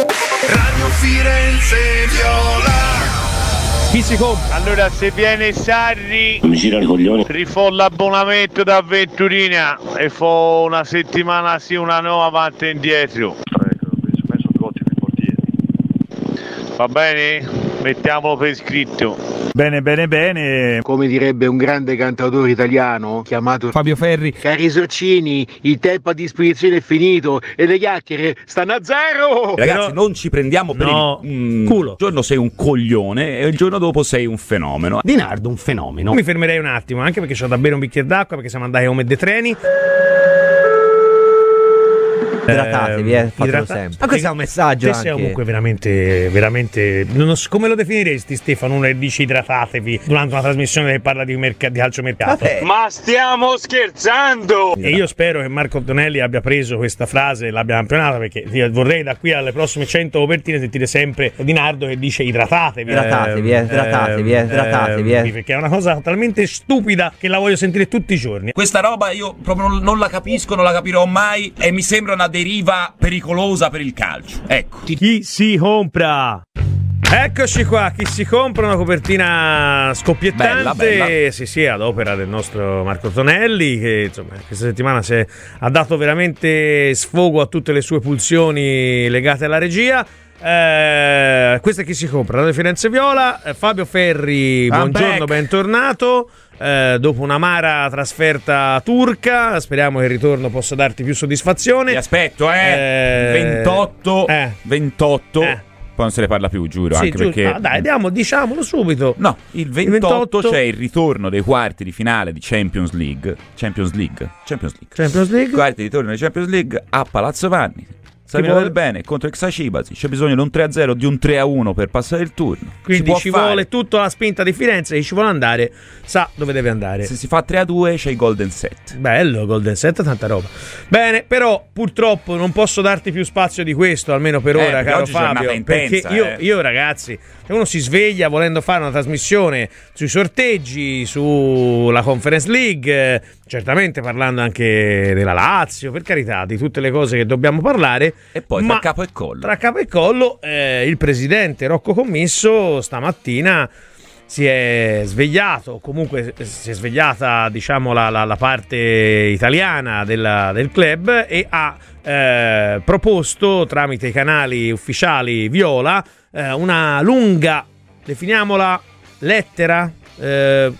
Radio Firenze Viola. Chi si compra? Allora, se viene Sarri mi gira il coglione. Rifò l'abbonamento da Venturina e fa una settimana sì, una no, avanti e indietro. Penso due ottimi portieri. Va bene? Mettiamolo per iscritto. Bene, bene, bene. Come direbbe un grande cantautore italiano chiamato Fabio Ferri: cari sorcini, il tempo a disposizione è finito e le chiacchiere stanno a zero. Ragazzi, non ci prendiamo per il culo. Il giorno sei un coglione e il giorno dopo sei un fenomeno. Di Nardo un fenomeno. Mi fermerei un attimo, anche perché c'ho da bere un bicchiere d'acqua, perché siamo andati a Home e De Treni. Idratatevi, fatelo sempre. Ma questo è un messaggio anche. Sei comunque veramente non so, come lo definiresti, Stefano, uno che dice idratatevi durante una trasmissione che parla di calciomercato? Vabbè. Ma stiamo scherzando! E io spero che Marco Tonelli abbia preso questa frase e l'abbia campionata, perché vorrei da qui alle prossime 100 copertine sentire sempre Di Nardo che dice idratatevi. Idratatevi. Perché è una cosa talmente stupida che la voglio sentire tutti i giorni. Questa roba io proprio non la capisco, non la capirò mai, e mi sembra una deriva pericolosa per il calcio. Ecco. Chi si compra? Eccoci qua, chi si compra, una copertina scoppiettante, bella. Sì, ad opera del nostro Marco Tonelli, che insomma questa settimana ha dato veramente sfogo a tutte le sue pulsioni legate alla regia. Questa è Chi si compra, Radio Firenze Viola. Fabio Ferri, buongiorno, bentornato. Dopo un'amara trasferta turca, speriamo che il ritorno possa darti più soddisfazione. Ti aspetto, 28. Poi non se ne parla più, giuro, sì, anche giuro. Perché... diciamolo subito. No, il 28 c'è il ritorno dei quarti di finale di Champions League. Quarti di ritorno di Champions League a Palazzo Vanni. Sarebbe del bene contro Xacibasi, c'è bisogno di un 3-0, di un 3-1 per passare il turno. Quindi ci vuole tutta la spinta di Firenze, e ci vuole andare, sa dove deve andare. Se si fa 3-2 c'è il golden set. Bello, golden set, tanta roba. Bene, però purtroppo non posso darti più spazio di questo, almeno per ora, caro Fabio, intensa, perché io ragazzi, se uno si sveglia volendo fare una trasmissione sui sorteggi, sulla Conference League, certamente parlando anche della Lazio, per carità, di tutte le cose che dobbiamo parlare, e poi tra capo e collo il presidente Rocco Commisso stamattina si è svegliato, comunque si è svegliata, diciamo, la parte italiana del club, e ha proposto tramite i canali ufficiali Viola una lunga, definiamola, lettera,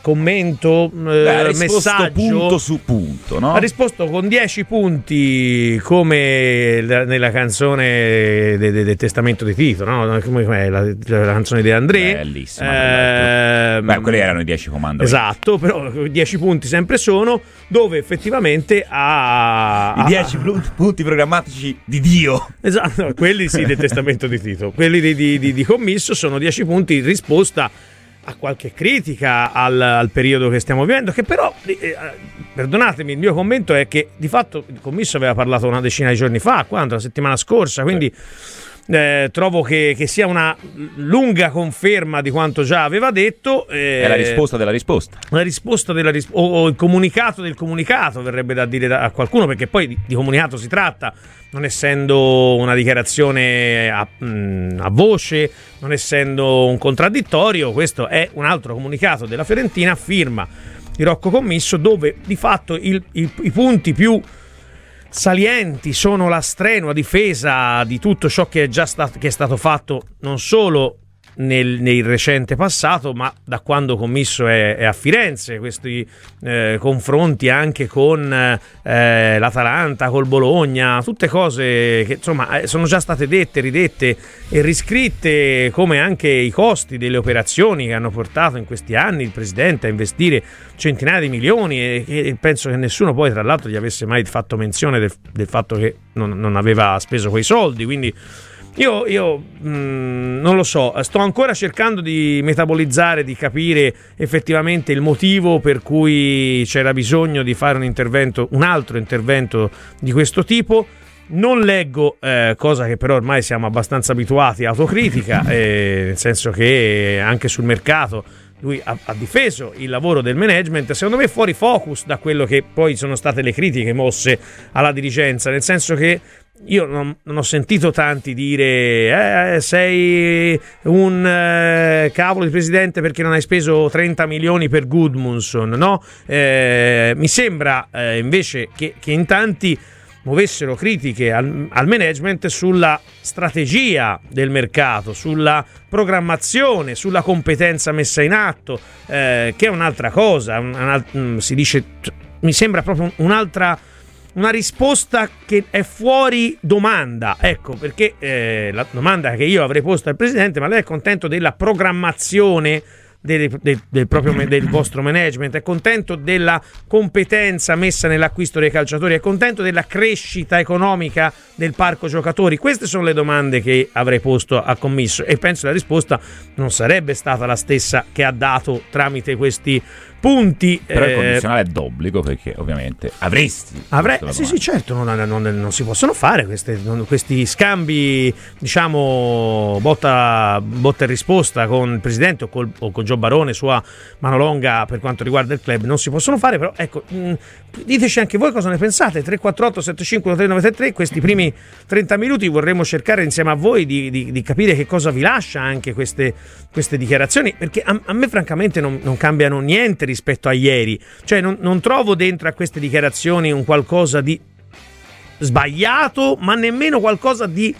commento, messaggio, punto su punto, no? Ha risposto con 10 punti, come nella canzone del testamento di Tito, no? Come la canzone di André. Bellissima. Beh, quelli erano i 10 comandamenti. Esatto, però 10 punti sempre sono, dove effettivamente ha i 10 punti programmatici di Dio. Esatto, quelli sì del testamento di Tito. Quelli di Commisso sono 10 punti in risposta a qualche critica al periodo che stiamo vivendo, che però, perdonatemi, il mio commento è che di fatto il Commisso aveva parlato una decina di giorni fa, la settimana scorsa, quindi trovo che sia una lunga conferma di quanto già aveva detto. È la risposta della risposta. La risposta della risposta, o il comunicato del comunicato, verrebbe da dire a qualcuno, perché poi di comunicato si tratta, non essendo una dichiarazione a voce, non essendo un contraddittorio. Questo è un altro comunicato della Fiorentina, firma di Rocco Commisso, dove di fatto i punti più salienti sono la strenua difesa di tutto ciò che che è stato fatto, non solo nel recente passato, ma da quando Commisso è a Firenze, questi confronti anche con l'Atalanta, col Bologna, tutte cose che insomma sono già state dette, ridette e riscritte, come anche i costi delle operazioni che hanno portato in questi anni il presidente a investire centinaia di milioni, e penso che nessuno poi tra l'altro gli avesse mai fatto menzione del fatto che non aveva speso quei soldi, quindi Io non lo so, sto ancora cercando di metabolizzare, di capire effettivamente il motivo per cui c'era bisogno di fare un altro intervento di questo tipo. Non leggo, cosa che però ormai siamo abbastanza abituati, autocritica, nel senso che anche sul mercato lui ha difeso il lavoro del management, secondo me fuori focus da quello che poi sono state le critiche mosse alla dirigenza, nel senso che io non ho sentito tanti dire sei un cavolo di presidente perché non hai speso 30 milioni per Gudmundsson, no? Mi sembra invece che in tanti muovessero critiche al management sulla strategia del mercato, sulla programmazione, sulla competenza messa in atto, che è un'altra cosa, si dice, mi sembra proprio una risposta che è fuori domanda, ecco, perché la domanda che io avrei posto al presidente: ma lei è contento della programmazione del vostro management? È contento della competenza messa nell'acquisto dei calciatori? È contento della crescita economica del parco giocatori? Queste sono le domande che avrei posto a Commisso, e penso la risposta non sarebbe stata la stessa che ha dato tramite questi punti. Però il condizionale è d'obbligo, perché ovviamente avrei, certo, non si possono fare questi scambi, diciamo, botta e risposta con il presidente o con Joe Barone, sua manolonga per quanto riguarda il club, non si possono fare. Però ecco, diteci anche voi cosa ne pensate, 348 75 3973. Questi primi 30 minuti vorremmo cercare insieme a voi di capire che cosa vi lascia anche queste dichiarazioni, perché a me francamente non cambiano niente rispetto a ieri, cioè non trovo dentro a queste dichiarazioni un qualcosa di sbagliato, ma nemmeno qualcosa di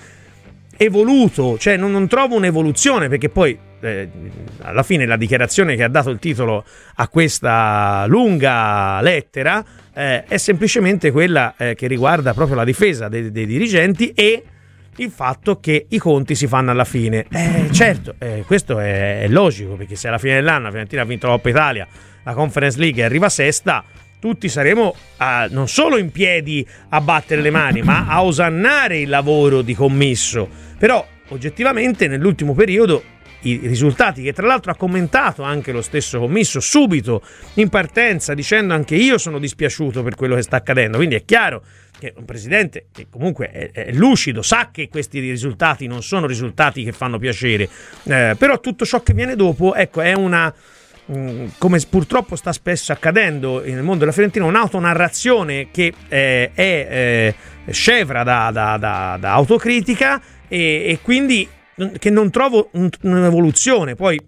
evoluto, cioè non trovo un'evoluzione, perché poi alla fine la dichiarazione che ha dato il titolo a questa lunga lettera è semplicemente quella che riguarda proprio la difesa dei dirigenti e il fatto che i conti si fanno alla fine. Certo, questo è logico, perché se alla fine dell'anno la Fiorentina ha vinto la Coppa Italia, la Conference League, arriva sesta, tutti saremo non solo in piedi a battere le mani, ma a osannare il lavoro di Commisso. Però oggettivamente nell'ultimo periodo i risultati, che tra l'altro ha commentato anche lo stesso Commisso subito in partenza dicendo: anche io sono dispiaciuto per quello che sta accadendo. Quindi è chiaro che un presidente che comunque è lucido sa che questi risultati non sono risultati che fanno piacere, però tutto ciò che viene dopo, ecco, è una, come purtroppo sta spesso accadendo nel mondo della Fiorentina, un'autonarrazione che è scevra da autocritica e quindi che non trovo un'evoluzione. Poi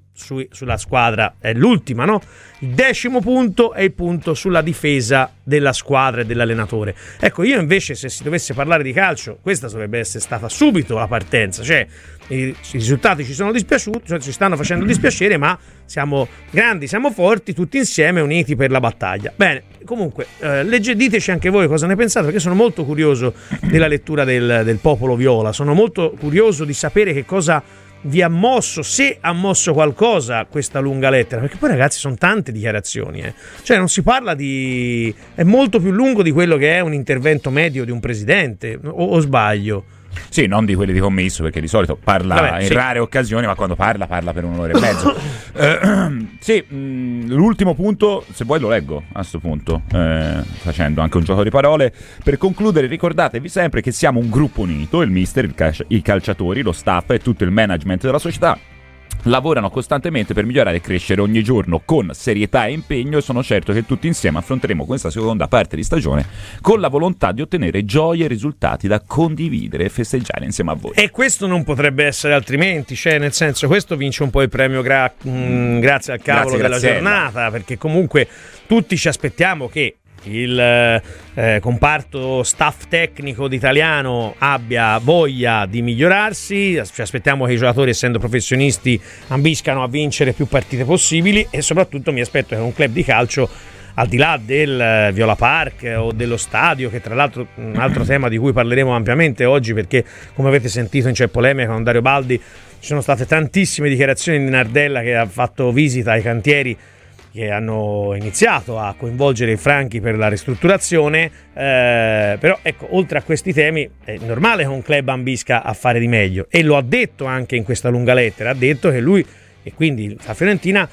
sulla squadra è l'ultima, no? Il 10° punto è il punto sulla difesa della squadra e dell'allenatore. Ecco, io invece, se si dovesse parlare di calcio, questa dovrebbe essere stata subito la partenza, cioè i risultati ci sono dispiaciuti, cioè ci stanno facendo dispiacere, ma siamo grandi, siamo forti, tutti insieme, uniti per la battaglia. Bene, comunque diteci anche voi cosa ne pensate, perché sono molto curioso della lettura del popolo viola, sono molto curioso di sapere che cosa vi ha mosso, se ha mosso qualcosa questa lunga lettera, perché poi, ragazzi, sono tante dichiarazioni, cioè non si parla di, è molto più lungo di quello che è un intervento medio di un presidente, o sbaglio? Sì, non di quelli di Commisso, perché di solito parla in rare occasioni, ma quando parla per un'ora e mezzo. Sì, l'ultimo punto, se vuoi lo leggo a sto punto, facendo anche un gioco di parole. Per concludere, ricordatevi sempre che siamo un gruppo unito, il mister, i calciatori, lo staff e tutto il management della società lavorano costantemente per migliorare e crescere ogni giorno con serietà e impegno, e sono certo che tutti insieme affronteremo questa seconda parte di stagione con la volontà di ottenere gioie e risultati da condividere e festeggiare insieme a voi. E questo non potrebbe essere altrimenti, cioè nel senso, questo vince un po' il premio grazie al cavolo della giornata, perché comunque tutti ci aspettiamo che il comparto staff tecnico d'Italiano abbia voglia di migliorarsi, ci aspettiamo che i giocatori, essendo professionisti, ambiscano a vincere più partite possibili, e soprattutto mi aspetto che un club di calcio, al di là del Viola Park o dello stadio, che tra l'altro è un altro tema di cui parleremo ampiamente oggi, perché come avete sentito in C'è Polemica con Dario Baldi ci sono state tantissime dichiarazioni di Nardella, che ha fatto visita ai cantieri che hanno iniziato a coinvolgere i franchi per la ristrutturazione, però ecco, oltre a questi temi è normale che un club ambisca a fare di meglio, e lo ha detto anche in questa lunga lettera, ha detto che lui e quindi la Fiorentina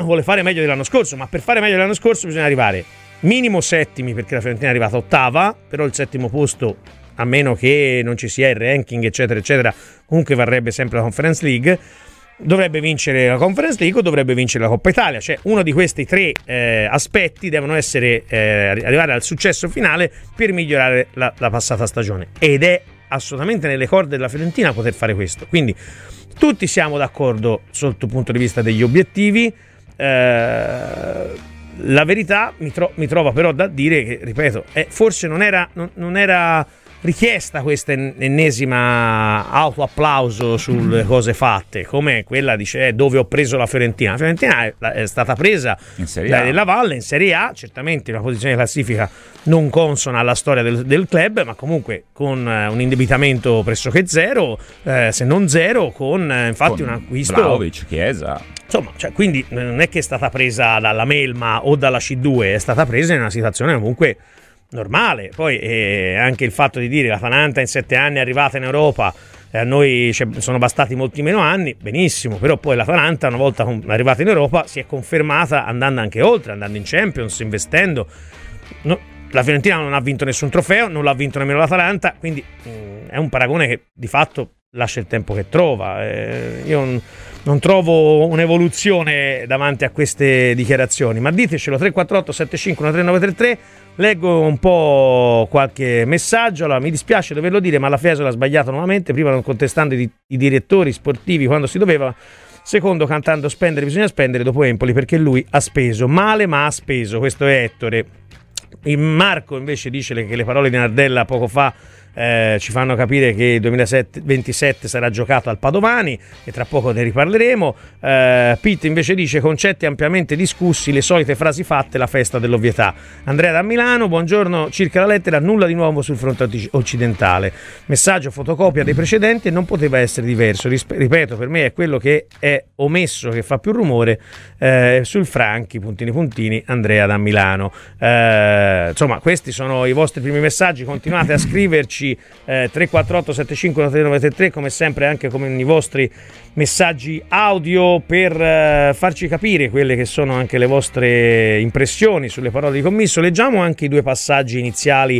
vuole fare meglio dell'anno scorso, ma per fare meglio dell'anno scorso bisogna arrivare minimo settimi, perché la Fiorentina è arrivata ottava, però il settimo posto, a meno che non ci sia il ranking eccetera eccetera, comunque varrebbe sempre la Conference League. Dovrebbe vincere la Conference League o dovrebbe vincere la Coppa Italia, cioè uno di questi tre aspetti devono essere, arrivare al successo finale per migliorare la passata stagione, ed è assolutamente nelle corde della Fiorentina poter fare questo. Quindi tutti siamo d'accordo sotto il punto di vista degli obiettivi, la verità mi trova però da dire che, ripeto, forse non era richiesta questa ennesima autoapplauso sulle cose fatte, come quella dice dove ho preso la Fiorentina. La Fiorentina è stata presa della Valle in Serie A, certamente una posizione di classifica non consona alla storia del club, ma comunque con un indebitamento pressoché zero, se non zero, con un acquisto Vlahović, Chiesa, insomma, cioè, quindi non è che è stata presa dalla melma o dalla C2, è stata presa in una situazione comunque normale. Poi anche il fatto di dire la Fananta in 7 anni è arrivata in Europa, a noi sono bastati molti meno anni, benissimo, però poi la Fananta una volta arrivata in Europa si è confermata andando anche oltre, andando in Champions, investendo. No, la Fiorentina non ha vinto nessun trofeo, non l'ha vinto nemmeno l'Atalanta, quindi è un paragone che di fatto lascia il tempo che trova. Io non trovo un'evoluzione davanti a queste dichiarazioni, ma ditecelo. 348 75 13 933. Leggo un po' qualche messaggio. Allora, mi dispiace doverlo dire, ma la Fiesole ha sbagliato nuovamente, prima non contestando i direttori sportivi quando si doveva, secondo cantando spendere bisogna spendere dopo Empoli, perché lui ha speso male, ma ha speso. Questo è Ettore. Marco invece dice che le parole di Nardella poco fa ci fanno capire che il 2027 sarà giocato al Padovani, e tra poco ne riparleremo. Pete invece dice concetti ampiamente discussi, le solite frasi fatte, la festa dell'ovvietà. Andrea da Milano, buongiorno, circa la lettera nulla di nuovo sul fronte occidentale, messaggio fotocopia dei precedenti e non poteva essere diverso. Ripeto, per me è quello che è omesso che fa più rumore sul Franchi, puntini, Andrea da Milano. Insomma, questi sono i vostri primi messaggi, continuate a scriverci 348 75 933, come sempre anche come i vostri messaggi audio, per farci capire quelle che sono anche le vostre impressioni sulle parole di Commisso. Leggiamo anche i due passaggi iniziali.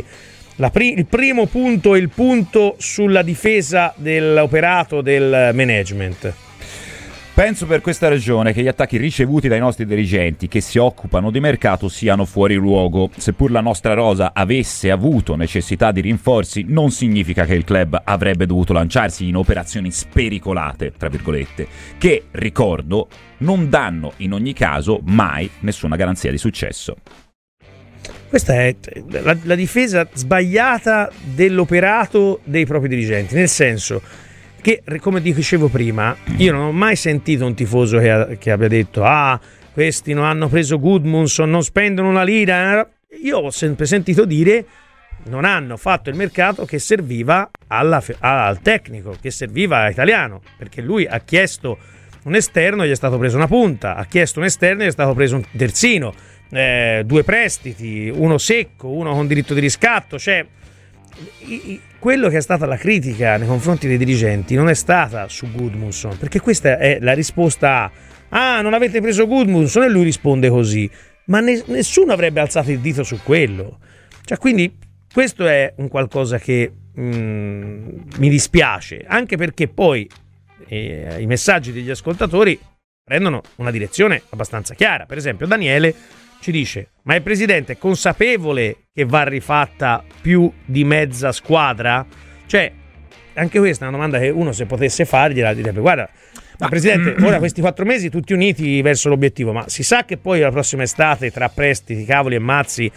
Il primo punto è il punto sulla difesa dell'operato del management. Penso per questa ragione che gli attacchi ricevuti dai nostri dirigenti che si occupano di mercato siano fuori luogo. Seppur la nostra rosa avesse avuto necessità di rinforzi, non significa che il club avrebbe dovuto lanciarsi in operazioni "spericolate", tra virgolette, che, ricordo, non danno in ogni caso mai nessuna garanzia di successo. Questa è la difesa sbagliata dell'operato dei propri dirigenti, nel senso che, come dicevo prima, io non ho mai sentito un tifoso che abbia detto questi non hanno preso Gudmundsson, non spendono una lira. Io ho sempre sentito dire non hanno fatto il mercato che serviva al tecnico, che serviva a Italiano, perché lui ha chiesto un esterno e gli è stato preso una punta, ha chiesto un esterno e gli è stato preso un terzino, 2 prestiti, uno secco, uno con diritto di riscatto, cioè quello che è stata la critica nei confronti dei dirigenti non è stata su Gudmundsson, perché questa è la risposta a non avete preso Gudmundsson e lui risponde così, ma nessuno avrebbe alzato il dito su quello, cioè, quindi questo è un qualcosa che mi dispiace, anche perché poi i messaggi degli ascoltatori prendono una direzione abbastanza chiara. Per esempio Daniele ci dice: ma il presidente è consapevole che va rifatta più di mezza squadra? Cioè, anche questa è una domanda che uno, se potesse fargliela, direbbe: guarda, ma presidente, ora questi 4 mesi tutti uniti verso l'obiettivo, ma si sa che poi la prossima estate, tra prestiti, cavoli e mazzi,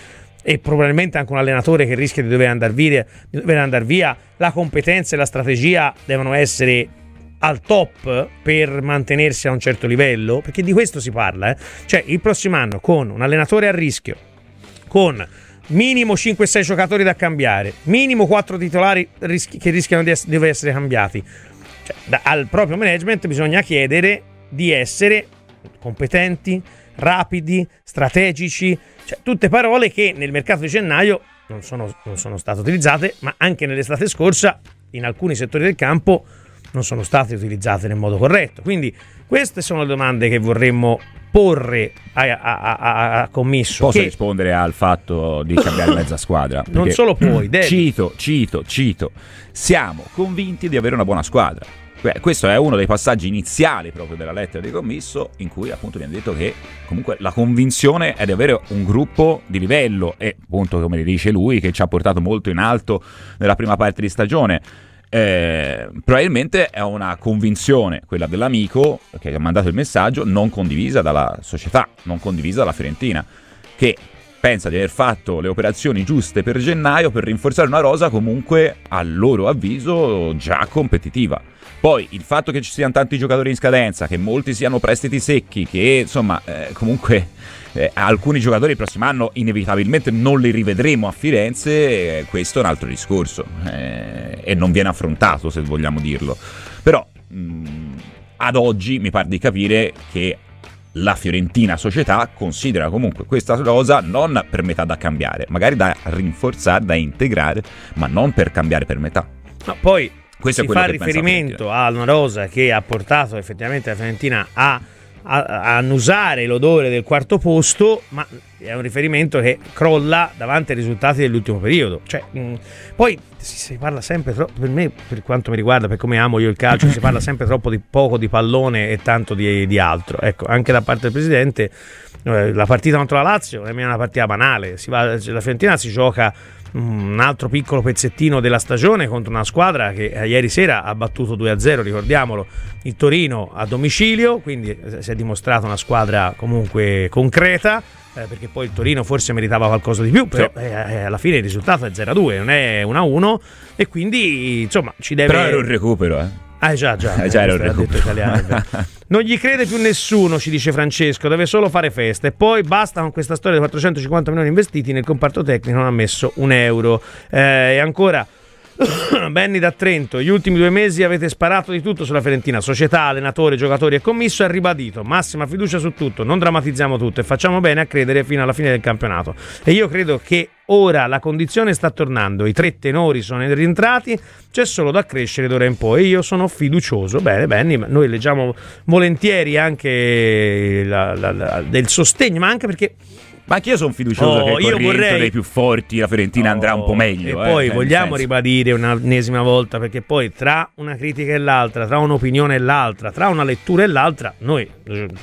e probabilmente anche un allenatore che rischia di dover andare via, la competenza e la strategia devono essere al top per mantenersi a un certo livello, perché di questo si parla, eh? Cioè, il prossimo anno con un allenatore a rischio, con minimo 5-6 giocatori da cambiare, minimo 4 titolari che rischiano di essere cambiati, cioè, al proprio management bisogna chiedere di essere competenti, rapidi, strategici, cioè tutte parole che nel mercato di gennaio non sono state utilizzate, ma anche nell'estate scorsa in alcuni settori del campo non sono state utilizzate nel modo corretto. Quindi queste sono le domande che vorremmo porre a Commisso. Posso rispondere al fatto di cambiare mezza squadra? Non solo puoi, devi. Cito. Siamo convinti di avere una buona squadra. Questo è uno dei passaggi iniziali proprio della lettera di Commisso, in cui appunto viene detto che comunque la convinzione è di avere un gruppo di livello e appunto, come dice lui, che ci ha portato molto in alto nella prima parte di stagione. Probabilmente è una convinzione, quella dell'amico che ha mandato il messaggio, non condivisa dalla società, non condivisa dalla Fiorentina, che pensa di aver fatto le operazioni giuste per gennaio per rinforzare una rosa comunque a loro avviso già competitiva. Poi il fatto che ci siano tanti giocatori in scadenza, che molti siano prestiti secchi, che insomma comunque alcuni giocatori il prossimo anno inevitabilmente non li rivedremo a Firenze, questo è un altro discorso e non viene affrontato, se vogliamo dirlo. Però ad oggi mi pare di capire che la Fiorentina società considera comunque questa rosa non per metà da cambiare, magari da rinforzare, da integrare, ma non per cambiare per metà. Ma poi questo si è fa che riferimento a una rosa che ha portato effettivamente la Fiorentina a annusare l'odore del quarto posto, ma è un riferimento che crolla davanti ai risultati dell'ultimo periodo. Cioè, poi si parla sempre troppo, per me, per quanto mi riguarda, per come amo io il calcio, si parla sempre troppo di poco di pallone e tanto di altro. Ecco, anche da parte del presidente, la partita contro la Lazio è una partita banale. La Fiorentina si gioca un altro piccolo pezzettino della stagione contro una squadra che ieri sera ha battuto 2-0, ricordiamolo, il Torino a domicilio, quindi si è dimostrata una squadra comunque concreta, perché poi il Torino forse meritava qualcosa di più, però alla fine il risultato è 0-2, non è 1-1, e quindi insomma ci deve... Però era un recupero, eh? Già era un recupero. Italiano, non gli crede più nessuno, ci dice Francesco, deve solo fare festa e poi basta con questa storia di 450 milioni investiti nel comparto tecnico, non ha messo un euro. E ancora Benny da Trento, gli ultimi 2 mesi avete sparato di tutto sulla Fiorentina, società, allenatore, giocatori e Commisso ha ribadito massima fiducia su tutto, non drammatizziamo tutto e facciamo bene a credere fino alla fine del campionato, e io credo che ora la condizione sta tornando, i 3 tenori sono rientrati, c'è solo da crescere d'ora in poi, io sono fiducioso. Bene Benny, noi leggiamo volentieri anche del sostegno, ma anche perché ma anch'io sono fiducioso che con il rientro dei più forti la Fiorentina andrà un po' meglio. E poi vogliamo ribadire un'ennesima volta, perché poi tra una critica e l'altra, tra un'opinione e l'altra, tra una lettura e l'altra, noi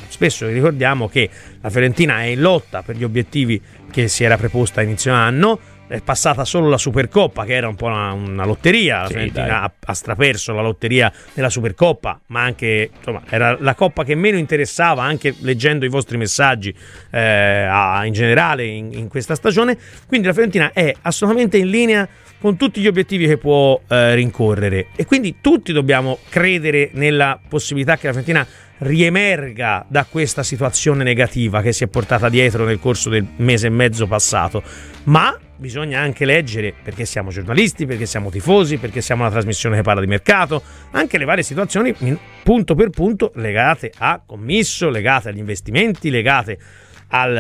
spesso ricordiamo che la Fiorentina è in lotta per gli obiettivi che si era preposta a inizio anno. È passata solo la Supercoppa, che era un po' una lotteria, la Fiorentina ha straperso la lotteria della Supercoppa, ma anche insomma era la coppa che meno interessava, anche leggendo i vostri messaggi in generale in questa stagione. Quindi la Fiorentina è assolutamente in linea con tutti gli obiettivi che può rincorrere, e quindi tutti dobbiamo credere nella possibilità che la Fiorentina riemerga da questa situazione negativa che si è portata dietro nel corso del mese e mezzo passato. Ma bisogna anche leggere, perché siamo giornalisti, perché siamo tifosi, perché siamo una trasmissione che parla di mercato, anche le varie situazioni punto per punto legate a Commisso, legate agli investimenti, legate al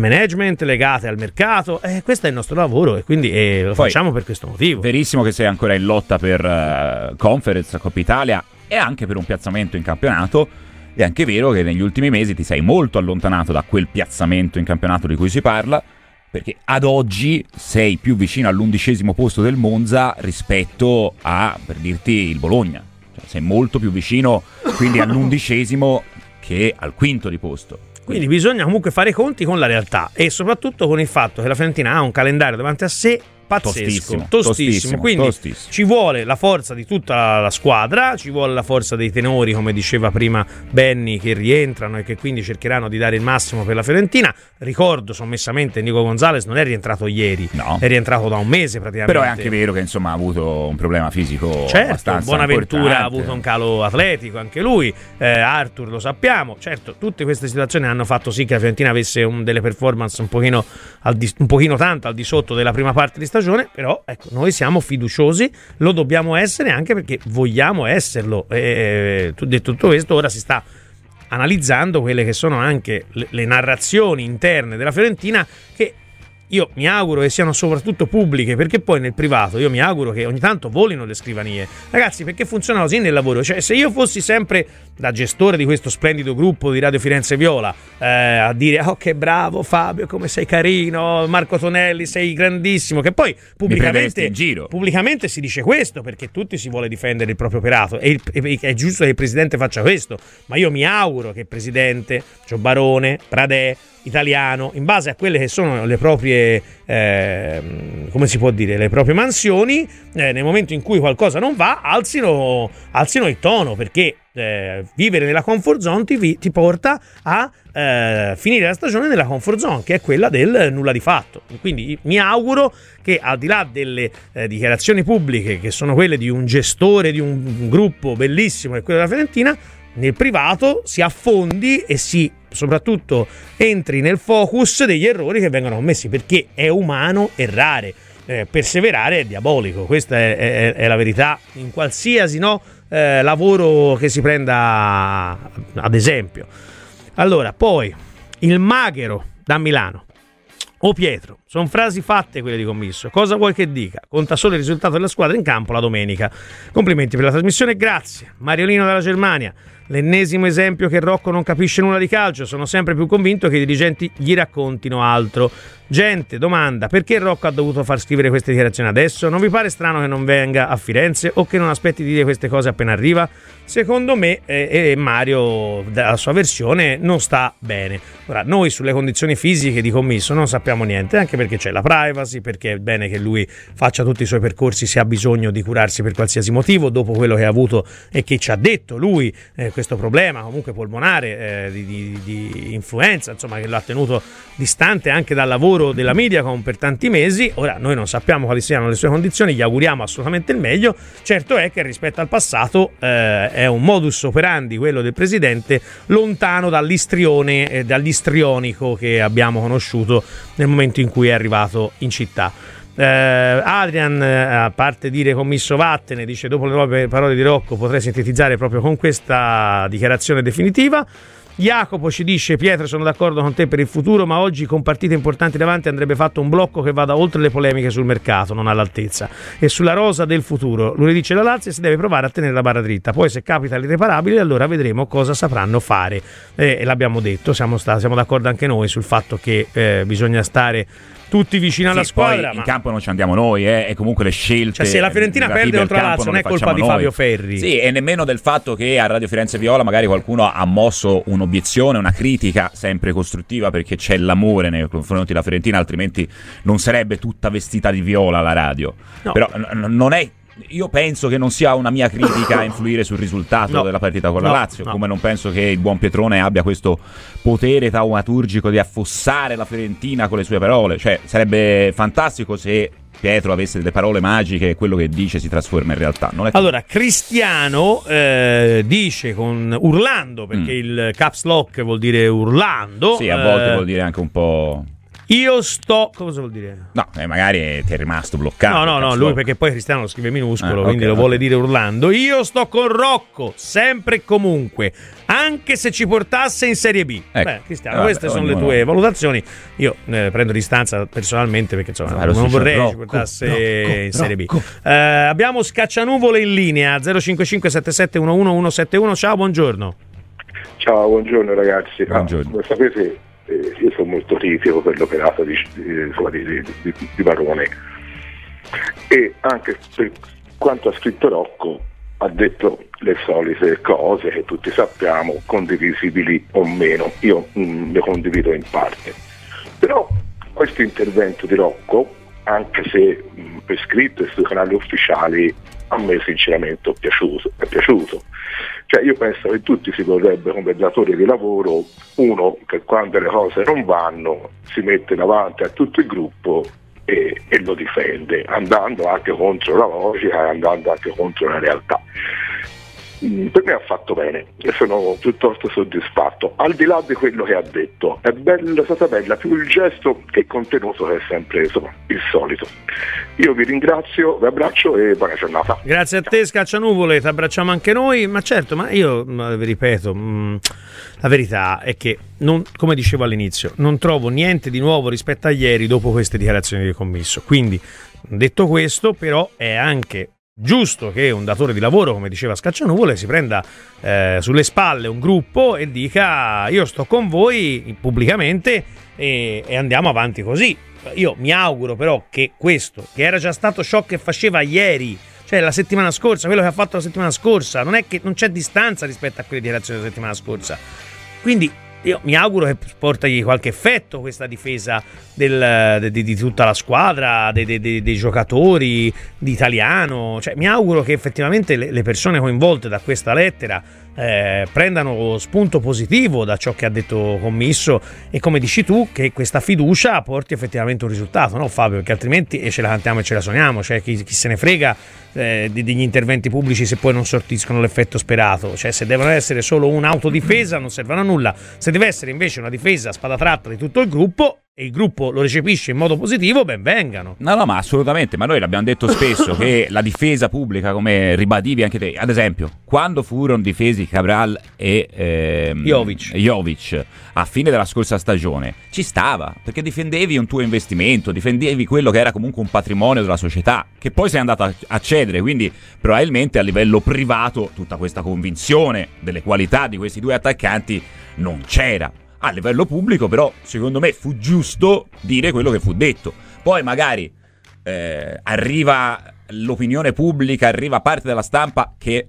management, legate al mercato. Questo è il nostro lavoro, e quindi lo facciamo per questo motivo. Verissimo che sei ancora in lotta per Conference, Coppa Italia e anche per un piazzamento in campionato. È anche vero che negli ultimi mesi ti sei molto allontanato da quel piazzamento in campionato di cui si parla, perché ad oggi sei più vicino all'11° posto del Monza rispetto a, per dirti, il Bologna. Cioè, sei molto più vicino quindi all'11° che al 5° di posto. Quindi bisogna comunque fare i conti con la realtà, e soprattutto con il fatto che la Fiorentina ha un calendario davanti a sé pazzesco, tostissimo. Quindi ci vuole la forza di tutta la squadra, ci vuole la forza dei tenori, come diceva prima Benny, che rientrano e che quindi cercheranno di dare il massimo per la Fiorentina. Ricordo sommessamente Nico Gonzalez non è rientrato ieri, no, è rientrato da un mese praticamente. Però è anche vero che insomma ha avuto un problema fisico, certo, abbastanza Buonaventura importante. Ha avuto un calo atletico anche lui, Arthur lo sappiamo, certo, tutte queste situazioni hanno fatto sì che la Fiorentina avesse delle performance un pochino tanto al di sotto della prima parte di stagione. Però ecco, noi siamo fiduciosi, lo dobbiamo essere anche perché vogliamo esserlo. Tu detto tutto questo, ora si sta analizzando quelle che sono anche le narrazioni interne della Fiorentina, che io mi auguro che siano soprattutto pubbliche, perché poi nel privato io mi auguro che ogni tanto volino le scrivanie. Ragazzi, perché funziona così nel lavoro? Cioè, se io fossi sempre, da gestore di questo splendido gruppo di Radio Firenze Viola, a dire "oh, che bravo Fabio, come sei carino, Marco Tonelli, sei grandissimo", che poi pubblicamente, in giro, pubblicamente si dice questo, perché tutti si vuole difendere il proprio operato, e è giusto che il presidente faccia questo, ma io mi auguro che il presidente, Joe Barone, Pradè, Italiano, in base a quelle che sono le proprie come si può dire, le proprie mansioni, nel momento in cui qualcosa non va alzino il tono, perché vivere nella comfort zone ti porta a finire la stagione nella comfort zone, che è quella del nulla di fatto. Quindi mi auguro che, al di là delle dichiarazioni pubbliche, che sono quelle di un gestore di un gruppo bellissimo, che è quello della Fiorentina, nel privato si affondi e si soprattutto entri nel focus degli errori che vengono commessi, perché è umano errare, perseverare è diabolico, questa è la verità, in qualsiasi lavoro che si prenda, ad esempio. Allora, poi il Maghero da Milano: "O Pietro, sono frasi fatte quelle di Commisso, cosa vuoi che dica? Conta solo il risultato della squadra in campo la domenica. Complimenti per la trasmissione, grazie. Mariolino dalla Germania: l'ennesimo esempio che Rocco non capisce nulla di calcio, sono sempre più convinto che i dirigenti gli raccontino altro. Gente, domanda, perché Rocco ha dovuto far scrivere queste dichiarazioni adesso? Non vi pare strano che non venga a Firenze, o che non aspetti di dire queste cose appena arriva? Secondo me Mario, dalla sua versione, non sta bene". Ora, noi sulle condizioni fisiche di Commisso non sappiamo niente, anche perché c'è la privacy, perché è bene che lui faccia tutti i suoi percorsi se ha bisogno di curarsi per qualsiasi motivo, dopo quello che ha avuto e che ci ha detto lui, questo problema comunque polmonare, di influenza, insomma, che lo ha tenuto distante anche dal lavoro della Mediacom per tanti mesi. Ora, noi non sappiamo quali siano le sue condizioni, gli auguriamo assolutamente il meglio. Certo è che rispetto al passato è un modus operandi, quello del presidente, lontano dall'istrione e dall'istrionico che abbiamo conosciuto nel momento in cui è arrivato in città. Adrian, a parte dire "Commisso vattene", dice: "Dopo le nuove parole di Rocco potrei sintetizzare proprio con questa dichiarazione definitiva". Jacopo ci dice: "Pietro, sono d'accordo con te per il futuro, ma oggi con partite importanti davanti andrebbe fatto un blocco che vada oltre le polemiche sul mercato, non all'altezza, e sulla rosa del futuro. Lunedì c'è la Lazio e si deve provare a tenere la barra dritta, poi se capita l'irreparabile allora vedremo cosa sapranno fare". E l'abbiamo detto, siamo d'accordo anche noi sul fatto che bisogna stare tutti vicino alla squadra. Poi in campo non ci andiamo noi, e comunque le scelte, cioè, se la Fiorentina perde contro la Lazio non è colpa di Fabio Ferri, sì, e nemmeno del fatto che a Radio Firenze Viola magari qualcuno ha mosso un'obiezione, una critica sempre costruttiva, perché c'è l'amore nei confronti della Fiorentina, altrimenti non sarebbe tutta vestita di viola la radio, no. Però non è, io penso che non sia una mia critica a influire sul risultato della partita con la Lazio, come non penso che il buon Pietrone abbia questo potere taumaturgico di affossare la Fiorentina con le sue parole. Cioè, sarebbe fantastico se Pietro avesse delle parole magiche e quello che dice si trasforma in realtà. Non è... Allora, Cristiano dice, urlando, perché il caps lock vuol dire urlando. Sì, a volte vuol dire anche un po'... Io sto... Cosa vuol dire? No, magari ti è rimasto bloccato. No, lui, perché poi Cristiano lo scrive minuscolo, quindi lo vuole dire urlando. "Io sto con Rocco, sempre e comunque, anche se ci portasse in Serie B". Ecco. Beh, Cristiano, queste sono le tue valutazioni. Io prendo distanza personalmente, perché insomma non vorrei che ci portasse in Serie B. Abbiamo Scaccianuvole in linea, 055 77 111 171. Ciao, buongiorno. Ciao, buongiorno ragazzi. Buongiorno. Lo sapete, io sono molto critico per l'operato di Barone, e anche per quanto ha scritto Rocco, ha detto le solite cose che tutti sappiamo, condivisibili o meno. Io le condivido in parte, però questo intervento di Rocco, anche se per scritto e sui canali ufficiali, a me sinceramente è piaciuto. Cioè, io penso che tutti si vorrebbe, come datore di lavoro, uno che quando le cose non vanno si mette davanti a tutto il gruppo e lo difende, andando anche contro la logica e andando anche contro la realtà. Per me ha fatto bene e sono piuttosto soddisfatto, al di là di quello che ha detto. È stata bella più il gesto che il contenuto, che è sempre il solito. Io vi ringrazio, vi abbraccio e buona giornata. Grazie a te Scaccianuvole, ti abbracciamo anche noi. Ma certo, ma io vi ripeto, la verità è che non, come dicevo all'inizio, non trovo niente di nuovo rispetto a ieri dopo queste dichiarazioni di Commisso. Quindi, detto questo, però è anche giusto che un datore di lavoro, come diceva Scaccianuvole, si prenda sulle spalle un gruppo e dica: io sto con voi pubblicamente e andiamo avanti così. Io mi auguro però che questo, che era già stato ciò che faceva ieri, cioè la settimana scorsa, quello che ha fatto la settimana scorsa, non è che non c'è distanza rispetto a quelle dichiarazioni della settimana scorsa. Quindi io mi auguro che portagli qualche effetto questa difesa di tutta la squadra, dei giocatori, di Italiano. Cioè, mi auguro che effettivamente le persone coinvolte da questa lettera prendano spunto positivo da ciò che ha detto Commisso e, come dici tu, che questa fiducia porti effettivamente un risultato, no Fabio? Perché altrimenti ce la cantiamo e ce la sogniamo, cioè chi se ne frega degli interventi pubblici se poi non sortiscono l'effetto sperato. Cioè, se devono essere solo un'autodifesa non servono a nulla. Se deve essere invece una difesa a spada tratta di tutto il gruppo e il gruppo lo recepisce in modo positivo, ben vengano. No, ma assolutamente, ma noi l'abbiamo detto spesso che la difesa pubblica, come ribadivi anche te, ad esempio, quando furono difesi Cabral e Jovic a fine della scorsa stagione, ci stava, perché difendevi un tuo investimento, difendevi quello che era comunque un patrimonio della società, che poi sei andato a cedere. Quindi probabilmente a livello privato tutta questa convinzione delle qualità di questi due attaccanti non c'era. A livello pubblico però secondo me fu giusto dire quello che fu detto. Poi magari arriva l'opinione pubblica, arriva parte della stampa che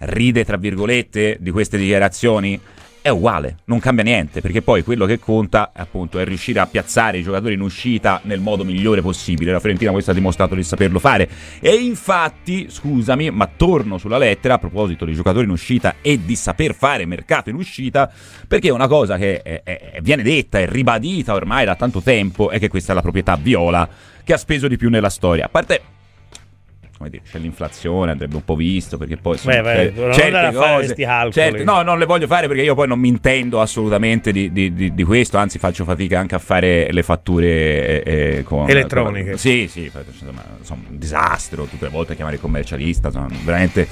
ride tra virgolette di queste dichiarazioni, è uguale, non cambia niente, perché poi quello che conta appunto è riuscire a piazzare i giocatori in uscita nel modo migliore possibile. La Fiorentina questo ha dimostrato di saperlo fare. E infatti, scusami, ma torno sulla lettera a proposito di giocatori in uscita e di saper fare mercato in uscita, perché una cosa che viene detta e ribadita ormai da tanto tempo è che questa è la proprietà Viola che ha speso di più nella storia. A parte, come dire, c'è l'inflazione, andrebbe un po' visto, perché poi certe cose, no, non le voglio fare perché io poi non mi intendo assolutamente di questo, anzi faccio fatica anche a fare le fatture con elettroniche. Sì, insomma, un disastro tutte le volte chiamare il commercialista, insomma, veramente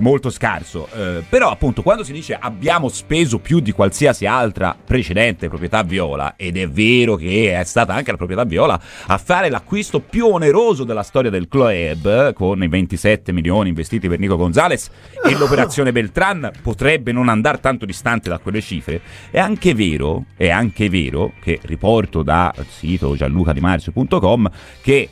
molto scarso. Però appunto quando si dice abbiamo speso più di qualsiasi altra precedente proprietà Viola, ed è vero che è stata anche la proprietà Viola a fare l'acquisto più oneroso della storia del club, con i 27 milioni investiti per Nico Gonzalez e l'operazione Beltran potrebbe non andare tanto distante da quelle cifre. È anche vero che riporto da sito gianlucadimarzio.com che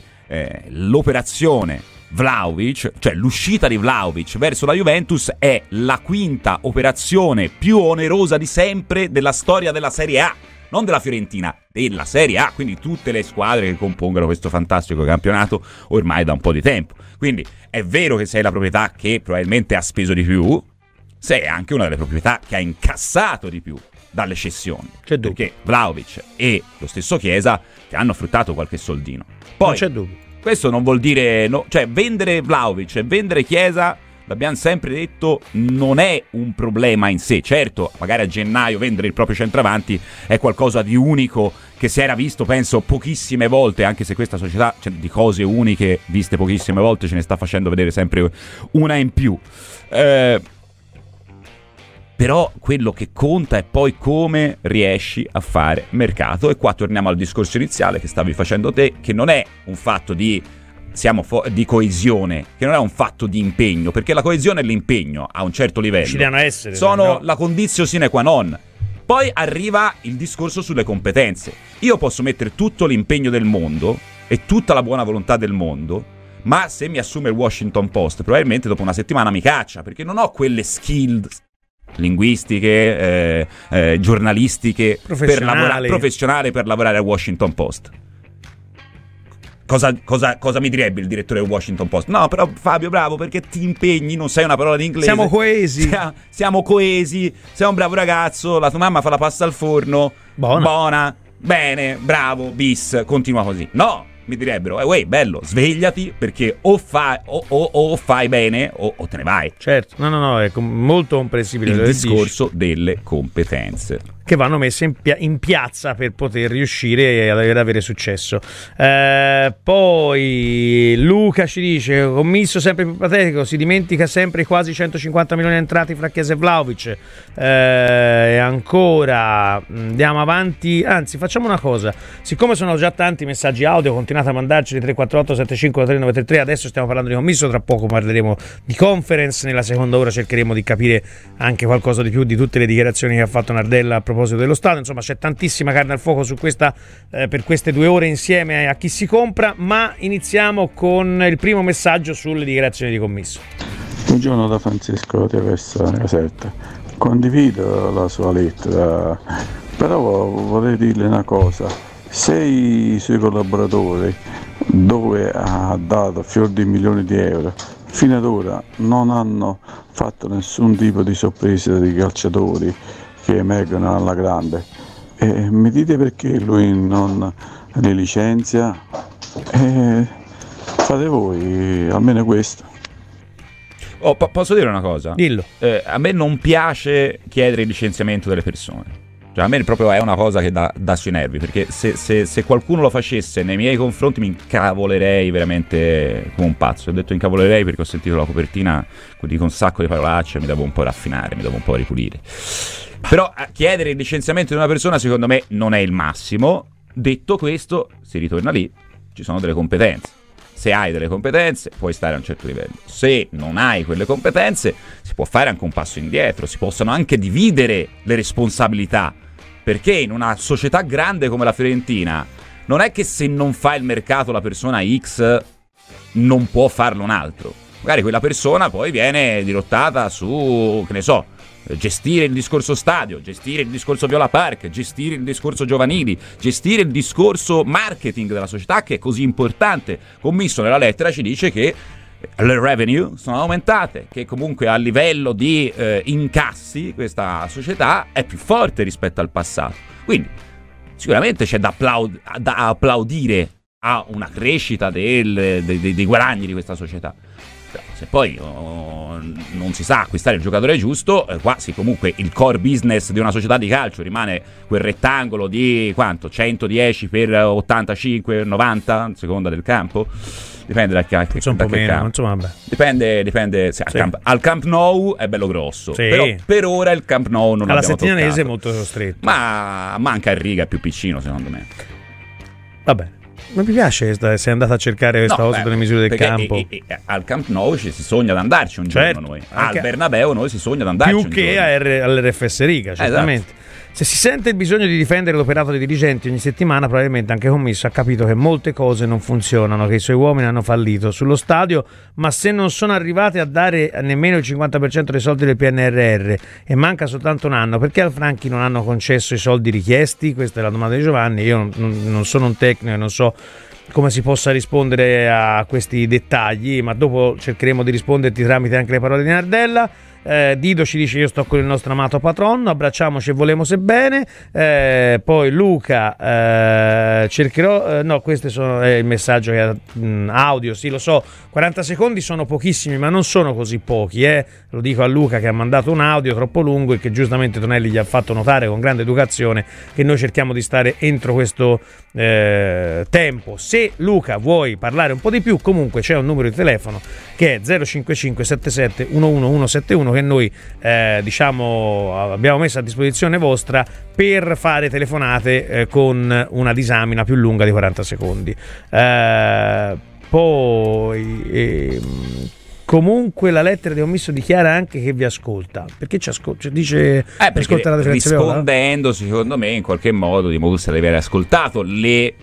l'operazione Vlahović, cioè l'uscita di Vlahović verso la Juventus, è la quinta operazione più onerosa di sempre della storia della Serie A, non della Fiorentina, della Serie A, quindi tutte le squadre che compongono questo fantastico campionato ormai da un po' di tempo. Quindi è vero che sei la proprietà che probabilmente ha speso di più, sei anche una delle proprietà che ha incassato di più dalle cessioni, c'è dubbio, perché Vlahović e lo stesso Chiesa ti hanno fruttato qualche soldino. Poi non c'è dubbio. Questo non vuol dire no, cioè vendere Vlahović e vendere Chiesa, l'abbiamo sempre detto, non è un problema in sé. Certo, magari a gennaio vendere il proprio centravanti è qualcosa di unico che si era visto, penso, pochissime volte, anche se questa società, cioè, di cose uniche viste pochissime volte ce ne sta facendo vedere sempre una in più. Però quello che conta è poi come riesci a fare mercato. E qua torniamo al discorso iniziale che stavi facendo te, che non è un fatto di coesione, che non è un fatto di impegno, perché la coesione e l'impegno a un certo livello ci devono essere, sono la condizio sine qua non. Poi arriva il discorso sulle competenze. Io posso mettere tutto l'impegno del mondo e tutta la buona volontà del mondo, ma se mi assume il Washington Post probabilmente dopo una settimana mi caccia, perché non ho quelle skills linguistiche, giornalistiche, professionale per lavorare al Washington Post. Cosa mi direbbe il direttore del Washington Post? No, però Fabio, bravo, perché ti impegni, non sai una parola di inglese. Siamo coesi, sei un bravo ragazzo, la tua mamma fa la pasta al forno, buona, bene, bravo, bis, continua così. No, mi direbbero uè, bello, svegliati, perché o fai bene o te ne vai. Certo, no, è molto comprensibile il discorso delle competenze che vanno messe in piazza per poter riuscire ad avere successo. Poi Luca ci dice: Commisso sempre più patetico, si dimentica sempre i quasi 150 milioni entrati fra Chiesa e Vlahović. E ancora andiamo avanti, anzi facciamo una cosa, siccome sono già tanti messaggi audio, continuate a mandarceli 348 75 3933. Adesso stiamo parlando di Commisso, tra poco parleremo di Conference, nella seconda ora cercheremo di capire anche qualcosa di più di tutte le dichiarazioni che ha fatto Nardella a proposito dello stadio. Insomma, c'è tantissima carne al fuoco su questa, per queste due ore insieme a Chi si compra, ma iniziamo con il primo messaggio sulle dichiarazioni di Commisso. Buongiorno da Francesco di Avessa Caserta. Condivido la sua lettera, però vorrei dirle una cosa: se i suoi collaboratori, dove ha dato fior di milioni di euro, fino ad ora non hanno fatto nessun tipo di sorpresa di calciatori che emergono alla grande, mi dite perché lui non li licenzia? Fate voi almeno questo. Posso dire una cosa? Dillo. A me non piace chiedere il licenziamento delle persone, cioè a me proprio è una cosa che dà sui nervi, perché se qualcuno lo facesse nei miei confronti mi incavolerei veramente come un pazzo. Ho detto incavolerei perché ho sentito la copertina, quindi con un sacco di parolacce, mi devo un po' raffinare, mi devo un po' ripulire. Però chiedere il licenziamento di una persona secondo me non è il massimo. Detto questo, si ritorna lì, ci sono delle competenze. Se hai delle competenze puoi stare a un certo livello, se non hai quelle competenze si può fare anche un passo indietro, si possono anche dividere le responsabilità, perché in una società grande come la Fiorentina non è che se non fa il mercato la persona X non può farlo un altro, magari quella persona poi viene dirottata su, che ne so, gestire il discorso stadio, gestire il discorso Viola Park, gestire il discorso giovanili, gestire il discorso marketing della società, che è così importante. Commisso nella lettera ci dice che le revenue sono aumentate, che comunque a livello di incassi questa società è più forte rispetto al passato, quindi sicuramente c'è da applaudire a una crescita dei guadagni di questa società. Se poi non si sa acquistare il giocatore giusto, qua sì, comunque il core business di una società di calcio rimane quel rettangolo di quanto? 110 per 85, 90, a seconda del campo. Dipende da che campo. Insomma, vabbè. Dipende sì, sì. Al Camp Nou è bello grosso, sì. Però per ora il Camp Nou non l'abbiamo toccato. Alla settimanese è molto stretto. Ma manca il riga, è più piccino secondo me. Vabbè. Ma mi piace sei andata a cercare questa cosa delle misure del campo. Al Camp Nou ci si sogna ad andarci un giorno, noi. Al Bernabeu noi si sogna ad andarci più un che giorno. All'RFS Riga, certamente. Esatto. Se si sente il bisogno di difendere l'operato dei dirigenti ogni settimana, probabilmente anche Commisso ha capito che molte cose non funzionano, che i suoi uomini hanno fallito sullo stadio, ma se non sono arrivati a dare nemmeno il 50% dei soldi del PNRR e manca soltanto un anno, perché al Franchi non hanno concesso i soldi richiesti? Questa è la domanda di Giovanni. Io non sono un tecnico e non so come si possa rispondere a questi dettagli, ma dopo cercheremo di risponderti tramite anche le parole di Nardella. Dido ci dice: io sto con il nostro amato patronno, abbracciamoci e volemo sebbene. Poi Luca, cercherò, no, questi sono il messaggio che audio, sì lo so, 40 secondi sono pochissimi, ma non sono così pochi, lo dico a Luca che ha mandato un audio troppo lungo e che giustamente Tonelli gli ha fatto notare con grande educazione che noi cerchiamo di stare entro questo tempo. Se Luca vuoi parlare un po' di più, comunque c'è un numero di telefono che è 055 77 11171 che noi diciamo abbiamo messo a disposizione vostra per fare telefonate con una disamina più lunga di 40 secondi. Poi comunque la lettera di Commisso dichiara anche che vi ascolta, perché ci ascolta, dice perché rispondendo secondo me in qualche modo di modus di aver ascoltato le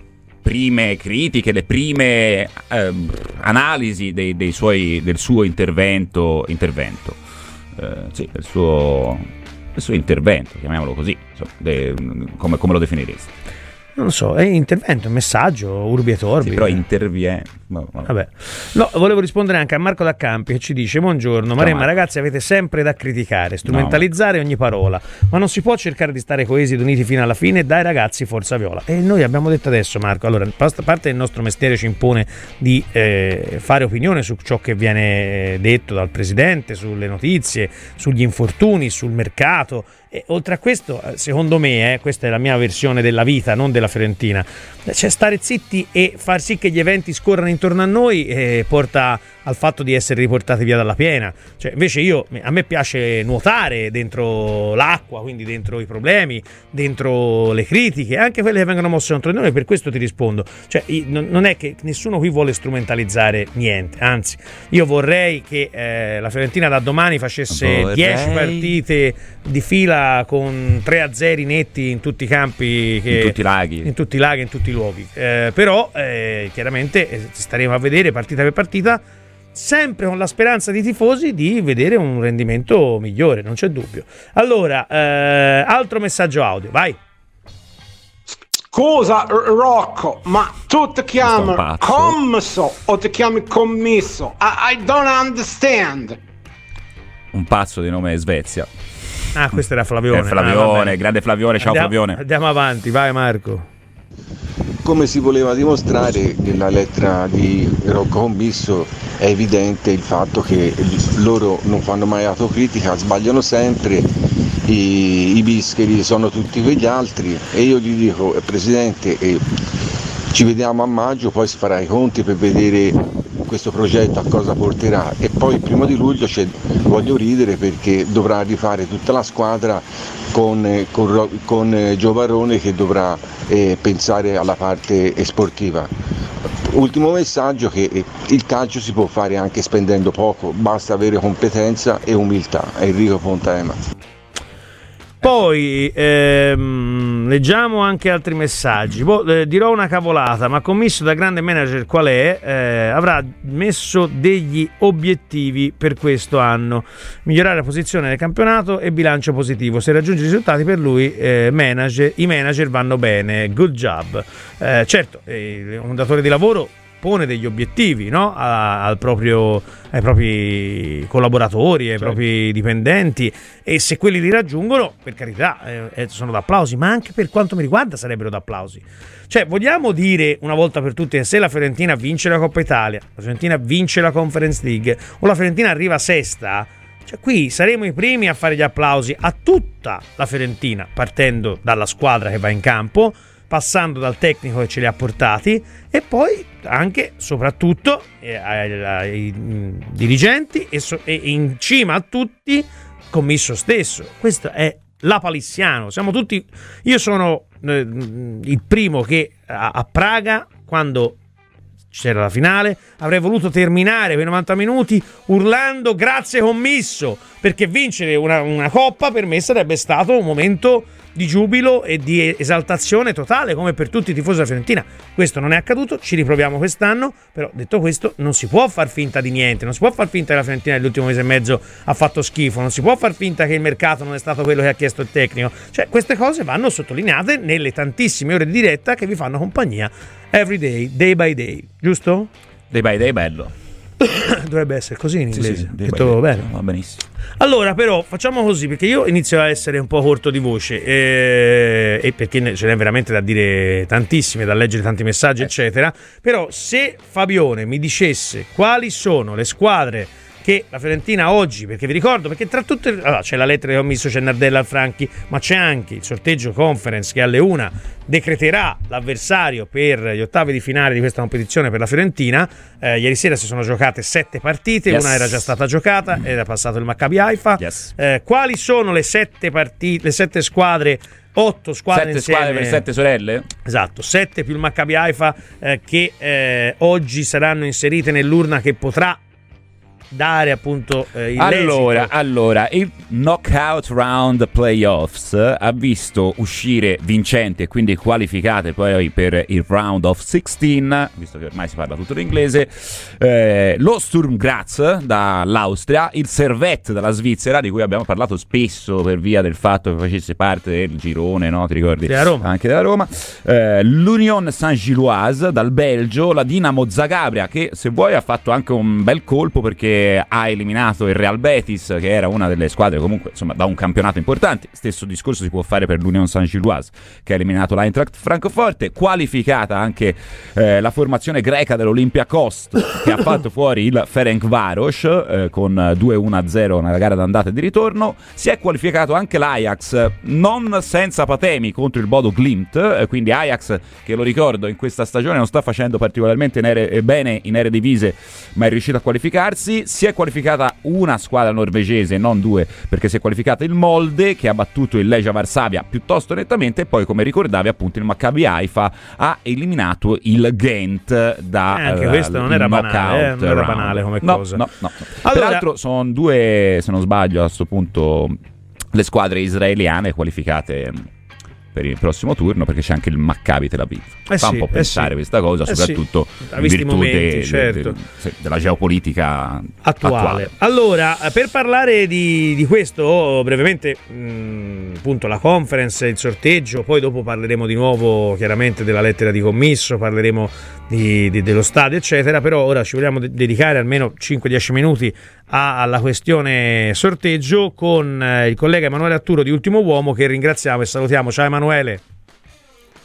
prime critiche, le prime analisi del suo intervento. Sì, del suo intervento, chiamiamolo così, insomma, come lo definiresti? Non lo so, è intervento, è un messaggio, urbi e torbi. Sì, però interviene. Vabbè. No, volevo rispondere anche a Marco da Campi che ci dice: buongiorno Maremma, ragazzi avete sempre da criticare, strumentalizzare ogni parola, ma non si può cercare di stare coesi ed uniti fino alla fine, dai ragazzi forza Viola. E noi abbiamo detto adesso, Marco, allora parte del nostro mestiere ci impone di fare opinione su ciò che viene detto dal presidente, sulle notizie, sugli infortuni, sul mercato. E oltre a questo, secondo me, questa è la mia versione della vita, non della Fiorentina, cioè stare zitti e far sì che gli eventi scorrano intorno a noi porta al fatto di essere riportati via dalla piena. Cioè, invece a me piace nuotare dentro l'acqua, quindi dentro i problemi, dentro le critiche, anche quelle che vengono mosse contro di noi. Per questo ti rispondo, cioè, non è che nessuno qui vuole strumentalizzare niente, anzi io vorrei che la Fiorentina da domani facesse 10 partite di fila con 3-0 netti in tutti i campi, in tutti i laghi, in tutti i luoghi, però chiaramente staremo a vedere partita per partita, sempre con la speranza dei tifosi di vedere un rendimento migliore, non c'è dubbio. Allora, altro messaggio audio, vai. Scusa Rocco, ma tu ti chiami Commisso o ti chiami Commisso? I don't understand. Un pazzo di nome Svezia. Ah, questo era Flavione. Grande Flavione, ciao Flavione. Andiamo avanti, vai Marco. Come si voleva dimostrare nella lettera di Rocco Commisso è evidente il fatto che loro non fanno mai autocritica, sbagliano sempre, i bischeri sono tutti quegli altri, e io gli dico presidente, ci vediamo a maggio, poi si farà i conti per vedere questo progetto a cosa porterà, e poi il 1 luglio voglio ridere perché dovrà rifare tutta la squadra con Joe Barone che dovrà pensare alla parte sportiva. Ultimo messaggio, che il calcio si può fare anche spendendo poco, basta avere competenza e umiltà. Enrico Pontaema. Poi leggiamo anche altri messaggi. Dirò una cavolata, ma Commisso da grande manager qual è? Avrà messo degli obiettivi per questo anno: migliorare la posizione del campionato e bilancio positivo. Se raggiunge i risultati, per lui i manager vanno bene. Good job. Certo, un datore di lavoro pone degli obiettivi, no? Ai propri collaboratori, ai propri dipendenti, e se quelli li raggiungono, per carità, sono d'applausi, ma anche per quanto mi riguarda sarebbero d'applausi. Cioè, vogliamo dire una volta per tutte che se la Fiorentina vince la Coppa Italia, la Fiorentina vince la Conference League o la Fiorentina arriva sesta, cioè qui saremo i primi a fare gli applausi a tutta la Fiorentina, partendo dalla squadra che va in campo, passando dal tecnico che ce li ha portati, e poi anche soprattutto ai dirigenti e in cima a tutti Commisso stesso. Questa è la Palissiano, siamo tutti, io sono il primo che a Praga, quando c'era la finale, avrei voluto terminare per 90 minuti urlando grazie Commisso, perché vincere una coppa per me sarebbe stato un momento di giubilo e di esaltazione totale, come per tutti i tifosi della Fiorentina. Questo non è accaduto, ci riproviamo quest'anno, però detto questo non si può far finta di niente, non si può far finta che la Fiorentina nell'ultimo mese e mezzo ha fatto schifo, non si può far finta che il mercato non è stato quello che ha chiesto il tecnico. Cioè, queste cose vanno sottolineate nelle tantissime ore di diretta che vi fanno compagnia every day, day by day, giusto? Day by day, bello. Dovrebbe essere così in inglese, sì, detto bene. Va benissimo. Allora, però facciamo così, perché io inizio a essere un po' corto di voce e perché ce n'è veramente da dire tantissime, da leggere tanti messaggi eccetera. Però se Fabione mi dicesse quali sono le squadre che la Fiorentina oggi, perché vi ricordo, perché tra tutte, allora, c'è la lettera che ho messo, c'è Nardella al Franchi, ma c'è anche il sorteggio Conference che alle 1 decreterà l'avversario per gli ottavi di finale di questa competizione per la Fiorentina. Ieri sera si sono giocate 7 partite, yes. Una era già stata giocata, era passato il Maccabi Haifa, yes. Quali sono le 7 partite, le 7 squadre, 8 squadre 7 insieme, squadre per 7 sorelle? Esatto, 7 più il Maccabi Haifa che oggi saranno inserite nell'urna che potrà dare appunto il Allora, il knockout round playoffs ha visto uscire vincente, quindi qualificate poi per il round of 16, visto che ormai si parla tutto l'inglese, lo Sturm Graz dall'Austria, il Servette dalla Svizzera, di cui abbiamo parlato spesso per via del fatto che facesse parte del girone, no? Ti ricordi? Della Roma. Anche della Roma, l'Union Saint-Gilloise dal Belgio, la Dinamo Zagabria, che se vuoi ha fatto anche un bel colpo perché ha eliminato il Real Betis, che era una delle squadre comunque insomma da un campionato importante. Stesso discorso si può fare per l'Union Saint-Gilloise, che ha eliminato l'Eintracht Francoforte. Qualificata anche la formazione greca dell'Olympiacos, che ha fatto fuori il Ferencváros con 2-1-0 nella gara d'andata e di ritorno. Si è qualificato anche l'Ajax, non senza patemi, contro il Bodo Glimt, quindi Ajax che, lo ricordo, in questa stagione non sta facendo particolarmente bene in Eredivisie, ma è riuscito a qualificarsi. Si è qualificata una squadra norvegese, non due, perché si è qualificata il Molde, che ha battuto il Legia Varsavia piuttosto nettamente, e poi, come ricordavi, appunto il Maccabi Haifa ha eliminato il Ghent da anche questo non era banale, non era banale come cosa. No. Allora, peraltro sono due, se non sbaglio, a questo punto le squadre israeliane qualificate per il prossimo turno, perché c'è anche il Maccabi Tel Aviv. Fa un po' pensare questa cosa, soprattutto in virtù della geopolitica attuale. Allora, per parlare di questo brevemente, appunto la conference, il sorteggio, poi dopo parleremo di nuovo chiaramente della lettera di Commisso, parleremo dello stadio eccetera, però ora ci vogliamo dedicare almeno 5-10 minuti alla questione sorteggio con il collega Emanuele Atturo di Ultimo Uomo, che ringraziamo e salutiamo. Ciao Emanuele.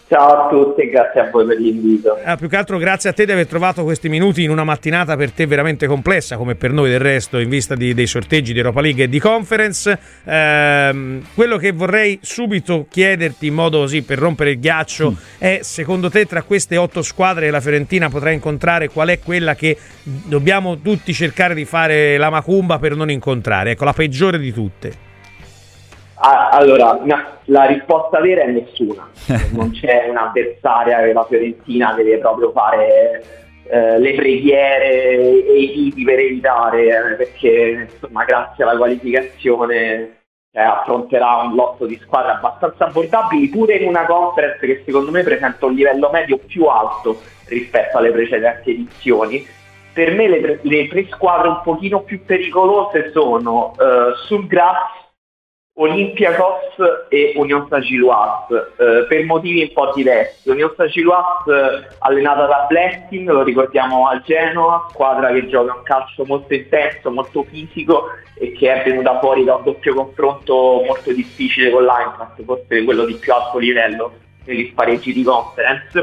Ciao a tutti e grazie a voi per l'invito. Più che altro grazie a te di aver trovato questi minuti in una mattinata per te veramente complessa, come per noi del resto, in vista dei sorteggi di Europa League e di Conference. Quello che vorrei subito chiederti, in modo così per rompere il ghiaccio, è: secondo te tra queste 8 squadre che la Fiorentina potrà incontrare, qual è quella che dobbiamo tutti cercare di fare la macumba per non incontrare? Ecco, la peggiore di tutte. Allora, la risposta vera è nessuna, non c'è un'avversaria che la Fiorentina deve proprio fare le preghiere e i riti per evitare, perché insomma grazie alla qualificazione affronterà un lotto di squadre abbastanza abbordabili, pure in una conference che secondo me presenta un livello medio più alto rispetto alle precedenti edizioni. Per me le tre squadre un pochino più pericolose sono sul Graz, Olympiacos e Union Saint-Gilloise, per motivi un po' diversi. Union Saint-Gilloise allenata da Blestin, lo ricordiamo a Genoa, squadra che gioca un calcio molto intenso, molto fisico, e che è venuta fuori da un doppio confronto molto difficile con l'Eintracht, forse quello di più alto livello negli spareggi di Conference.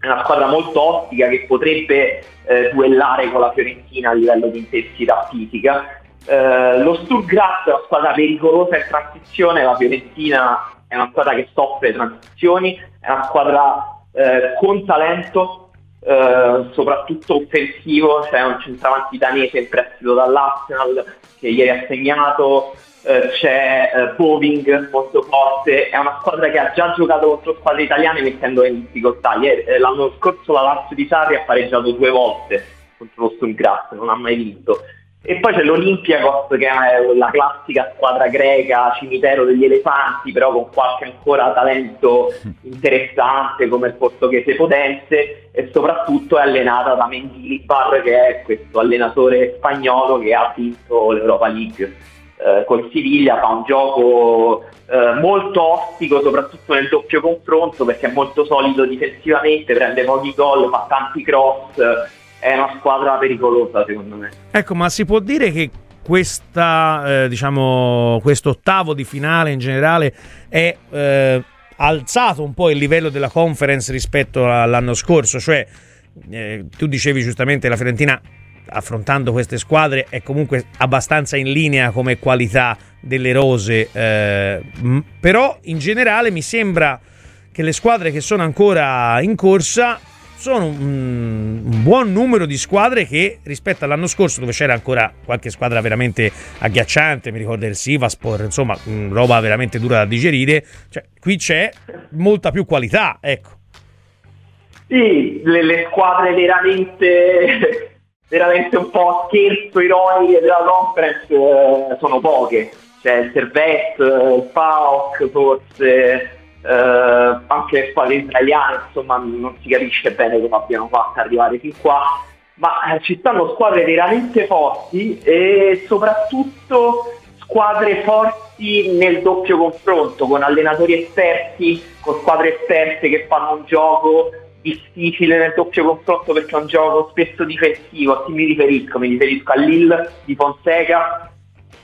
È una squadra molto ottica che potrebbe duellare con la Fiorentina a livello di intensità fisica. Lo Sturm Graz è una squadra pericolosa in transizione, la Fiorentina è una squadra che soffre transizioni, è una squadra con talento, soprattutto offensivo, c'è un centravanti danese in prestito dall'Arsenal che ieri ha segnato, c'è Boving molto forte, è una squadra che ha già giocato contro squadre italiane mettendo in difficoltà. L'anno scorso la Lazio di Sarri ha pareggiato 2 volte contro lo Sturm Graz, non ha mai vinto. E poi c'è l'Olympiakos, che è la classica squadra greca, cimitero degli elefanti, però con qualche ancora talento interessante come il portoghese Potenze, e soprattutto è allenata da Mendilibar, che è questo allenatore spagnolo che ha vinto l'Europa League col Siviglia. Fa un gioco molto ostico, soprattutto nel doppio confronto, perché è molto solido difensivamente, prende pochi gol, fa tanti cross. È una squadra pericolosa secondo me. Ecco, ma si può dire che questa questo ottavo di finale in generale è alzato un po' il livello della Conference rispetto all'anno scorso? Cioè tu dicevi giustamente, la Fiorentina affrontando queste squadre è comunque abbastanza in linea come qualità delle rose, però in generale mi sembra che le squadre che sono ancora in corsa sono un buon numero di squadre che, rispetto all'anno scorso, dove c'era ancora qualche squadra veramente agghiacciante, mi ricordo il Sivaspor, insomma roba veramente dura da digerire, cioè qui c'è molta più qualità, ecco. Sì, le squadre veramente veramente un po' scherzo ironiche della Conference sono poche, cioè il Servette, il PAOK forse, anche le squadre israeliane, insomma non si capisce bene come abbiano fatto ad arrivare fin qua, ma ci stanno squadre veramente forti e soprattutto squadre forti nel doppio confronto, con allenatori esperti, con squadre esperte che fanno un gioco difficile nel doppio confronto perché è un gioco spesso difensivo. A chi mi riferisco a Lille di Fonseca,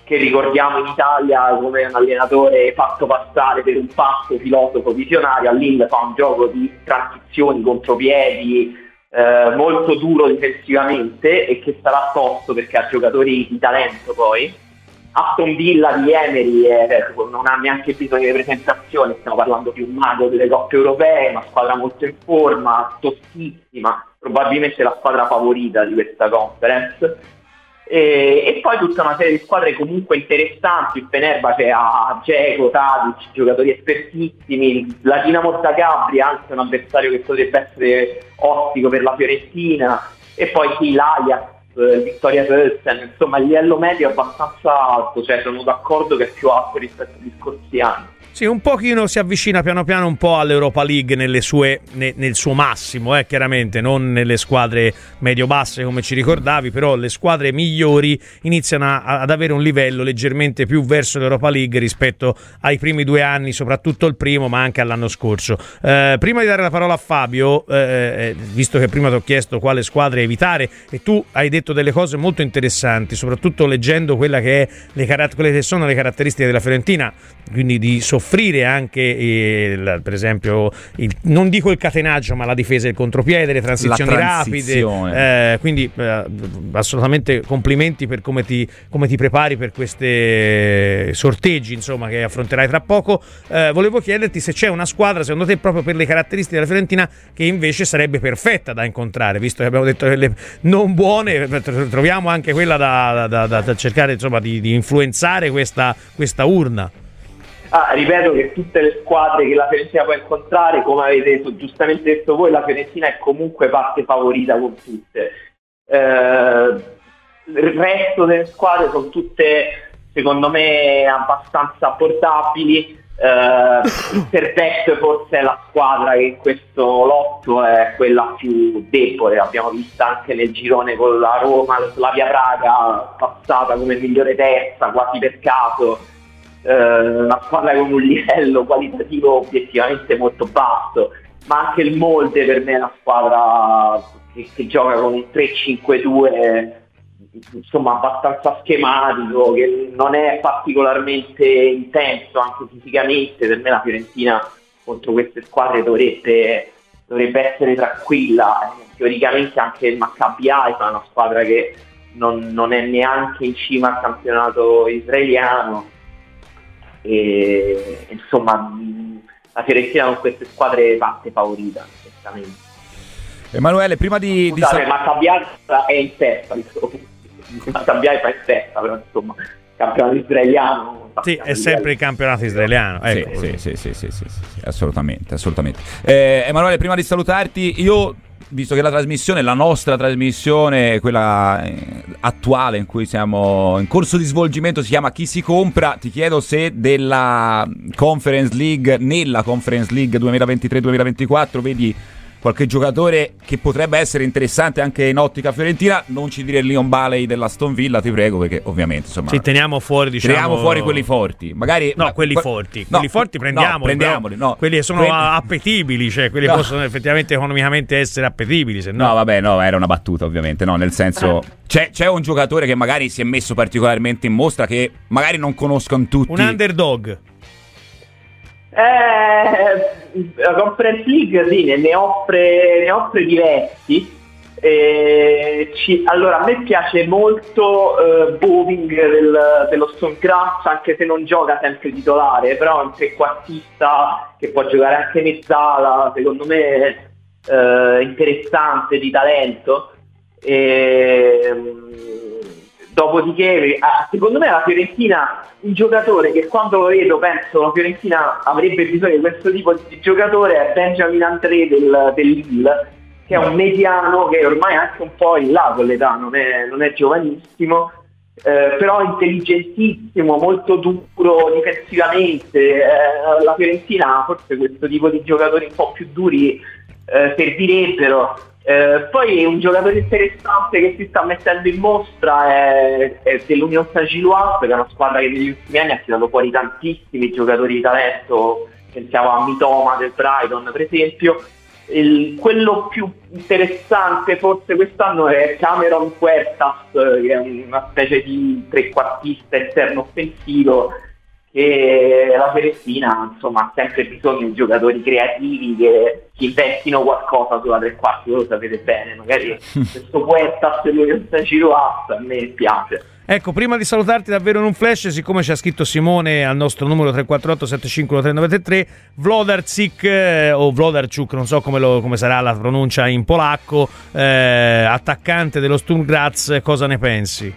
che ricordiamo in Italia come un allenatore fatto passare per un pazzo filosofo visionario. A Lille fa un gioco di transizioni, contropiedi, molto duro difensivamente e che sarà tosto perché ha giocatori di talento. Poi Aston Villa di Emery non ha neanche bisogno di presentazioni, stiamo parlando di un mago delle coppe europee, una squadra molto in forma, tostissima, probabilmente la squadra favorita di questa Conference. E poi tutta una serie di squadre comunque interessanti, il Fenerbahce ha Dzeko, Tadic, giocatori espertissimi, la Dinamo Zagabria, anche un avversario che potrebbe essere ostico per la Fiorentina, e poi sì, l'Ajax, Victoria Pilsen, insomma il livello medio è abbastanza alto, cioè sono d'accordo che è più alto rispetto agli scorsi anni. Sì, un pochino si avvicina piano piano un po' all'Europa League nel suo massimo, chiaramente non nelle squadre medio-basse come ci ricordavi, però le squadre migliori iniziano ad avere un livello leggermente più verso l'Europa League rispetto ai primi due anni, soprattutto il primo, ma anche all'anno scorso. Prima di dare la parola a Fabio, visto che prima ti ho chiesto quale squadra evitare e tu hai detto delle cose molto interessanti, soprattutto leggendo quelle che sono le caratteristiche della Fiorentina, quindi di offrire anche per esempio non dico il catenaggio ma la difesa e il contropiede, le transizioni rapide, quindi assolutamente complimenti per come ti prepari per questi sorteggi insomma che affronterai tra poco. Volevo chiederti se c'è una squadra secondo te proprio per le caratteristiche della Fiorentina che invece sarebbe perfetta da incontrare, visto che abbiamo detto quelle non buone, troviamo anche quella da cercare insomma di influenzare questa urna. Ripeto che tutte le squadre che la Fiorentina può incontrare, come avete giustamente detto voi, la Fiorentina è comunque parte favorita con tutte. Il resto delle squadre sono tutte, secondo me, abbastanza portabili. Il Servette forse è la squadra che in questo lotto è quella più debole, l'abbiamo vista anche nel girone con la Roma, la Slavia Praga, passata come migliore terza quasi per caso. Una squadra con un livello qualitativo obiettivamente molto basso, ma anche il Molde per me è una squadra che gioca con un 3-5-2 insomma abbastanza schematico, che non è particolarmente intenso anche fisicamente. Per me la Fiorentina contro queste squadre dovrebbe essere tranquilla. Teoricamente anche il Maccabi Haifa è una squadra che non è neanche in cima al campionato israeliano. E insomma la Fiorentina con queste squadre parte favorita certamente. Emanuele, prima di Maccabi Haifa è in testa, però insomma campionato israeliano. Sì, è sempre il campionato israeliano. Ecco. Sì, assolutamente. Emanuele, prima di salutarti, io visto che la nostra trasmissione, quella attuale in cui siamo in corso di svolgimento, si chiama Chi si compra, ti chiedo se nella Conference League 2023-2024 vedi qualche giocatore che potrebbe essere interessante anche in ottica fiorentina. Non ci dire Leon Bailey dell'Aston Villa, ti prego, perché ovviamente insomma sì, teniamo fuori quelli forti, magari prendiamoli, no, quelli che sono appetibili, cioè quelli possono effettivamente economicamente essere appetibili, se no era una battuta ovviamente, no, nel senso c'è un giocatore che magari si è messo particolarmente in mostra, che magari non conoscono tutti, un underdog. La Conference League sì, ne offre diversi. Allora a me piace molto Boving dello Sturm Graz, anche se non gioca sempre titolare, però è un trequartista che può giocare anche mezzala, secondo me interessante, di talento. Dopodiché, secondo me la Fiorentina, un giocatore che quando lo vedo penso la Fiorentina avrebbe bisogno di questo tipo di giocatore, è Benjamin André del Lille, che è un mediano che ormai è anche un po' in là con l'età, non è giovanissimo, però intelligentissimo, molto duro difensivamente. La Fiorentina forse questo tipo di giocatori un po' più duri servirebbero. Poi un giocatore interessante che si sta mettendo in mostra è dell'Union Saint-Gilloise, che è una squadra che negli ultimi anni ha tirato fuori tantissimi giocatori di talento, pensiamo a Mitoma del Brighton per esempio. Quello più interessante forse quest'anno è Cameron Huertas, che è una specie di trequartista esterno offensivo, che la Fiorentina insomma ha sempre bisogno di giocatori creativi che investino qualcosa sulla tre quarti. Voi lo sapete bene, magari questo Huertas e lui a me piace. Ecco, prima di salutarti davvero in un flash, siccome ci ha scritto Simone al nostro numero 348-7593933, Vlodarczyk o Vlodarchuk, non so come sarà la pronuncia in polacco, attaccante dello Sturm Graz, cosa ne pensi?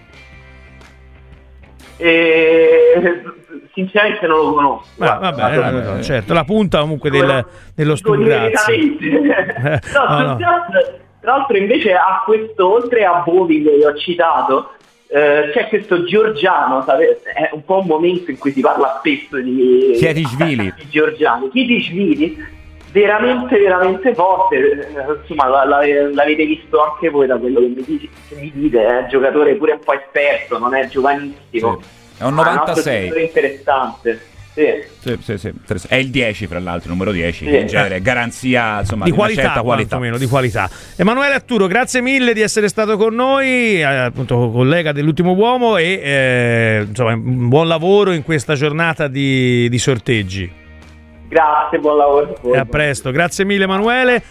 Sinceramente non lo conosco. Vabbè, certo, la punta comunque dello Sturm Graz. No. Tra l'altro invece a questo, oltre a Boving che ho citato, c'è questo georgiano, è un po' un momento in cui si parla spesso di georgiani. Kitišvili, veramente forte, insomma l'avete visto anche voi da quello che mi dite, è un giocatore pure un po' esperto, non è giovanissimo, sì. È un 96, è un interessante. Sì. È il 10, fra l'altro, il numero 10, sì, in genere, garanzia insomma di qualità, una certa qualità. Meno, di qualità. Emanuele Atturo, grazie mille di essere stato con noi, appunto collega dell'Ultimo Uomo, e insomma buon lavoro in questa giornata di sorteggi. Grazie, buon lavoro. E a presto, grazie mille Emanuele.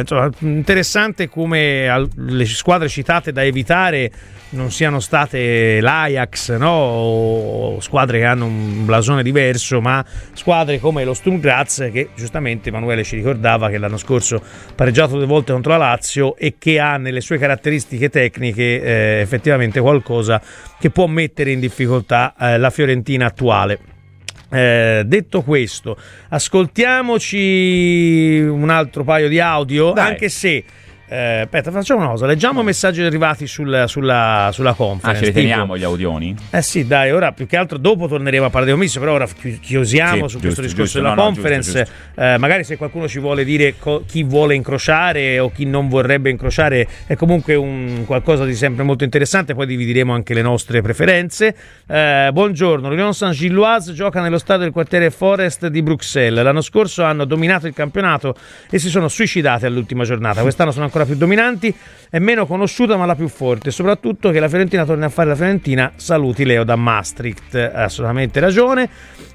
Insomma, interessante come le squadre citate da evitare non siano state l'Ajax, no? O squadre che hanno un blasone diverso, ma squadre come lo Sturm Graz, che giustamente Emanuele ci ricordava che l'anno scorso pareggiato 2 volte contro la Lazio e che ha nelle sue caratteristiche tecniche effettivamente qualcosa che può mettere in difficoltà la Fiorentina attuale. Detto questo, ascoltiamoci un altro paio di audio. Dai. Anche se aspetta, facciamo una cosa, leggiamo messaggi arrivati sulla conference. Ci riteniamo gli audioni? Sì, dai, ora più che altro dopo torneremo a parlare di Commisso, però ora chiusiamo su questo discorso della conference. Magari se qualcuno ci vuole dire chi vuole incrociare o chi non vorrebbe incrociare, è comunque un qualcosa di sempre molto interessante, poi divideremo anche le nostre preferenze. Buongiorno, l'Union Saint-Gilloise gioca nello stadio del quartiere Forest di Bruxelles. L'anno scorso hanno dominato il campionato e si sono suicidate all'ultima giornata. Quest'anno sono ancora più dominanti, è meno conosciuta ma la più forte, soprattutto che la Fiorentina torna a fare la Fiorentina. Saluti Leo da Maastricht. Assolutamente ragione.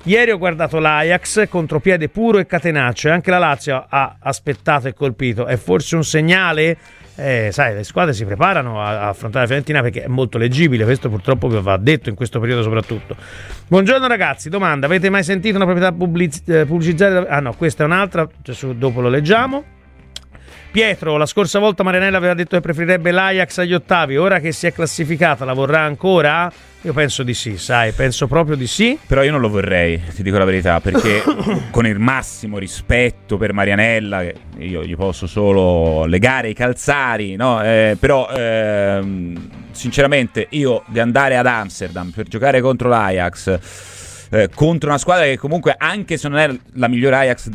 Ieri ho guardato l'Ajax, contropiede puro e catenaccio, e anche la Lazio ha aspettato e colpito. È forse un segnale? Sai, le squadre si preparano a affrontare la Fiorentina perché è molto leggibile, questo purtroppo va detto in questo periodo soprattutto. Buongiorno ragazzi, domanda: avete mai sentito una proprietà pubblicizzare? Ah no, questa è un'altra, dopo lo leggiamo. Pietro, la scorsa volta Marinella aveva detto che preferirebbe l'Ajax agli ottavi, ora che si è classificata la vorrà ancora? Io penso di sì, sai, penso proprio di sì. Però io non lo vorrei, ti dico la verità, perché con il massimo rispetto per Marianella, io gli posso solo legare i calzari, no? Però sinceramente io di andare ad Amsterdam per giocare contro l'Ajax, contro una squadra che comunque, anche se non è la migliore Ajax,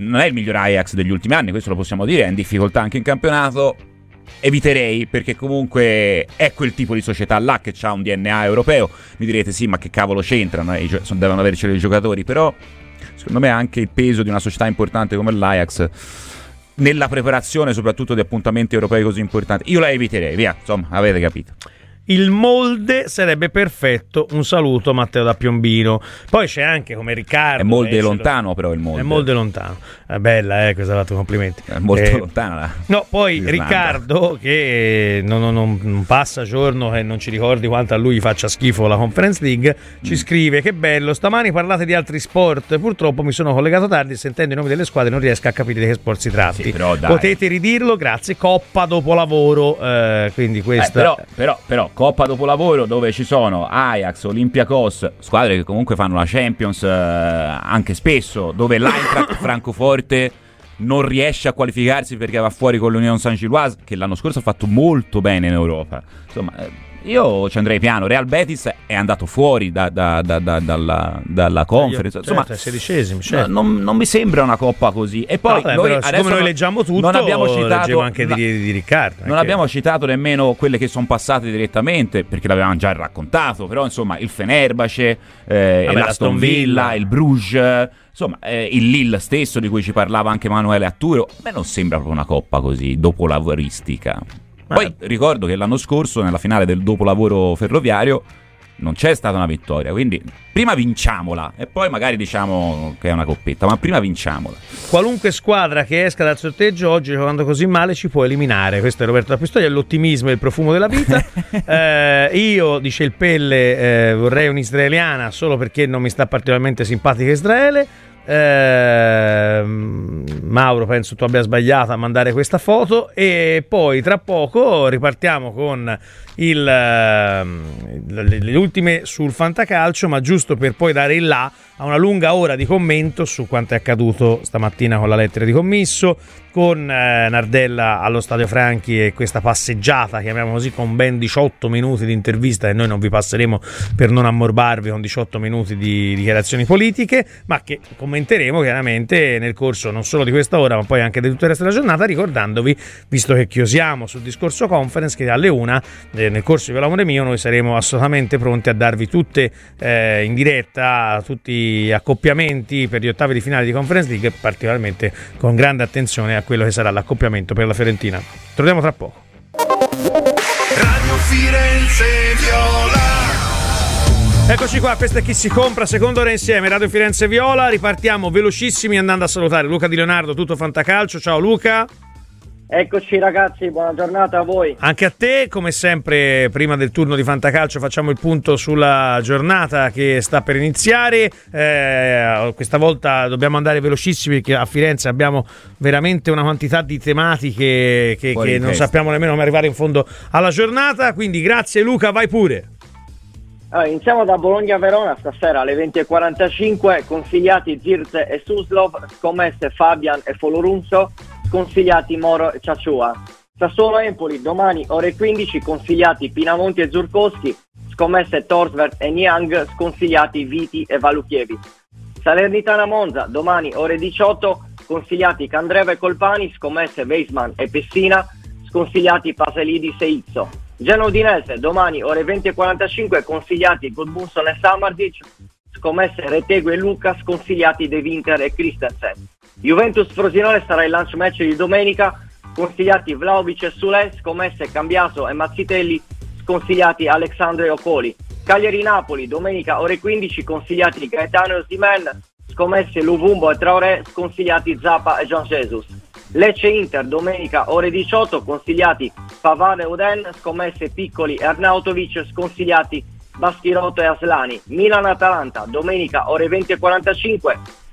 non è il miglior Ajax degli ultimi anni, questo lo possiamo dire, è in difficoltà anche in campionato, eviterei, perché comunque è quel tipo di società là che ha un DNA europeo. Mi direte sì, ma che cavolo c'entrano, devono avercelo i giocatori, però secondo me anche il peso di una società importante come l'Ajax nella preparazione soprattutto di appuntamenti europei così importanti, io la eviterei, via, insomma, avete capito. Il Molde sarebbe perfetto, un saluto Matteo da Piombino. Poi c'è anche come Riccardo. È Molde lontano, però il Molde. È Molde lontano. È bella, questa la tua, complimenti. È molto lontana. No, poi Riccardo che non passa giorno e non ci ricordi quanto a lui faccia schifo la Conference League, ci scrive: che bello, stamani parlate di altri sport, purtroppo mi sono collegato tardi e sentendo i nomi delle squadre non riesco a capire di che sport si tratti. Sì, però dai. Potete ridirlo, grazie. Coppa dopo lavoro, quindi questa. Però Coppa Dopolavoro, dove ci sono Ajax, Olympiacos, squadre che comunque fanno la Champions anche spesso, dove l'Eintracht Francoforte non riesce a qualificarsi perché va fuori con l'Union Saint-Gilloise, che l'anno scorso ha fatto molto bene in Europa. Insomma, io ci andrei piano. Real Betis è andato fuori dalla Conference, insomma, certo, 16esimi, certo. Non mi sembra una coppa così. E poi siccome noi leggiamo tutto, non abbiamo citato anche di Riccardo, non abbiamo citato nemmeno quelle che sono passate direttamente perché l'avevamo già raccontato, però insomma il Fenerbahce, l'Aston Villa, il Bruges, insomma, il Lille stesso di cui ci parlava anche Emanuele Atturo. A me non sembra proprio una coppa così dopolavoristica. Poi ricordo che l'anno scorso nella finale del dopolavoro ferroviario non c'è stata una vittoria, quindi prima vinciamola e poi magari diciamo che è una coppetta, ma prima vinciamola. Qualunque squadra che esca dal sorteggio oggi giocando così male ci può eliminare. Questo è Roberto da Pistoia, l'ottimismo e il profumo della vita. Io, dice il Pelle, vorrei un'israeliana solo perché non mi sta particolarmente simpatica Israele. Mauro, penso tu abbia sbagliato a mandare questa foto. E poi tra poco ripartiamo con le ultime sul fantacalcio, ma giusto per poi dare il là a una lunga ora di commento su quanto è accaduto stamattina con la lettera di Commisso, con Nardella allo stadio Franchi e questa passeggiata, chiamiamo così, con ben 18 minuti di intervista, e noi non vi passeremo per non ammorbarvi con 18 minuti di dichiarazioni politiche, ma che commenteremo chiaramente nel corso non solo di questa ora ma poi anche di tutta la resta della giornata, ricordandovi, visto che chiusiamo sul discorso Conference, che alle 1 nel corso di L'amore mio noi saremo assolutamente pronti a darvi tutte in diretta tutti accoppiamenti per gli ottavi di finale di Conference League, particolarmente con grande attenzione a quello che sarà l'accoppiamento per la Fiorentina. Torniamo tra poco. Radio Firenze Viola. Eccoci qua, questa è Chi si compra, seconda ora insieme, Radio Firenze Viola. Ripartiamo velocissimi andando a salutare Luca Di Leonardo, tutto fantacalcio. Ciao Luca. Eccoci ragazzi, buona giornata a voi. Anche a te, come sempre prima del turno di fantacalcio facciamo il punto sulla giornata che sta per iniziare. Questa volta dobbiamo andare velocissimi perché a Firenze abbiamo veramente una quantità di tematiche che non sappiamo nemmeno come arrivare in fondo alla giornata, quindi grazie Luca, vai pure. Allora, iniziamo da Bologna-Verona stasera alle 20.45, consigliati Zirz e Suslov, scommesse Fabian e Folorunso, consigliati Moro e Ciacciua. Sassuolo-Empoli domani ore 15, consigliati Pinamonti e Zurkowski, scommesse Torsvert e Niang, sconsigliati Viti e Valuchievi. Salernitana-Monza domani ore 18, consigliati Candreva e Colpani, scommesse Weisman e Pessina, sconsigliati Paselidis e Izzo. Genoa-Udinese domani ore 20.45, consigliati Gudmundsson e Samardzic, scommesse Retegui e Luca, sconsigliati De Winter e Christensen. Juventus-Frosinone sarà il lunch match di domenica, consigliati Vlahović e Sule, scommesse Cambiaso e Mazzitelli, sconsigliati Alexandro e Opoli. Cagliari-Napoli domenica ore 15, consigliati Gaetano e Osimhen, scommesse Luvumbo e Traoré, sconsigliati Zappa e Jean Jesus. Lecce-Inter domenica ore 18, consigliati Pavard e Uden, scommesse Piccoli e Arnautovic, sconsigliati Baschirotto e Aslani. Milan-Atalanta domenica ore 20.45,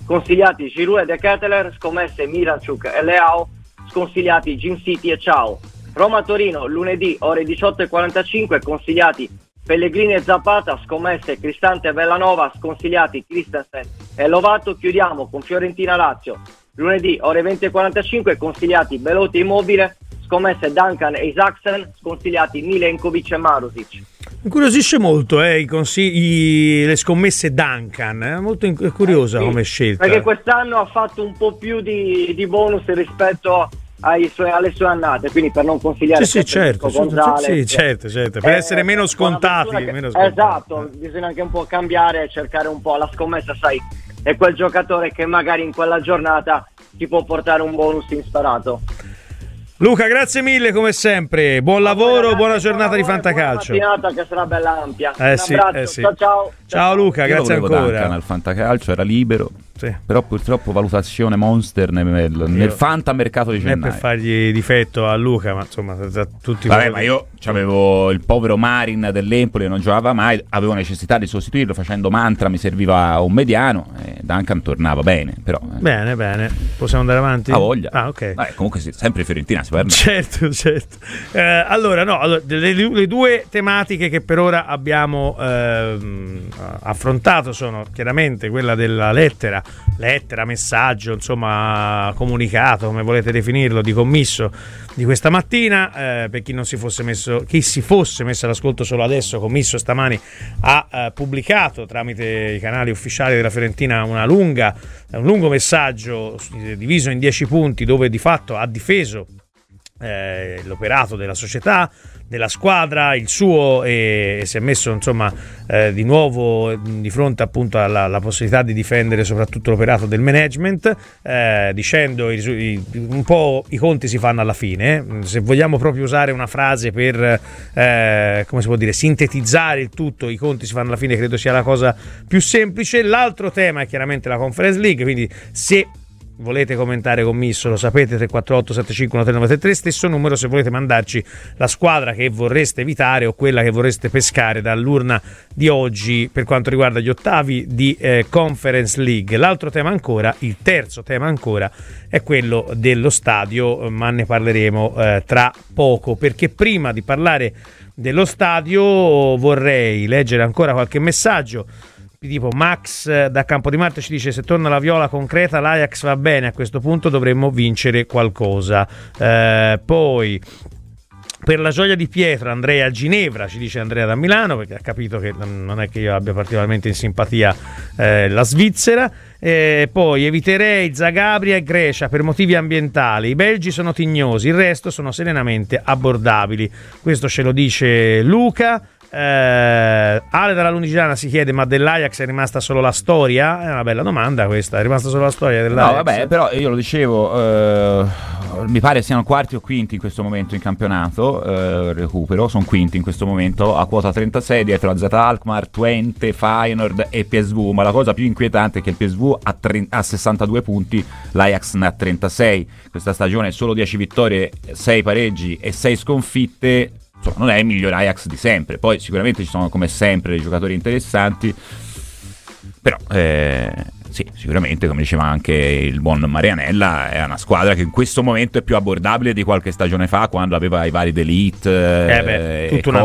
consigliati Giroud e De Ketelaere, scommesse Miranchuk e Leao, sconsigliati Jim City e Ciao. Roma-Torino lunedì ore 18.45, consigliati Pellegrini e Zapata, scommesse Cristante e Bellanova, sconsigliati Christensen e Lovato. Chiudiamo con Fiorentina-Lazio lunedì ore 20.45, consigliati Belotti e Immobile, scommesse Duncan e Isaacsen, sconsigliati Milenkovic e Marusic. Incuriosisce molto le scommesse Duncan, molto curiosa sì, come scelta. Perché quest'anno ha fatto un po' più di bonus rispetto alle sue annate, quindi per non consigliare certo, per essere meno scontati. Esatto, bisogna anche un po' cambiare, cercare un po' la scommessa, sai, è quel giocatore che magari in quella giornata ti può portare un bonus insperato. Luca, grazie mille come sempre, buon lavoro, buona giornata di fantacalcio. Buona mattinata che sarà bella ampia. Un abbraccio. Ciao Luca, grazie ancora. Al fantacalcio era libero. Sì. Però purtroppo valutazione monster nel fantamercato di gennaio. Non è per fargli difetto a Luca, ma insomma, tutti. Vabbè, ma io avevo il povero Marin dell'Empoli, non giocava mai, avevo necessità di sostituirlo facendo mantra, mi serviva un mediano e Duncan tornava bene, però. Bene, possiamo andare avanti? Ha voglia. Ah, ok. Vabbè, comunque sì, sempre Fiorentina si parla. Certo. Allora, le due tematiche che per ora abbiamo affrontato sono chiaramente quella della lettera, messaggio, insomma comunicato, come volete definirlo, di Commisso di questa mattina. Per chi non si fosse messo, chi si fosse messo all'ascolto solo adesso, Commisso stamani ha pubblicato tramite i canali ufficiali della Fiorentina un lungo messaggio diviso in 10 punti, dove di fatto ha difeso l'operato della società, della squadra, il suo, e si è messo insomma di nuovo di fronte appunto alla possibilità di difendere soprattutto l'operato del management, dicendo un po' i conti si fanno alla fine. Se vogliamo proprio usare una frase per come si può dire, sintetizzare il tutto, i conti si fanno alla fine, credo sia la cosa più semplice. L'altro tema è chiaramente la Conference League, quindi se volete commentare Commisso lo sapete, 348 75 1933, stesso numero se volete mandarci la squadra che vorreste evitare o quella che vorreste pescare dall'urna di oggi per quanto riguarda gli ottavi di Conference League. L'altro tema ancora, il terzo tema ancora, è quello dello stadio, ma ne parleremo tra poco, perché prima di parlare dello stadio vorrei leggere ancora qualche messaggio. Tipo Max da Campodimarte ci dice: se torna la Viola concreta l'Ajax va bene, a questo punto dovremmo vincere qualcosa. Poi per la gioia di Pietro, Andrea a Ginevra, ci dice Andrea da Milano, perché ha capito che non è che io abbia particolarmente in simpatia la Svizzera. Poi eviterei Zagabria e Grecia per motivi ambientali, i belgi sono tignosi, il resto sono serenamente abbordabili. Questo ce lo dice Luca. Ale dalla Lunigiana si chiede: ma dell'Ajax è rimasta solo la storia? È una bella domanda questa, è rimasta solo la storia dell'Ajax? No, vabbè, però io lo dicevo, mi pare siano quarti o quinti in questo momento in campionato, recupero, sono quinti in questo momento a quota 36 dietro a Zeta Alkmaar, Twente, Feyenoord e PSV, ma la cosa più inquietante è che il PSV ha 62 punti, l'Ajax ne ha 36, questa stagione solo 10 vittorie, 6 pareggi e 6 sconfitte. Non è il miglior Ajax di sempre, poi sicuramente ci sono come sempre dei giocatori interessanti, però sì, sicuramente come diceva anche il buon Marianella è una squadra che in questo momento è più abbordabile di qualche stagione fa, quando aveva i vari d'Elite tutta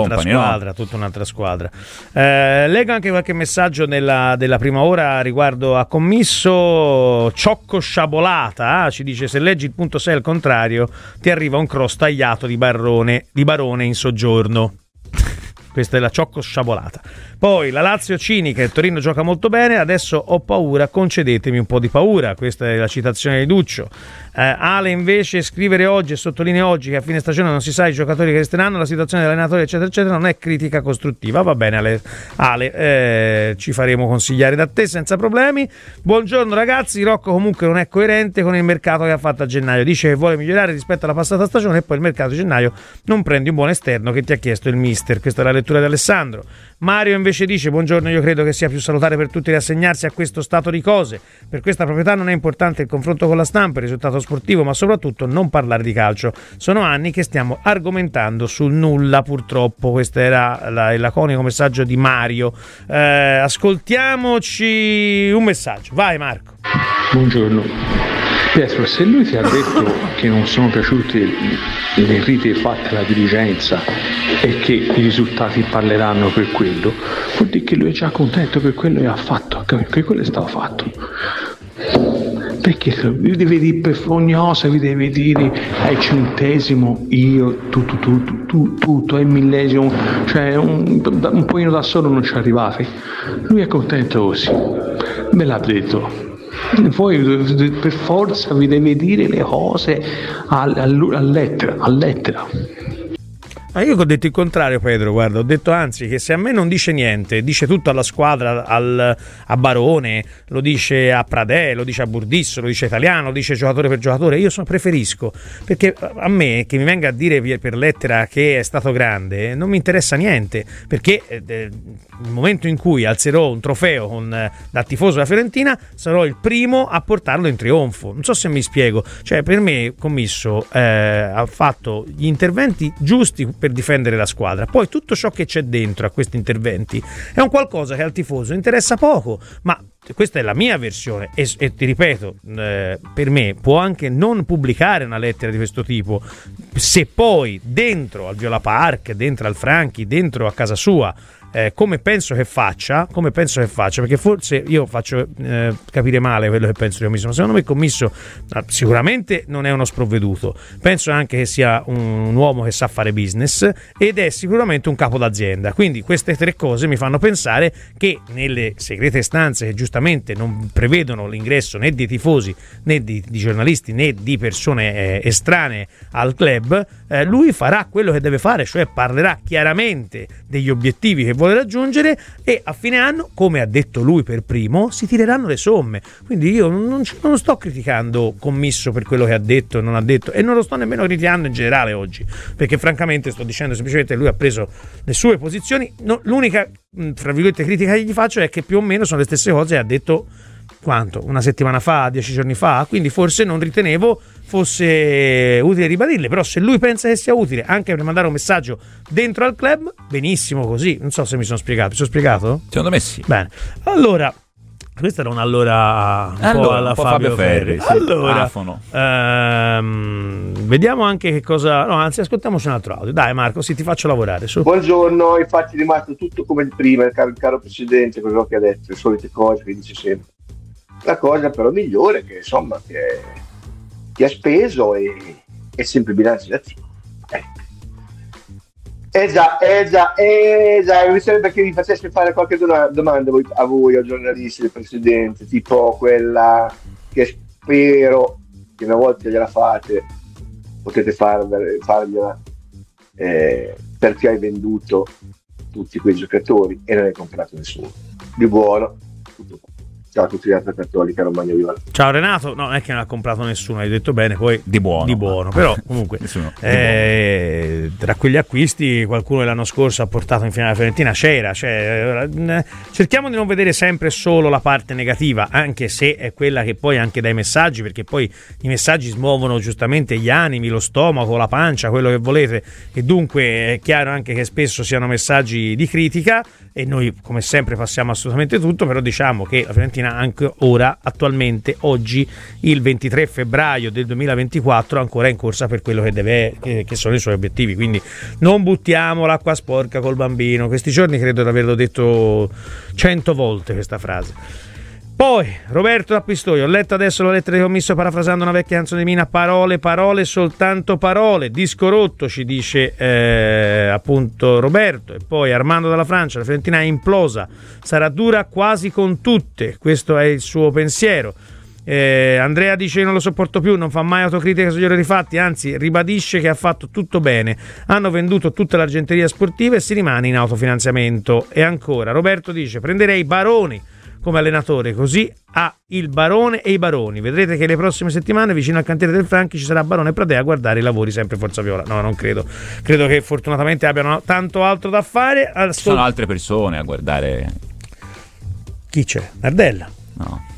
un'altra squadra. Leggo anche qualche messaggio della prima ora riguardo a Commisso. Ciocco Sciabolata ci dice: se leggi il punto 6 al contrario ti arriva un cross tagliato di Barone in soggiorno. Questa è la Ciocco Sciabolata. Poi la Lazio cinica: il Torino gioca molto bene, adesso ho paura, concedetemi un po' di paura. Questa è la citazione di Duccio. Ale invece scrivere oggi e sottolinea oggi che a fine stagione non si sa i giocatori che resteranno, la situazione dell'allenatore eccetera eccetera, non è critica costruttiva. Va bene Ale, ci faremo consigliare da te senza problemi. Buongiorno ragazzi, Rocco comunque non è coerente con il mercato che ha fatto a gennaio, dice che vuole migliorare rispetto alla passata stagione e poi il mercato di gennaio non prendi un buon esterno che ti ha chiesto il mister. Questa è la lettura di Alessandro. Mario invece dice: buongiorno, io credo che sia più salutare per tutti riassegnarsi a questo stato di cose, per questa proprietà non è importante il confronto con la stampa, il risultato sportivo, ma soprattutto non parlare di calcio, sono anni che stiamo argomentando sul nulla purtroppo. Questo era il laconico messaggio di Mario. Ascoltiamoci un messaggio, vai Marco. Buongiorno Pietro, se lui ti ha detto che non sono piaciute le rite fatte alla dirigenza e che i risultati parleranno per quello, vuol dire che lui è già contento per quello che ha fatto, perché quello è stato fatto. Perché devi dire per ogni cosa, vi devi dire al centesimo io tutto al millesimo, cioè un pochino da solo non ci arrivate. Lui è contento così, me l'ha detto. Voi per forza vi deve dire le cose a lettera. Ah, io ho detto il contrario Pedro, guarda, ho detto anzi che se a me non dice niente, dice tutto alla squadra, a Barone, lo dice a Pradè, lo dice a Burdisso, lo dice Italiano, lo dice giocatore per giocatore, io preferisco, perché a me che mi venga a dire per lettera che è stato grande non mi interessa niente, perché nel momento in cui alzerò un trofeo da tifoso della Fiorentina sarò il primo a portarlo in trionfo, non so se mi spiego, cioè per me Commisso ha fatto gli interventi giusti per difendere la squadra, poi tutto ciò che c'è dentro a questi interventi è un qualcosa che al tifoso interessa poco, ma questa è la mia versione e ti ripeto, per me può anche non pubblicare una lettera di questo tipo, se poi dentro al Viola Park, dentro al Franchi, dentro a casa sua come penso che faccia, perché forse io faccio capire male quello che penso di Commisso, ma secondo me Commisso sicuramente non è uno sprovveduto, penso anche che sia un uomo che sa fare business ed è sicuramente un capo d'azienda, quindi queste tre cose mi fanno pensare che nelle segrete stanze, che giustamente non prevedono l'ingresso né di tifosi né di giornalisti né di persone estranee al club, lui farà quello che deve fare, cioè parlerà chiaramente degli obiettivi che vuole raggiungere e a fine anno, come ha detto lui per primo, si tireranno le somme. Quindi io non sto criticando Commisso per quello che ha detto e non ha detto, e non lo sto nemmeno criticando in generale oggi, perché francamente sto dicendo semplicemente lui ha preso le sue posizioni. No, l'unica tra virgolette critica che gli faccio è che più o meno sono le stesse cose che ha detto quanto una settimana fa, 10 giorni fa, quindi forse non ritenevo fosse utile ribadirle, però se lui pensa che sia utile anche per mandare un messaggio dentro al club, benissimo così. Non so se mi sono spiegato? Secondo me sì. Bene, allora questo era un po' alla Fabio Ferri. Sì. Allora, vediamo anche che cosa. No, anzi, ascoltiamoci un altro audio. Dai, Marco, sì, ti faccio lavorare. Su. Buongiorno, infatti è rimasto tutto come il prima, il caro presidente, quello che ha detto, le solite cose che dice sempre. La cosa però migliore che insomma che ha speso è sempre bilancio d'azione. Già, mi sarebbe che vi facesse fare qualche domanda a voi, a giornalisti, del presidente, tipo quella che spero che una volta gliela fate, potete fargliela, perché hai venduto tutti quei giocatori e non hai comprato nessuno. Di buono, tutto qua. Ciao a tutti gli altri cattolici, Romagna Viola. Ciao Renato, no, non è che non ha comprato nessuno, hai detto bene, poi di buono. Però comunque buono. Tra quegli acquisti qualcuno l'anno scorso ha portato in finale fiorentina, c'era, cerchiamo di non vedere sempre solo la parte negativa, anche se è quella che poi anche dai messaggi, perché poi i messaggi smuovono giustamente gli animi, lo stomaco, la pancia, quello che volete, e dunque è chiaro anche che spesso siano messaggi di critica e noi come sempre passiamo assolutamente tutto, però diciamo che la Fiorentina anche ora, attualmente, oggi il 23 febbraio del 2024, ancora in corsa per quello che deve, che sono i suoi obiettivi, quindi non buttiamo l'acqua sporca col bambino. Questi giorni credo di averlo detto 100 volte questa frase. Poi Roberto da Pistoia: ho letto adesso la lettera di Commisso parafrasando una vecchia canzone di Mina, parole, soltanto parole, disco rotto, ci dice appunto Roberto. E poi Armando dalla Francia: la Fiorentina è implosa, sarà dura quasi con tutte, questo è il suo pensiero. Andrea dice: non lo sopporto più, non fa mai autocritica sugli errori fatti, anzi ribadisce che ha fatto tutto bene, hanno venduto tutta l'argenteria sportiva e si rimane in autofinanziamento. E ancora Roberto dice: prenderei Baroni come allenatore, così ha il Barone e i Baroni. Vedrete che le prossime settimane vicino al cantiere del Franchi ci sarà Barone e Pradea a guardare i lavori, sempre Forza Viola. No, non credo che fortunatamente abbiano tanto altro da fare. Ci sono altre persone a guardare. Chi c'è? Nardella? No.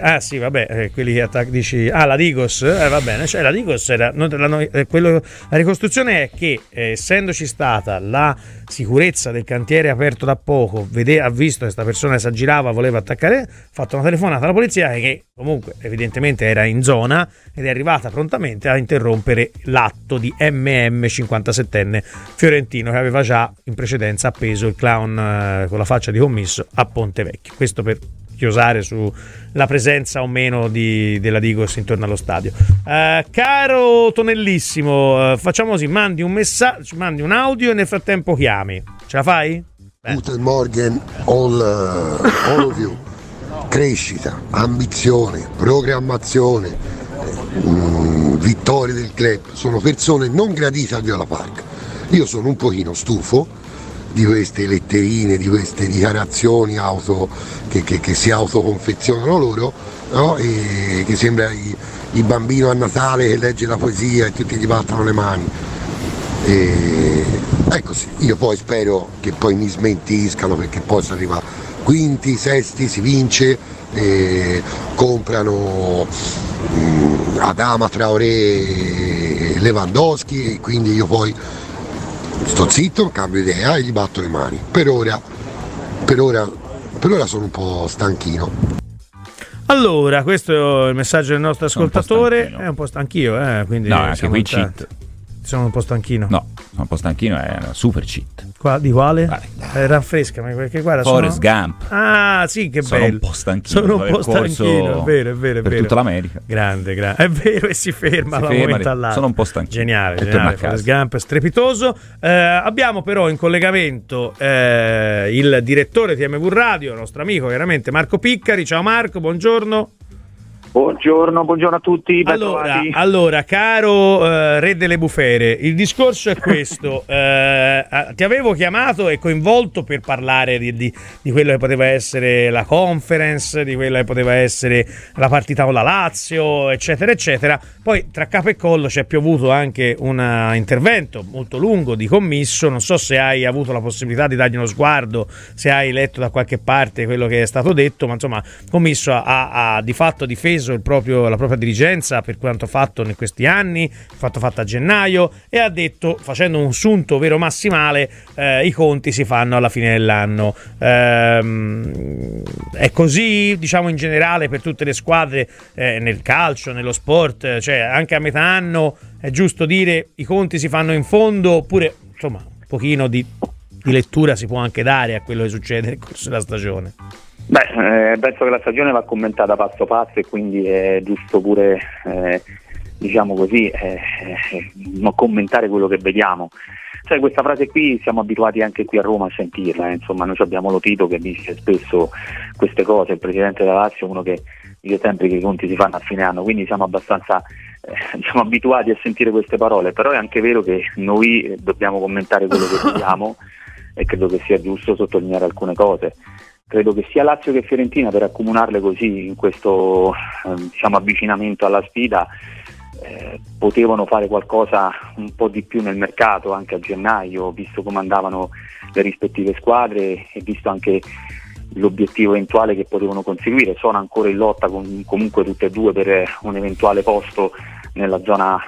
Ah sì, vabbè, quelli che dici la Digos, va bene, cioè la Digos era la ricostruzione è che essendoci stata la sicurezza del cantiere aperto da poco, ha visto che questa persona si aggirava, voleva attaccare, ha fatto una telefonata alla polizia che comunque evidentemente era in zona ed è arrivata prontamente a interrompere l'atto di MM 57enne fiorentino che aveva già in precedenza appeso il clown con la faccia di Commisso a Ponte Vecchio. Questo per chiosare sulla presenza o meno della Digos intorno allo stadio. Caro Tonellissimo, facciamo così: mandi un messaggio, mandi un audio e nel frattempo chiami. Ce la fai? Guten Morgen, all of you. Crescita, ambizione, programmazione, vittorie del club sono persone non gradite a Viola Park. Io sono un pochino stufo di queste letterine, di queste dichiarazioni che si autoconfezionano loro, no? E che sembra il bambino a Natale che legge la poesia e tutti gli battono le mani. Ecco sì, io poi spero che poi mi smentiscano, perché poi si arriva quinti, sesti, si vince, comprano Adama Traoré e Lewandowski, e quindi io poi sto zitto, cambio idea e gli batto le mani. Per ora sono un po' stanchino. Allora, questo è il messaggio del nostro ascoltatore. È un po' stanchino, quindi no, anche qui cheat. Sono un po' stanchino. No. un po' stanchino, è una super cheat. Di quale? Raffrescami, perché guarda, Forrest Gump. Ah sì, che bello. Sono un po' stanchino. È vero, è vero. Per tutta l'America. Grande. È vero, e si ferma da un momento all'altro. Sono un po' stanchino. Geniale. Forrest Gump è strepitoso. Abbiamo però in collegamento il direttore TMW Radio, nostro amico veramente Marco Piccari. Ciao Marco, buongiorno. Buongiorno a tutti. Allora caro re delle bufere, il discorso è questo. Ti avevo chiamato e coinvolto per parlare di quello che poteva essere la Conference, di quello che poteva essere la partita con la Lazio, eccetera eccetera. Poi tra capo e collo c'è piovuto anche un intervento molto lungo di Commisso. Non so se hai avuto la possibilità di dargli uno sguardo, se hai letto da qualche parte quello che è stato detto, ma insomma Commisso ha di fatto difeso la propria dirigenza per quanto fatto in questi anni, fatto a gennaio, e ha detto, facendo un sunto vero massimale, i conti si fanno alla fine dell'anno. È così, diciamo, in generale per tutte le squadre, nel calcio, nello sport, cioè anche a metà anno è giusto dire i conti si fanno in fondo, oppure insomma un pochino di lettura si può anche dare a quello che succede nel corso della stagione? Beh, penso che la stagione va commentata passo passo, e quindi è giusto pure, diciamo così, commentare quello che vediamo. Cioè, questa frase qui siamo abituati anche qui a Roma a sentirla, insomma. Noi abbiamo lo Tito che dice spesso queste cose, il presidente della Lazio è uno che dice sempre che i conti si fanno a fine anno, quindi siamo abbastanza siamo abituati a sentire queste parole, però è anche vero che noi dobbiamo commentare quello che vediamo e credo che sia giusto sottolineare alcune cose. Credo che sia Lazio che Fiorentina, per accomunarle così in questo avvicinamento alla sfida, potevano fare qualcosa un po' di più nel mercato anche a gennaio, visto come andavano le rispettive squadre e visto anche l'obiettivo eventuale che potevano conseguire. Sono ancora in lotta comunque tutte e due per un eventuale posto nella zona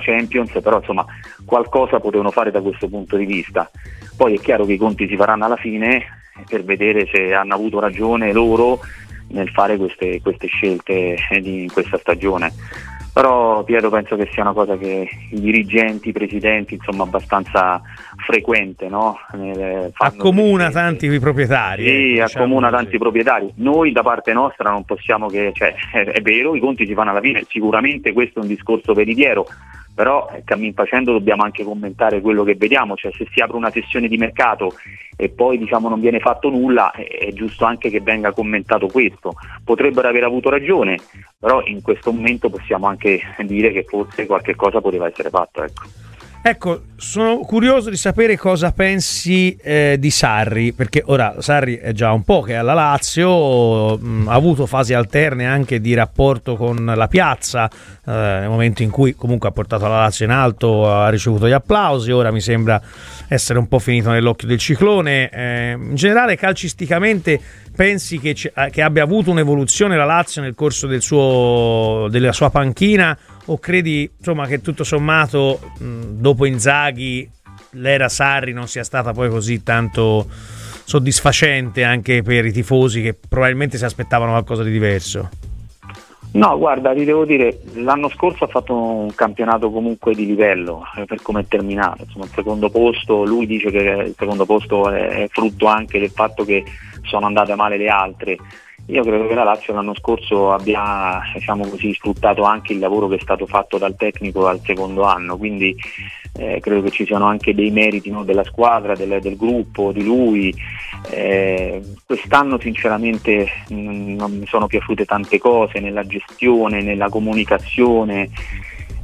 Champions, però insomma qualcosa potevano fare da questo punto di vista. Poi è chiaro che i conti si faranno alla fine, per vedere se hanno avuto ragione loro nel fare queste scelte in questa stagione. Però Pietro, penso che sia una cosa che i dirigenti, i presidenti, insomma abbastanza frequente, no? Accomuna tanti proprietari. Sì, diciamo accomuna tanti proprietari. Noi da parte nostra non possiamo è vero, i conti si fanno alla fine, sicuramente questo è un discorso veritiero, però cammin facendo dobbiamo anche commentare quello che vediamo. Cioè, se si apre una sessione di mercato e poi non viene fatto nulla, è giusto anche che venga commentato questo. Potrebbero aver avuto ragione, però in questo momento possiamo anche dire che forse qualche cosa poteva essere fatto, ecco. Sono curioso di sapere cosa pensi di Sarri, perché ora Sarri è già un po' che è alla Lazio, ha avuto fasi alterne anche di rapporto con la piazza, nel momento in cui comunque ha portato la Lazio in alto, ha ricevuto gli applausi, ora mi sembra essere un po' finito nell'occhio del ciclone. In generale calcisticamente pensi che abbia avuto un'evoluzione la Lazio nel corso della sua panchina, o credi insomma che tutto sommato dopo Inzaghi l'era Sarri non sia stata poi così tanto soddisfacente anche per i tifosi, che probabilmente si aspettavano qualcosa di diverso? No, guarda, ti devo dire, l'anno scorso ha fatto un campionato comunque di livello, per come è terminato, insomma il secondo posto. Lui dice che il secondo posto è frutto anche del fatto che sono andate male le altre. Io credo che la Lazio l'anno scorso abbia sfruttato anche il lavoro che è stato fatto dal tecnico al secondo anno, quindi credo che ci siano anche dei meriti, no, della squadra, del gruppo, di lui. Quest'anno sinceramente non mi sono piaciute tante cose nella gestione, nella comunicazione.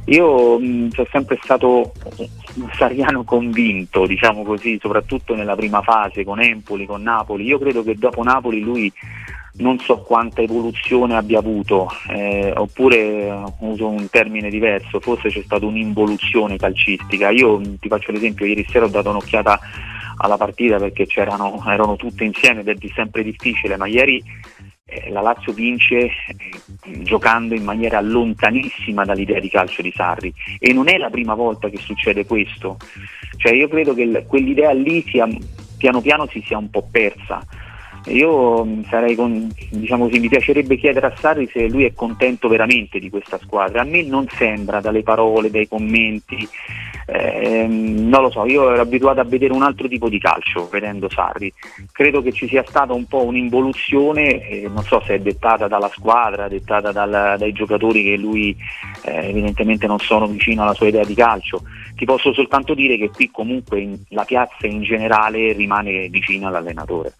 Io sono sempre stato un sariano convinto, diciamo così, soprattutto nella prima fase con Empoli, con Napoli. Io credo che dopo Napoli lui non so quanta evoluzione abbia avuto, oppure uso un termine diverso, forse c'è stata un'involuzione calcistica. Io ti faccio l'esempio, ieri sera ho dato un'occhiata alla partita perché erano tutte insieme ed è sempre difficile, ma ieri la Lazio vince giocando in maniera lontanissima dall'idea di calcio di Sarri, e non è la prima volta che succede questo. Cioè io credo che quell'idea lì piano piano si sia un po' persa. Io sarei mi piacerebbe chiedere a Sarri se lui è contento veramente di questa squadra. A me non sembra, dalle parole, dai commenti, non lo so, io ero abituato a vedere un altro tipo di calcio vedendo Sarri. Credo che ci sia stata un po' un'involuzione, non so se è dettata dalla squadra, dettata dai giocatori che lui evidentemente non sono vicino alla sua idea di calcio. Ti posso soltanto dire che qui comunque la piazza in generale rimane vicina all'allenatore.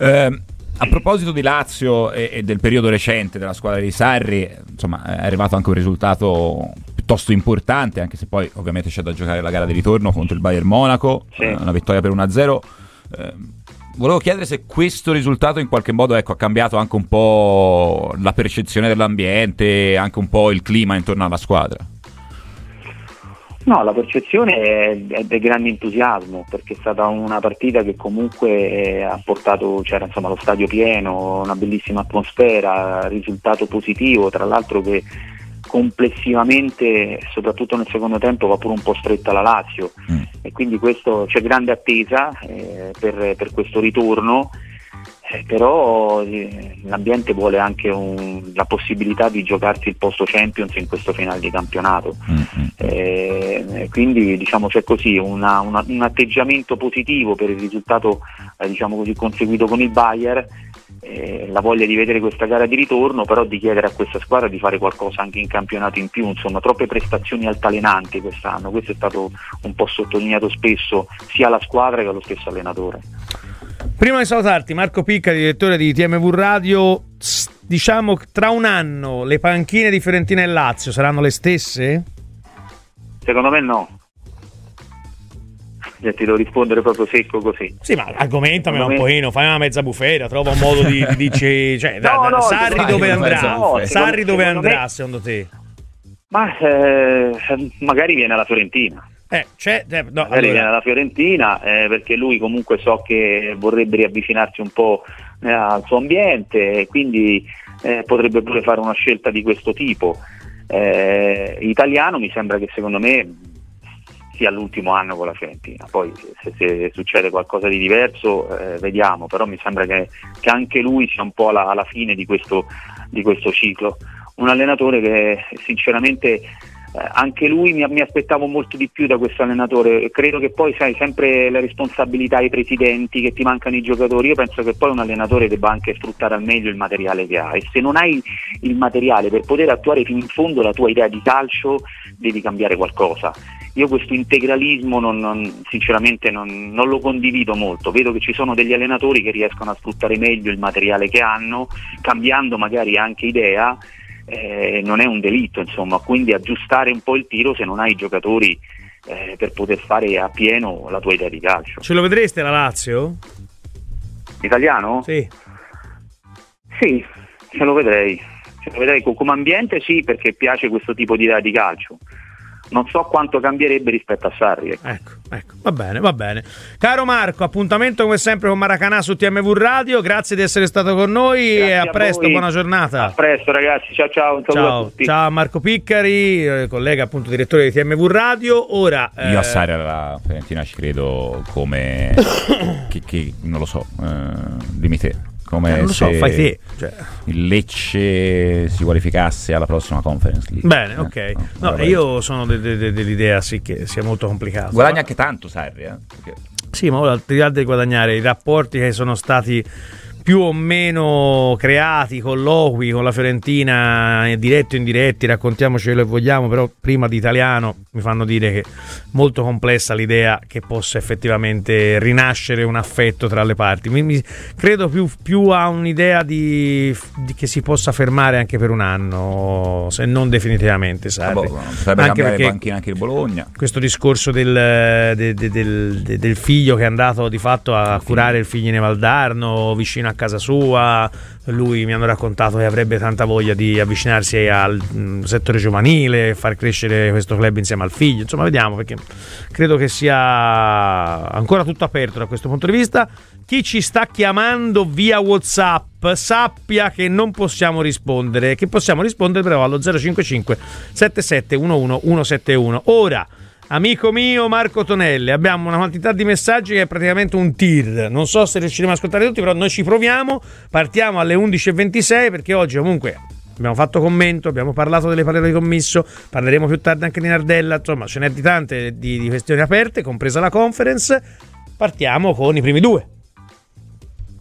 A proposito di Lazio e del periodo recente della squadra di Sarri, insomma, è arrivato anche un risultato piuttosto importante, anche se poi ovviamente c'è da giocare la gara di ritorno contro il Bayern Monaco, sì, una vittoria per 1-0. Volevo chiedere se questo risultato in qualche modo, ecco, ha cambiato anche un po' la percezione dell'ambiente, anche un po' il clima intorno alla squadra. No, la percezione è del grande entusiasmo, perché è stata una partita che comunque ha portato, c'era insomma lo stadio pieno, una bellissima atmosfera, risultato positivo, tra l'altro che complessivamente, soprattutto nel secondo tempo, va pure un po' stretta la Lazio, e quindi questo, c'è grande attesa per questo ritorno. Però l'ambiente vuole anche la possibilità di giocarsi il posto Champions in questo finale di campionato, quindi diciamo c'è così un atteggiamento positivo per il risultato diciamo così conseguito con il Bayern, la voglia di vedere questa gara di ritorno, però di chiedere a questa squadra di fare qualcosa anche in campionato in più. Insomma, troppe prestazioni altalenanti quest'anno, questo è stato un po' sottolineato spesso sia alla squadra che allo stesso allenatore. Prima di salutarti, Marco Picca, direttore di TMW Radio, diciamo tra un anno le panchine di Fiorentina e Lazio saranno le stesse? Secondo me no. Ti devo rispondere proprio secco così. Sì, ma argomentamela un pochino, fai una mezza bufera, trova un modo di dici, cioè, no, Sarri dove andrà? Sarri dove andrà secondo te? Ma magari viene alla Fiorentina. Viene alla Fiorentina perché lui comunque so che vorrebbe riavvicinarsi un po' al suo ambiente, quindi potrebbe pure fare una scelta di questo tipo. Italiano mi sembra che secondo me sia l'ultimo anno con la Fiorentina, poi se succede qualcosa di diverso vediamo, però mi sembra che anche lui sia un po' alla fine di questo ciclo. Un allenatore che sinceramente anche lui mi aspettavo molto di più da questo allenatore. Credo che poi, sai, sempre la responsabilità ai presidenti, che ti mancano i giocatori. Io penso che poi un allenatore debba anche sfruttare al meglio il materiale che ha, e se non hai il materiale per poter attuare fino in fondo la tua idea di calcio devi cambiare qualcosa. Io questo integralismo sinceramente non lo condivido molto. Vedo che ci sono degli allenatori che riescono a sfruttare meglio il materiale che hanno, cambiando magari anche idea. Non è un delitto, insomma, quindi aggiustare un po' il tiro se non hai i giocatori per poter fare a pieno la tua idea di calcio. Ce lo vedreste la Lazio? Italiano? Sì, ce lo vedrei come ambiente, sì, perché piace questo tipo di idea di calcio. Non so quanto cambierebbe rispetto a Sarri. Ecco. Va bene. Caro Marco, appuntamento come sempre con Maracanà su TMW Radio. Grazie di essere stato con noi. Grazie, e a presto, voi. Buona giornata. A presto, ragazzi. Ciao a tutti. Ciao Marco Piccari, collega appunto direttore di TMW Radio. Ora io a Sarri alla Fiorentina ci credo come che non lo so, dimmi te. Come non lo so, fai te. Cioè, il Lecce si qualificasse alla prossima Conference League. Bene, ok. No, io sono dell'idea sì che sia molto complicato. Guadagna anche tanto Sarri, perché... Sì, ma ora al di là di guadagnare, i rapporti che sono stati più o meno creati, colloqui con la Fiorentina, diretti o indiretti, raccontiamoci quello che vogliamo, però prima di Italiano mi fanno dire che è molto complessa l'idea che possa effettivamente rinascere un affetto tra le parti. Credo più a un'idea di che si possa fermare anche per un anno, se non definitivamente, Sarri. Sarebbe anche cambiare panchina anche il Bologna. Questo discorso del figlio che è andato di fatto a curare il figlio in Valdarno, vicino a casa sua, lui mi hanno raccontato che avrebbe tanta voglia di avvicinarsi al settore giovanile, far crescere questo club insieme al figlio. Insomma, vediamo, perché credo che sia ancora tutto aperto da questo punto di vista. Chi ci sta chiamando via WhatsApp sappia che non possiamo rispondere, che possiamo rispondere però allo 055 77 11 171. Ora Amico mio Marco Tonelli, abbiamo una quantità di messaggi che è praticamente un tir. Non so se riusciremo a ascoltare tutti, però noi ci proviamo. Partiamo alle 11.26 perché oggi comunque abbiamo fatto commento, abbiamo parlato delle parole di Commisso, parleremo più tardi anche di Nardella, insomma ce n'è di tante di questioni aperte, compresa la Conference. Partiamo con i primi due.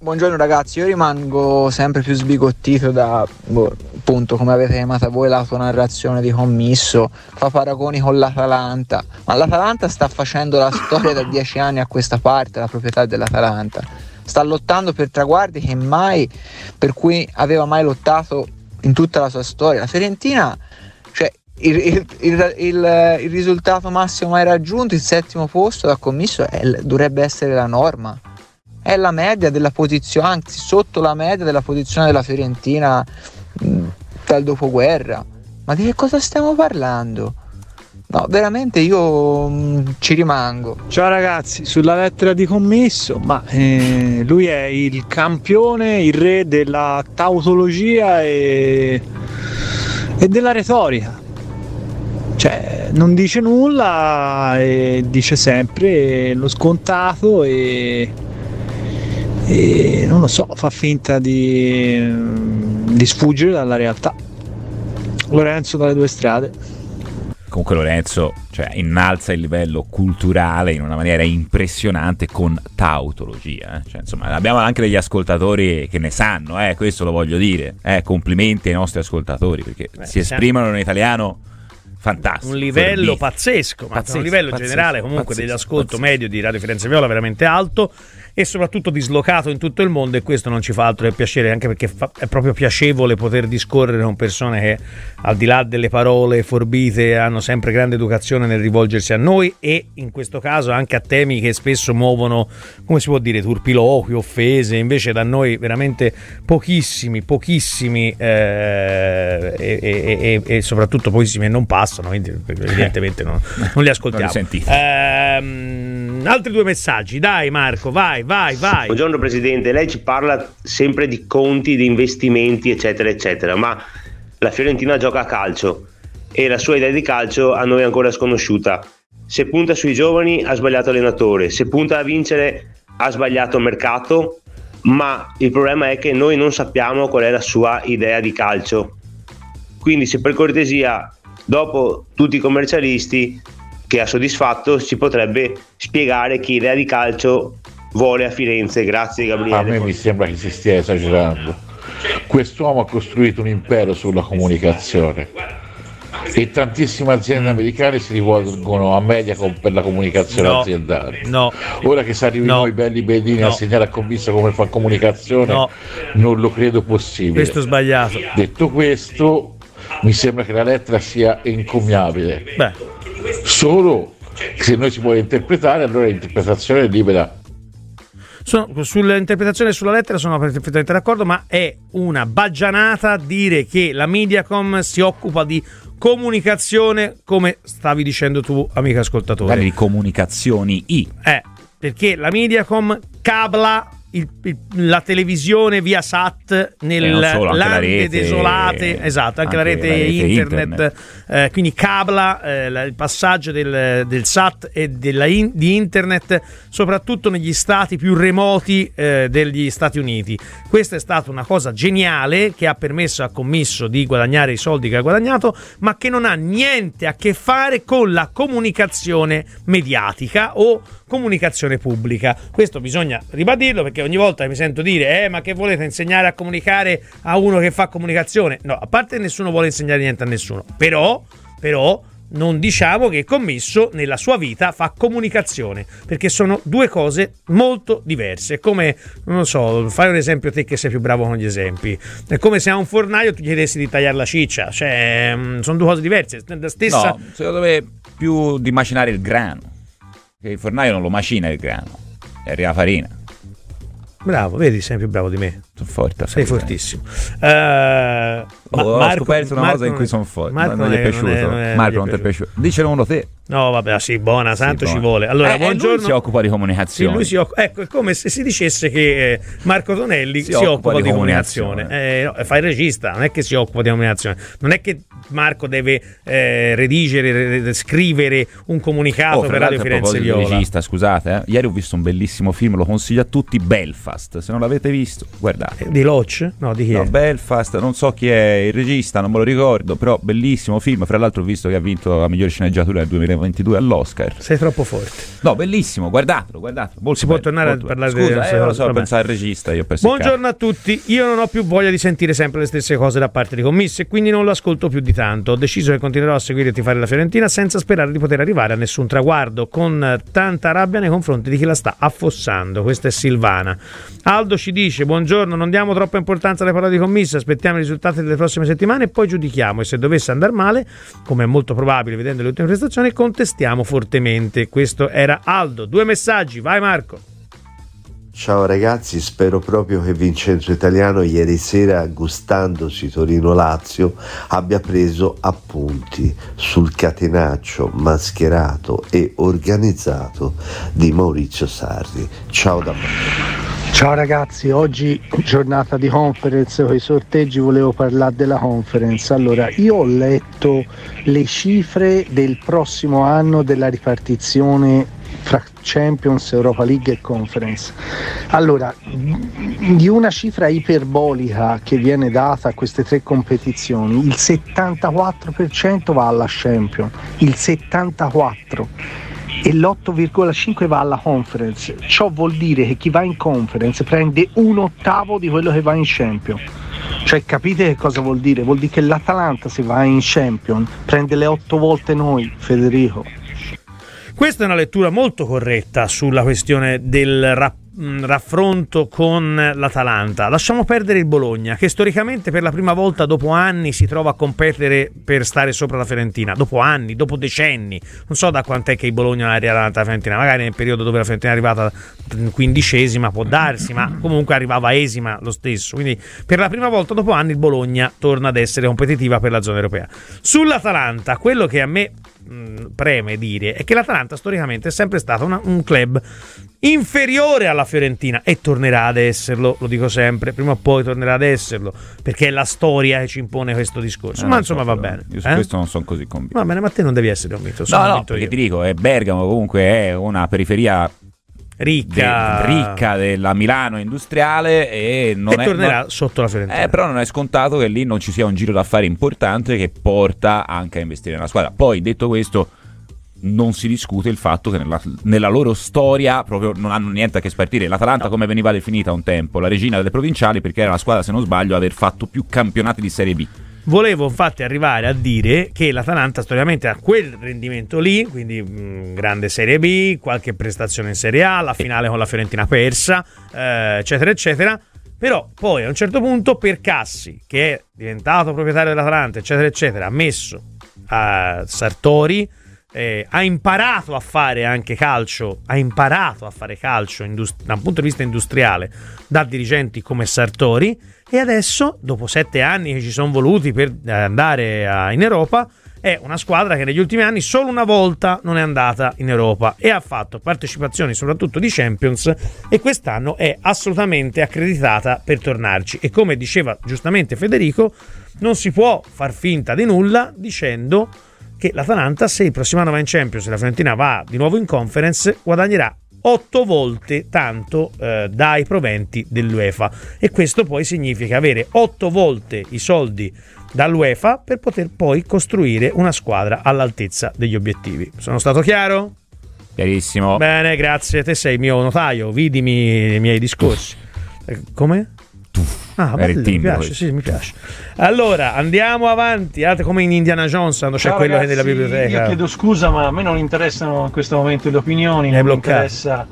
Buongiorno ragazzi, io rimango sempre più sbigottito da, appunto, come avete chiamato voi, l'autonarrazione di Commisso. Fa paragoni con l'Atalanta, ma l'Atalanta sta facendo la storia da 10 anni a questa parte, la proprietà dell'Atalanta. Sta lottando per traguardi che mai, per cui aveva mai lottato in tutta la sua storia. La Fiorentina, cioè il risultato massimo mai raggiunto, il 7° posto da Commisso, dovrebbe essere la norma. È la media della posizione, anzi sotto la media della posizione della Fiorentina dal dopoguerra. Ma di che cosa stiamo parlando? No, veramente io ci rimango. Ciao ragazzi, sulla lettera di Commisso, ma lui è il campione, il re della tautologia e della retorica. Cioè, non dice nulla e dice sempre lo scontato e non lo so, fa finta di sfuggire dalla realtà. Lorenzo dalle due strade. Comunque Lorenzo, cioè, innalza il livello culturale in una maniera impressionante con tautologia. Cioè, insomma, abbiamo anche degli ascoltatori che ne sanno, questo lo voglio dire. Complimenti ai nostri ascoltatori perché si esprimono in italiano fantastico, un livello pazzesco, ma pazzesco, un livello pazzesco, generale comunque pazzesco, dell'ascolto pazzesco medio di Radio Firenze Viola veramente alto e soprattutto dislocato in tutto il mondo, e questo non ci fa altro che piacere, anche perché è proprio piacevole poter discorrere con persone che al di là delle parole forbite hanno sempre grande educazione nel rivolgersi a noi e in questo caso anche a temi che spesso muovono, come si può dire, turpiloqui, offese, invece da noi veramente pochissimi e soprattutto pochissimi e non passano. Quindi evidentemente non li ascoltiamo. Altri due messaggi, dai Marco, vai. Buongiorno Presidente, lei ci parla sempre di conti, di investimenti eccetera eccetera, ma la Fiorentina gioca a calcio e la sua idea di calcio a noi è ancora sconosciuta. Se punta sui giovani ha sbagliato allenatore, se punta a vincere ha sbagliato mercato, ma il problema è che noi non sappiamo qual è la sua idea di calcio. Quindi se per cortesia, dopo tutti i commercialisti che ha soddisfatto, ci potrebbe spiegare che idea di calcio vuole a Firenze. Grazie Gabriele. A me mi sembra che si stia esagerando. Quest'uomo ha costruito un impero sulla comunicazione e tantissime aziende americane si rivolgono a Mediacom per la comunicazione aziendale. Ora che si arrivino i belli bedini a segnare a Commisso come fa comunicazione, non lo credo possibile. Questo è sbagliato. Detto questo, mi sembra che la lettera sia encomiabile. Solo se noi si può interpretare, allora l'interpretazione è libera. Sull'interpretazione e sulla lettera sono perfettamente d'accordo, ma è una baggianata dire che la Mediacom si occupa di comunicazione, come stavi dicendo tu, amico ascoltatore. Di comunicazioni perché la Mediacom cabla la televisione via sat nelle desolate, esatto, anche la rete internet. Quindi cabla il passaggio del sat e di internet soprattutto negli stati più remoti degli Stati Uniti. Questa è stata una cosa geniale che ha permesso a Commisso di guadagnare i soldi che ha guadagnato, ma che non ha niente a che fare con la comunicazione mediatica o comunicazione pubblica. Questo bisogna ribadirlo, perché ogni volta mi sento dire ma che volete insegnare a comunicare a uno che fa comunicazione? No, a parte nessuno vuole insegnare niente a nessuno, però non diciamo che Commisso nella sua vita fa comunicazione, perché sono due cose molto diverse. Come, non so, fai un esempio te che sei più bravo con gli esempi, è come se a un fornaio tu chiedessi di tagliare la ciccia, cioè sono due cose diverse. La stessa, no, secondo me più di macinare il grano, che il fornaio non lo macina il grano, è la farina. Bravo, vedi, sei più bravo di me. forte, sei fortissimo. Ho scoperto una cosa in cui sono forte. Marco non ti è piaciuto. Marco non ti è piaciuto. Dicelo uno te. No, vabbè, sì, buona, tanto sì, ci vuole. Allora, buongiorno. Lui si occupa di comunicazione. Sì, lui si ecco, è come se si dicesse che Marco Tonelli si occupa di comunicazione. No, fa il regista, non è che si occupa di comunicazione. Non è che Marco deve redigere, scrivere un comunicato per Radio Firenze Viola. Regista, scusate, ieri ho visto un bellissimo film, lo consiglio a tutti, Belfast. Se non l'avete visto, guardate. Di Loach? No, di chi è? No, Belfast, non so chi è il regista, non me lo ricordo, però bellissimo film. Fra l'altro ho visto che ha vinto la migliore sceneggiatura del 2022 all'Oscar. Sei troppo forte. No, bellissimo, guardatelo. Molto si bello, può tornare a parlare di... Scusa, io lo so, pensare al regista. Io buongiorno a tutti. Io non ho più voglia di sentire sempre le stesse cose da parte di Commisso e quindi non lo ascolto più di tanto. Ho deciso che continuerò a seguire e tifare la Fiorentina senza sperare di poter arrivare a nessun traguardo, con tanta rabbia nei confronti di chi la sta affossando. Questa è Silvana. Aldo ci dice: buongiorno, non diamo troppa importanza alle parole di Commisso, aspettiamo i risultati delle prossime settimane e poi giudichiamo, e se dovesse andare male, come è molto probabile vedendo le ultime prestazioni, contestiamo fortemente. Questo era Aldo. Due messaggi, vai Marco. Ciao ragazzi, spero proprio che Vincenzo Italiano ieri sera, gustandosi Torino-Lazio, abbia preso appunti sul catenaccio mascherato e organizzato di Maurizio Sarri. Ciao da Marco. Ciao ragazzi, oggi giornata di conference con i sorteggi, volevo parlare della conference. Allora, io ho letto le cifre del prossimo anno della ripartizione fra Champions, Europa League e Conference. Allora, di una cifra iperbolica che viene data a queste tre competizioni, il 74% va alla Champions, il 74%, e l'8,5 va alla Conference. Ciò vuol dire che chi va in Conference prende un ottavo di quello che va in Champions. Cioè, capite che cosa vuol dire? Vuol dire che l'Atalanta, se va in Champions, prende le 8 volte noi, Federico. Questa è una lettura molto corretta sulla questione del raffronto con l'Atalanta. Lasciamo perdere il Bologna, che storicamente per la prima volta dopo anni si trova a competere per stare sopra la Fiorentina. Dopo anni, dopo decenni. Non so da quant'è che il Bologna è arrivata alla Fiorentina, magari nel periodo dove la Fiorentina è arrivata 15ª, può darsi, ma comunque arrivava esima lo stesso. Quindi per la prima volta dopo anni il Bologna torna ad essere competitiva per la zona europea. Sull'Atalanta, quello che a me preme dire è che l'Atalanta storicamente è sempre stato un club inferiore alla Fiorentina e tornerà ad esserlo, lo dico sempre, prima o poi tornerà ad esserlo, perché è la storia che ci impone questo discorso. Ma insomma, va bene. Io su questo non sono così convinto. Va bene, ma te non devi essere convinto. No, perché ti dico, Bergamo comunque è una periferia ricca della Milano industriale e non tornerà sotto la Fiorentina. Però non è scontato che lì non ci sia un giro d'affari importante che porta anche a investire nella squadra. Poi, detto questo, non si discute il fatto che nella loro storia proprio non hanno niente a che spartire. L'Atalanta, come veniva definita un tempo, la regina delle provinciali, perché era la squadra, se non sbaglio, a aver fatto più campionati di Serie B. Volevo infatti arrivare a dire che l'Atalanta storicamente ha quel rendimento lì, quindi grande Serie B, qualche prestazione in Serie A, la finale con la Fiorentina persa, eccetera eccetera. Però poi a un certo punto Percassi, che è diventato proprietario dell'Atalanta, eccetera eccetera, ha messo a Sartori, ha imparato a fare anche calcio, da un punto di vista industriale, da dirigenti come Sartori, e adesso, dopo 7 anni che ci sono voluti per andare in Europa, è una squadra che negli ultimi anni solo una volta non è andata in Europa e ha fatto partecipazioni soprattutto di Champions, e quest'anno è assolutamente accreditata per tornarci. E come diceva giustamente Federico, non si può far finta di nulla dicendo che l'Atalanta, se il prossimo anno va in Champions e la Fiorentina va di nuovo in Conference, guadagnerà 8 volte tanto dai proventi dell'UEFA, e questo poi significa avere 8 volte i soldi dall'UEFA per poter poi costruire una squadra all'altezza degli obiettivi. Sono stato chiaro? Chiarissimo. Bene, grazie, te sei il mio notaio, vidimi i miei discorsi. Come? Bello, mi piace, sì, mi piace. Allora andiamo avanti, come in Indiana Jones, quando c'è quello che è nella biblioteca. Io chiedo scusa, ma a me non interessano in questo momento le opinioni, non mi interessa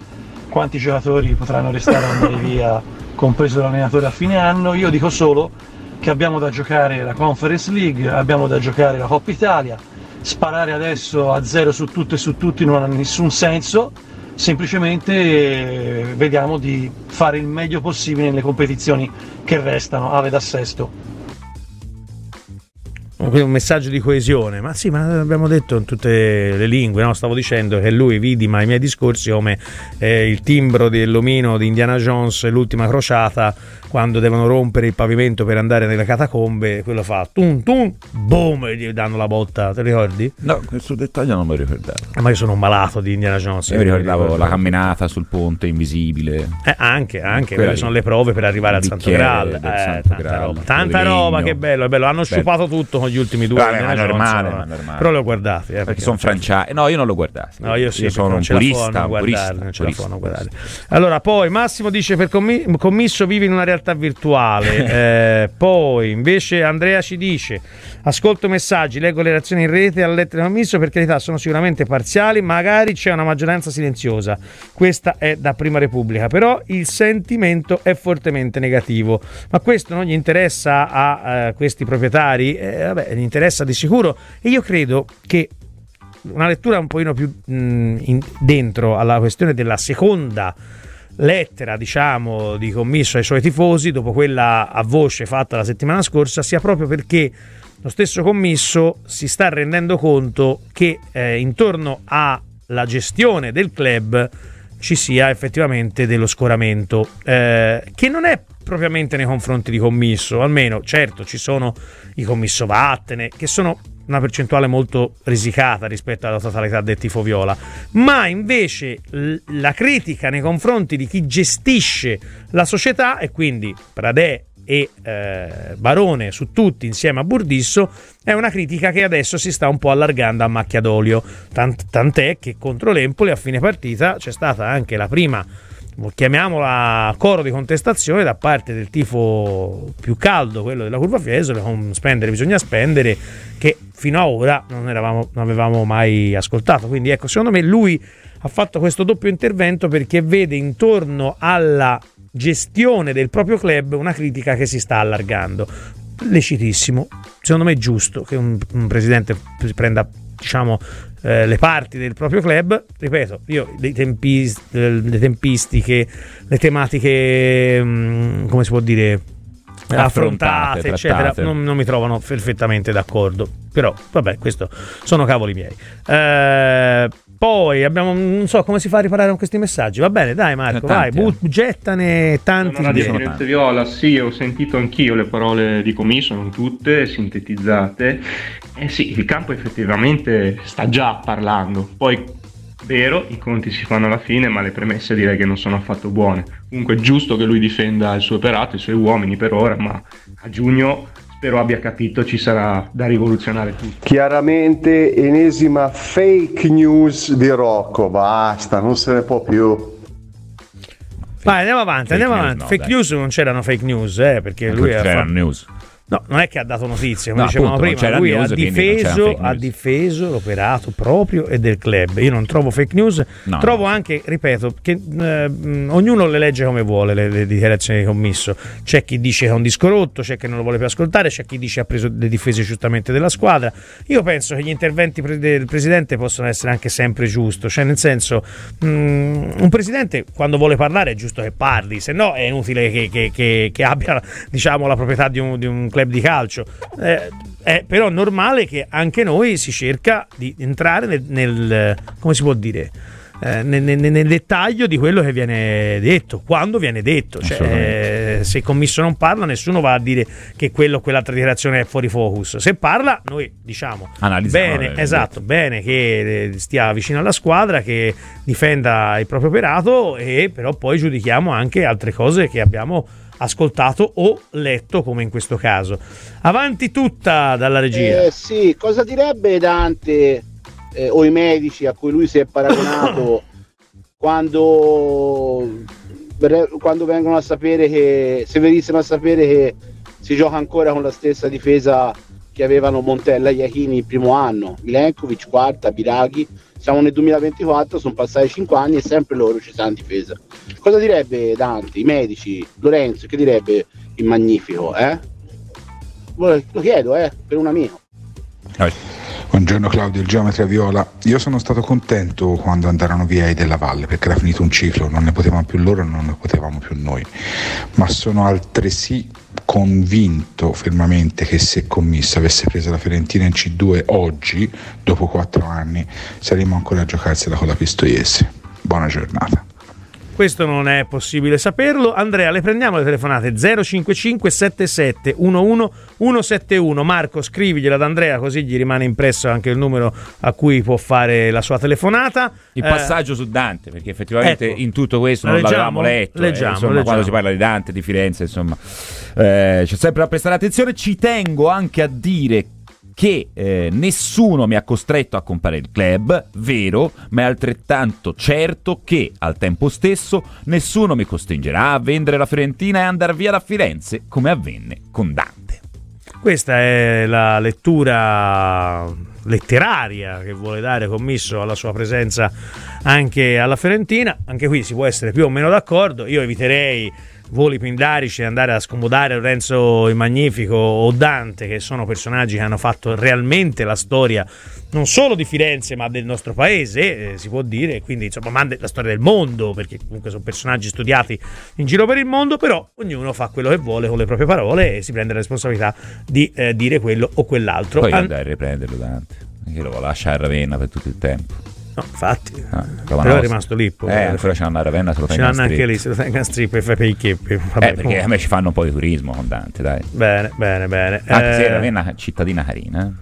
quanti giocatori potranno restare o andare via, compreso l'allenatore a fine anno. Io dico solo che abbiamo da giocare la Conference League, abbiamo da giocare la Coppa Italia. Sparare adesso a zero su tutto e su tutti non ha nessun senso. semplicemente vediamo di fare il meglio possibile nelle competizioni che restano, ave da sesto. Quindi un messaggio di coesione, ma sì, ma abbiamo detto in tutte le lingue, no? Stavo dicendo che lui vidi ma i miei discorsi come il timbro dell'omino di Indiana Jones l'ultima crociata, quando devono rompere il pavimento per andare nelle catacombe, quello fa tun tun boom e gli danno la botta, te ricordi? No, questo dettaglio non me lo ricordavo, ma io sono un malato di Indiana Jones. Io mi ricordavo la camminata sul ponte invisibile, anche quelle sono le prove per arrivare al Santo Graal, tanta roba, che bello, è bello, hanno sciupato tutto gli ultimi due. Vabbè, ma normale. Però li ho guardati perché sono franciati. No, io non l'ho guardato. No, io sì, io sono un purista. Allora, poi Massimo dice per Commisso vive in una realtà virtuale. Poi invece Andrea ci dice: ascolto messaggi, leggo le reazioni in rete a lettere Commisso, per carità sono sicuramente parziali, magari c'è una maggioranza silenziosa, questa è da Prima Repubblica, però il sentimento è fortemente negativo, ma questo non gli interessa a questi proprietari, vabbè, gli interessa di sicuro, e io credo che una lettura un pochino più dentro alla questione della seconda lettera, diciamo, di Commisso ai suoi tifosi, dopo quella a voce fatta la settimana scorsa, sia proprio perché lo stesso Commisso si sta rendendo conto che intorno alla gestione del club ci sia effettivamente dello scoramento, che non è propriamente nei confronti di Commisso, almeno certo ci sono i Commisso vattene, che sono una percentuale molto risicata rispetto alla totalità del tifo viola, ma invece la critica nei confronti di chi gestisce la società, e quindi Pradè e Barone su tutti insieme a Burdisso, è una critica che adesso si sta un po' allargando a macchia d'olio, tant'è che contro l'Empoli a fine partita c'è stata anche la prima, chiamiamola, coro di contestazione da parte del tifo più caldo, quello della curva Fiesole, con spendere bisogna spendere, che fino a ora non avevamo mai ascoltato. Quindi ecco, secondo me lui ha fatto questo doppio intervento perché vede intorno alla gestione del proprio club una critica che si sta allargando, lecitissimo, secondo me è giusto che un presidente prenda, diciamo, le parti del proprio club. Ripeto, io le tempistiche, le tematiche come si può dire affrontate eccetera, non mi trovano perfettamente d'accordo, però vabbè, questo sono cavoli miei. Poi abbiamo, non so come si fa a riparare con questi messaggi, va bene, dai Marco, tanti, vai, gettane tanti. Radio Firenze Viola, sì, ho sentito anch'io le parole di Commisso, non tutte, sintetizzate, sì, il campo effettivamente sta già parlando, poi vero, i conti si fanno alla fine, ma le premesse direi che non sono affatto buone. Comunque è giusto che lui difenda il suo operato, i suoi uomini per ora, ma a giugno spero abbia capito, ci sarà da rivoluzionare tutto. Chiaramente enesima fake news di Rocco, basta, non se ne può più. Vai, andiamo avanti. No, fake dai. News non c'erano fake news, perché lui ha fatto news. No, non è che ha dato notizie, come dicevamo appunto, prima, lui ha difeso l'operato proprio e del club. Io non trovo fake news, trovo anche, ripeto, che ognuno le legge come vuole le dichiarazioni di Commisso. C'è chi dice che è un disco rotto, c'è chi non lo vuole più ascoltare, c'è chi dice ha preso le difese giustamente della squadra. Io penso che gli interventi del presidente possono essere anche sempre giusto, cioè nel senso, un presidente quando vuole parlare è giusto che parli, se no è inutile che abbia, diciamo, la proprietà di un club di calcio. È però normale che anche noi si cerca di entrare nel come si può dire, nel dettaglio di quello che viene detto, quando viene detto, cioè, se Commisso non parla nessuno va a dire che quello o quell'altra dichiarazione è fuori focus, se parla noi diciamo bene che stia vicino alla squadra, che difenda il proprio operato, e però poi giudichiamo anche altre cose che abbiamo ascoltato o letto, come in questo caso. Avanti tutta dalla regia. Sì, cosa direbbe Dante o i medici a cui lui si è paragonato quando vengono a sapere che, se venissero a sapere che si gioca ancora con la stessa difesa che avevano Montella e Iachini il primo anno, Milenkovic quarta, Biraghi, siamo nel 2024, sono passati 5 anni e sempre loro ci stanno in difesa. Cosa direbbe Dante, i medici, Lorenzo, che direbbe il magnifico, Lo chiedo, per un amico. Buongiorno Claudio, il geometra Viola. Io sono stato contento quando andarono via i Della Valle, perché era finito un ciclo, non ne potevamo più loro, non ne potevamo più noi, ma sono altresì convinto fermamente che se Commisso avesse preso la Fiorentina in C2 oggi, dopo 4 anni, saremmo ancora a giocarsela con la Pistoiese. Buona giornata. Questo non è possibile saperlo. Andrea, le prendiamo le telefonate 055 77 11 171. Marco, scrivigliela ad Andrea così gli rimane impresso anche il numero a cui può fare la sua telefonata. Il passaggio su Dante, perché effettivamente ecco, in tutto questo non l'avevamo letto. Leggiamo. Quando si parla di Dante, di Firenze, insomma, c'è sempre da prestare attenzione. Ci tengo anche a dire che nessuno mi ha costretto a comprare il club, vero, ma è altrettanto certo che al tempo stesso nessuno mi costringerà a vendere la Fiorentina e andar via da Firenze come avvenne con Dante. Questa è la lettura letteraria che vuole dare Commisso alla sua presenza anche alla Fiorentina. Anche qui si può essere più o meno d'accordo. Io eviterei voli pindarici e andare a scomodare Lorenzo il Magnifico o Dante, che sono personaggi che hanno fatto realmente la storia non solo di Firenze ma del nostro paese, si può dire, quindi insomma, ma la storia del mondo, perché comunque sono personaggi studiati in giro per il mondo. Però ognuno fa quello che vuole con le proprie parole e si prende la responsabilità di dire quello o quell'altro. Poi andare a riprenderlo Dante, che lo lascia a Ravenna per tutto il tempo. No, infatti, però è rimasto lì. Però c'è una Ravenna, se lo tenga anche lì, se lo tenga a strippo e fai per i cheppi. Vabbè, perché a me ci fanno un po' di turismo con Dante, dai. Bene. Anche se Ravenna è cittadina carina.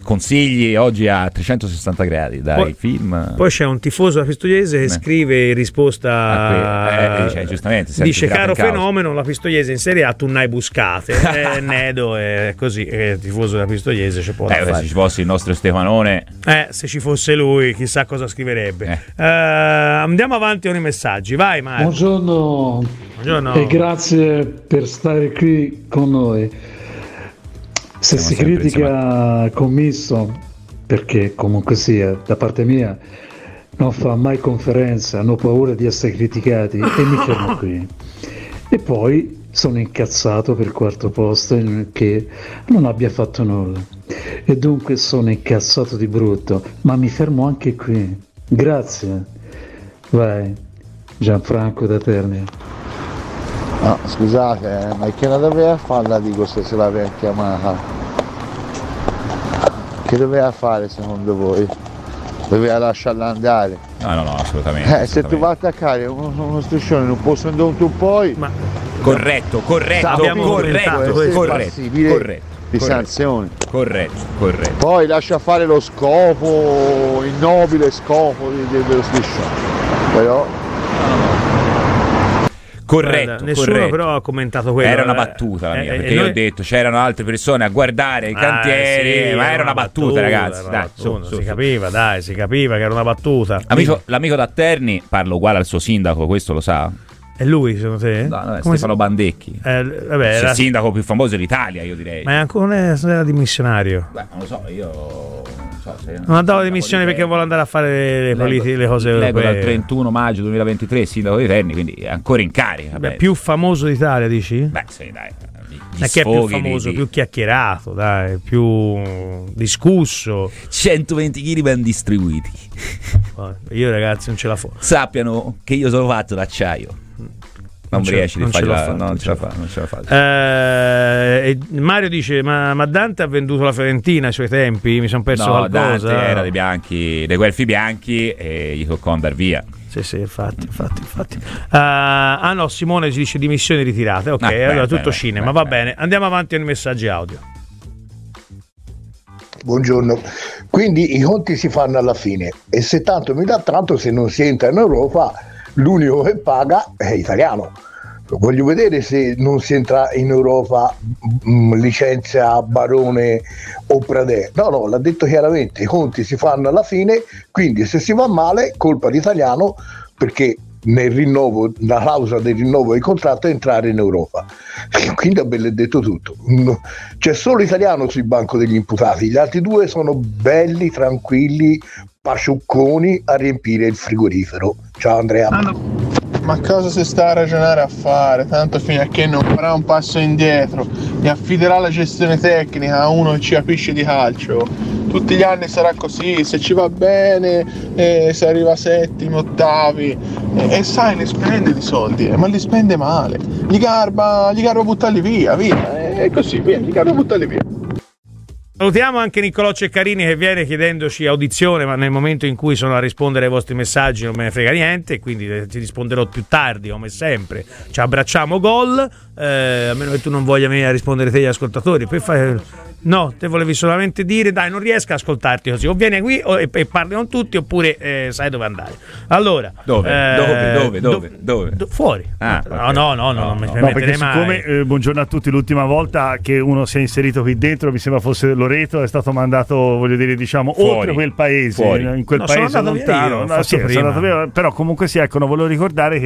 Consigli oggi a 360 gradi dai poi, film. Poi c'è un tifoso pistoiese che scrive in risposta, giustamente, dice: caro fenomeno, la Pistoiese in Serie A tu n'hai buscate. Nedo è così, tifoso della Pistoiese, c'è poco da fare. Se ci fosse il nostro Stefanone, se ci fosse lui chissà cosa scriverebbe. Andiamo avanti con i messaggi, vai Mario. Buongiorno e grazie per stare qui con noi. Se si critica Commisso, perché comunque sia, da parte mia non fa mai conferenza, hanno paura di essere criticati e mi fermo qui. E poi sono incazzato per il quarto posto che non abbia fatto nulla. E dunque sono incazzato di brutto, ma mi fermo anche qui. Grazie. Vai, Gianfranco da Terni. No, scusate, ma che la doveva fare la Digos se l'aveva chiamata? Che doveva fare secondo voi? Doveva lasciarla andare? No, assolutamente. Se tu vai a attaccare uno striscione in un posto dove tu puoi. Ma... Corretto. Di sanzioni. Corretto. Poi lascia fare lo scopo, il nobile scopo dello striscione. Però. Corretto. Nessuno però ha commentato quello. Era una battuta la mia, perché io ho detto c'erano altre persone a guardare i cantieri, sì, ma era una battuta ragazzi. Si capiva che era una battuta. L'amico da Terni parla uguale al suo sindaco, questo lo sa? È lui secondo te? No, Stefano Bandecchi. Il sindaco più famoso d'Italia, io direi. Ma ancora non era dimissionario. Beh, non lo so, non andavo di missione perché vuole andare a fare le cose europee. Dal 31 maggio 2023 sindaco di Terni, quindi è ancora in carica. Beh, più famoso d'Italia dici? Beh sì dai, è che è più famoso, più chiacchierato, dai, più discusso. 120 kg ben distribuiti. Io ragazzi non ce la faccio. Sappiano che io sono fatto d'acciaio. Non ce la fa. Mario dice ma Dante ha venduto la Fiorentina ai suoi tempi, mi sono perso qualcosa. Dante era dei bianchi, dei guelfi bianchi, e gli toccò andar via. Sì, infatti. No, Simone ci dice dimissioni ritirate. Ok, allora tutto cinema, va bene. Andiamo avanti con i messaggi audio. Buongiorno. Quindi i conti si fanno alla fine, e se tanto mi dà tanto, se non si entra in Europa l'unico che paga è Italiano. Voglio vedere se non si entra in Europa licenzia Barone o Pradè. No, l'ha detto chiaramente, i conti si fanno alla fine, quindi se si va male colpa di Italiano, perché nel rinnovo, la clausola del rinnovo del contratto è entrare in Europa. Quindi ha detto tutto. C'è solo Italiano sul banco degli imputati, gli altri due sono belli, tranquilli, pasciucconi a riempire il frigorifero. Ciao Andrea. Ma cosa si sta a ragionare a fare? Tanto fino a che non farà un passo indietro. mi affiderà la gestione tecnica a uno che ci capisce di calcio. Tutti gli anni sarà così, se ci va bene si arriva settimi, ottavi e sai, ne spende di soldi, ma li spende male, gli garba buttarli via, e così via, gli garba buttarli via. Salutiamo anche Niccolò Ceccarini che viene chiedendoci audizione, ma nel momento in cui sono a rispondere ai vostri messaggi non me ne frega niente, quindi ti risponderò più tardi, come sempre. Ci abbracciamo, gol, a meno che tu non voglia venire a rispondere te gli ascoltatori. Poi no, te volevi solamente dire, dai, non riesco a ascoltarti così, o vieni qui e parli con tutti, oppure sai dove andare. Allora, dove? Fuori. Ah, okay. No, non mi perché mai. Siccome, buongiorno a tutti, l'ultima volta che uno si è inserito qui dentro, mi sembra fosse Loreto, è stato mandato, voglio dire, diciamo, fuori, oltre quel paese, fuori. In quel paese lontano. Però comunque sì, ecco, non volevo ricordare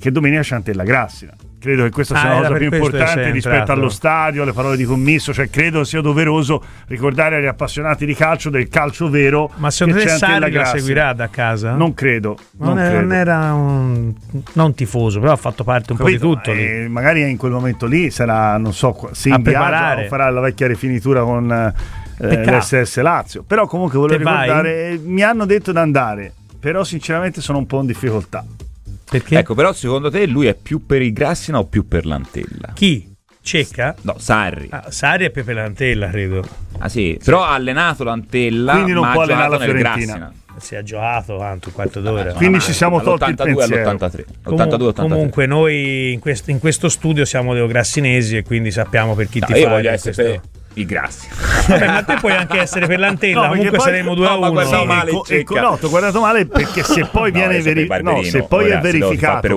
che domenica Chantella Grassina. Credo che questa sia una cosa più importante rispetto allo stadio, alle parole di Commisso, cioè credo sia doveroso ricordare agli appassionati di calcio del calcio vero. Ma secondo te Sarri la seguirà da casa? Non credo. Non era non tifoso, però ha fatto parte un po' di tutto lì. Magari in quel momento lì sarà, non so, se in viaggio o farà la vecchia rifinitura con l'SS Lazio. Però comunque volevo ricordare, mi hanno detto di andare, però sinceramente sono un po' in difficoltà. Perché? Ecco, però secondo te lui è più per il Grassina o più per l'Antella? Chi? Cecca? No, Sarri. Sarri è più per l'Antella, credo. Ah sì, però ha allenato l'Antella, quindi non può allenare la Fiorentina. Si è giocato un quarto d'ora. Quindi ci siamo tolti il pensiero. all'82-83. Comunque noi in questo studio siamo deograssinesi e quindi sappiamo per chi ti fa i grassi. Vabbè, ma te puoi anche essere per l'Antella, no, comunque saremo 2-1. Ho guardato male perché se poi è verificato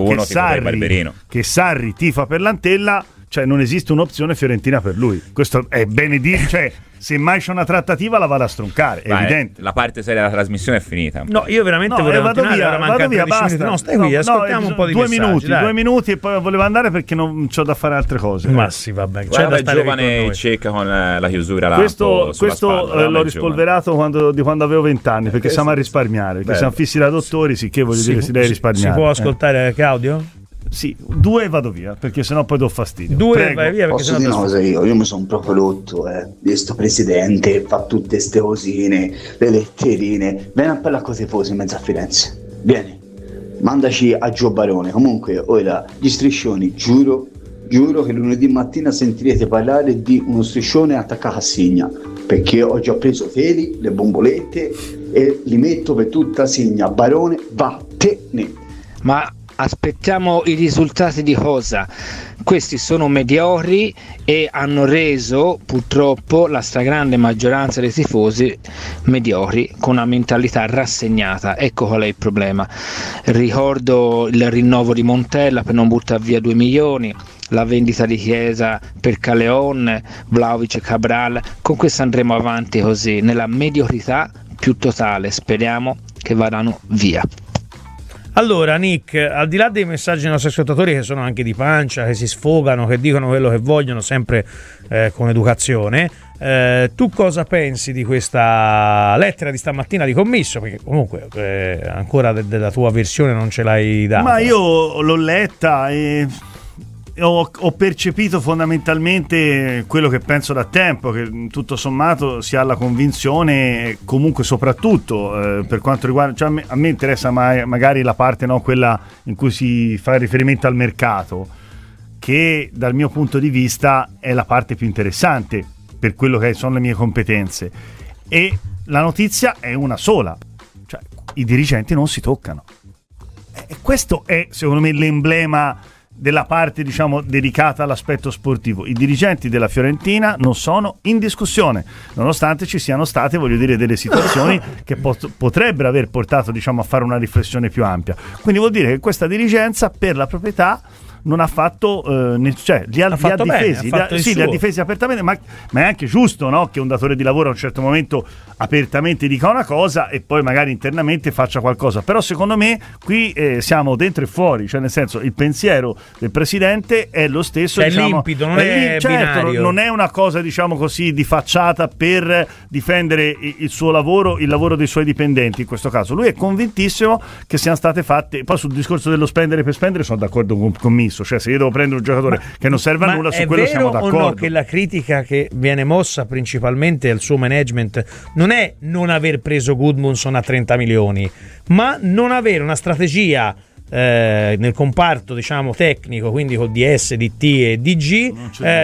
che Sarri tifa per l'Antella, cioè non esiste un'opzione fiorentina per lui. Questo è bene dire, cioè se mai c'è una trattativa la vada a stroncare, è evidente. La parte seria della trasmissione è finita. No, io veramente volevo vado via, basta. No, stai qui, ascoltiamo un po' di messaggi. Due minuti e poi volevo andare perché non c'ho da fare altre cose. Ma sì, vabbè. C'è da stare giovane Cecca con la chiusura là. Questo l'ho rispolverato quando avevo 20 anni, perché siamo a risparmiare, perché siamo fissi da dottori, sì, che voglio dire, si deve risparmiare. Si può ascoltare anche audio? Sì, due vado via perché sennò poi do fastidio. Vai via perché sennò. Posso dire una cosa, io mi sono proprio rotto di sto presidente, fa tutte queste cosine, le letterine. Vieni a parlare con i tifosi in mezzo a Firenze. Vieni, mandaci a Joe Barone. Comunque ora gli striscioni, giuro che lunedì mattina sentirete parlare di uno striscione attaccato a Signa, perché ho già preso feli, le bombolette e li metto per tutta Signa. Barone, vattene. Ma aspettiamo i risultati di cosa? Questi sono mediocri e hanno reso purtroppo la stragrande maggioranza dei tifosi mediocri, con una mentalità rassegnata. Ecco qual è il problema. Ricordo il rinnovo di Montella per non buttare via 2 milioni, la vendita di Chiesa per Caleon, Vlahović e Cabral. Con questo andremo avanti così, nella mediocrità più totale. Speriamo che vadano via. Allora Nick, al di là dei messaggi dei nostri ascoltatori che sono anche di pancia, che si sfogano, che dicono quello che vogliono, sempre con educazione, tu cosa pensi di questa lettera di stamattina di Commisso? Perché comunque ancora della tua versione non ce l'hai data. Ma io l'ho letta e ho percepito fondamentalmente quello che penso da tempo, che tutto sommato si ha la convinzione, comunque soprattutto per quanto riguarda, cioè a me interessa magari la parte, no, quella in cui si fa riferimento al mercato, che dal mio punto di vista è la parte più interessante per quello che sono le mie competenze, e la notizia è una sola, cioè i dirigenti non si toccano, e questo è secondo me l'emblema della parte, diciamo, dedicata all'aspetto sportivo. I dirigenti della Fiorentina non sono in discussione, nonostante ci siano state, voglio dire, delle situazioni che potrebbero aver portato, diciamo, a fare una riflessione più ampia. Quindi vuol dire che questa dirigenza per la proprietà non ha fatto, cioè li ha difesi apertamente, ma è anche giusto, no, che un datore di lavoro a un certo momento apertamente dica una cosa e poi magari internamente faccia qualcosa. Però secondo me qui siamo dentro e fuori, cioè nel senso il pensiero del presidente è lo stesso, cioè, diciamo, limpido, non è certo, binario. Non è una cosa, diciamo così, di facciata per difendere il suo lavoro, il lavoro dei suoi dipendenti. In questo caso lui è convintissimo che siano state fatte. Poi sul discorso dello spendere per spendere sono d'accordo con me. Commisso, cioè se io devo prendere un giocatore che non serve a nulla, su quello siamo d'accordo. Ma è vero o no che la critica che viene mossa principalmente al suo management non è non aver preso Gudmundsson a 30 milioni, ma non avere una strategia nel comparto, diciamo, tecnico, quindi con DS, DT e DG,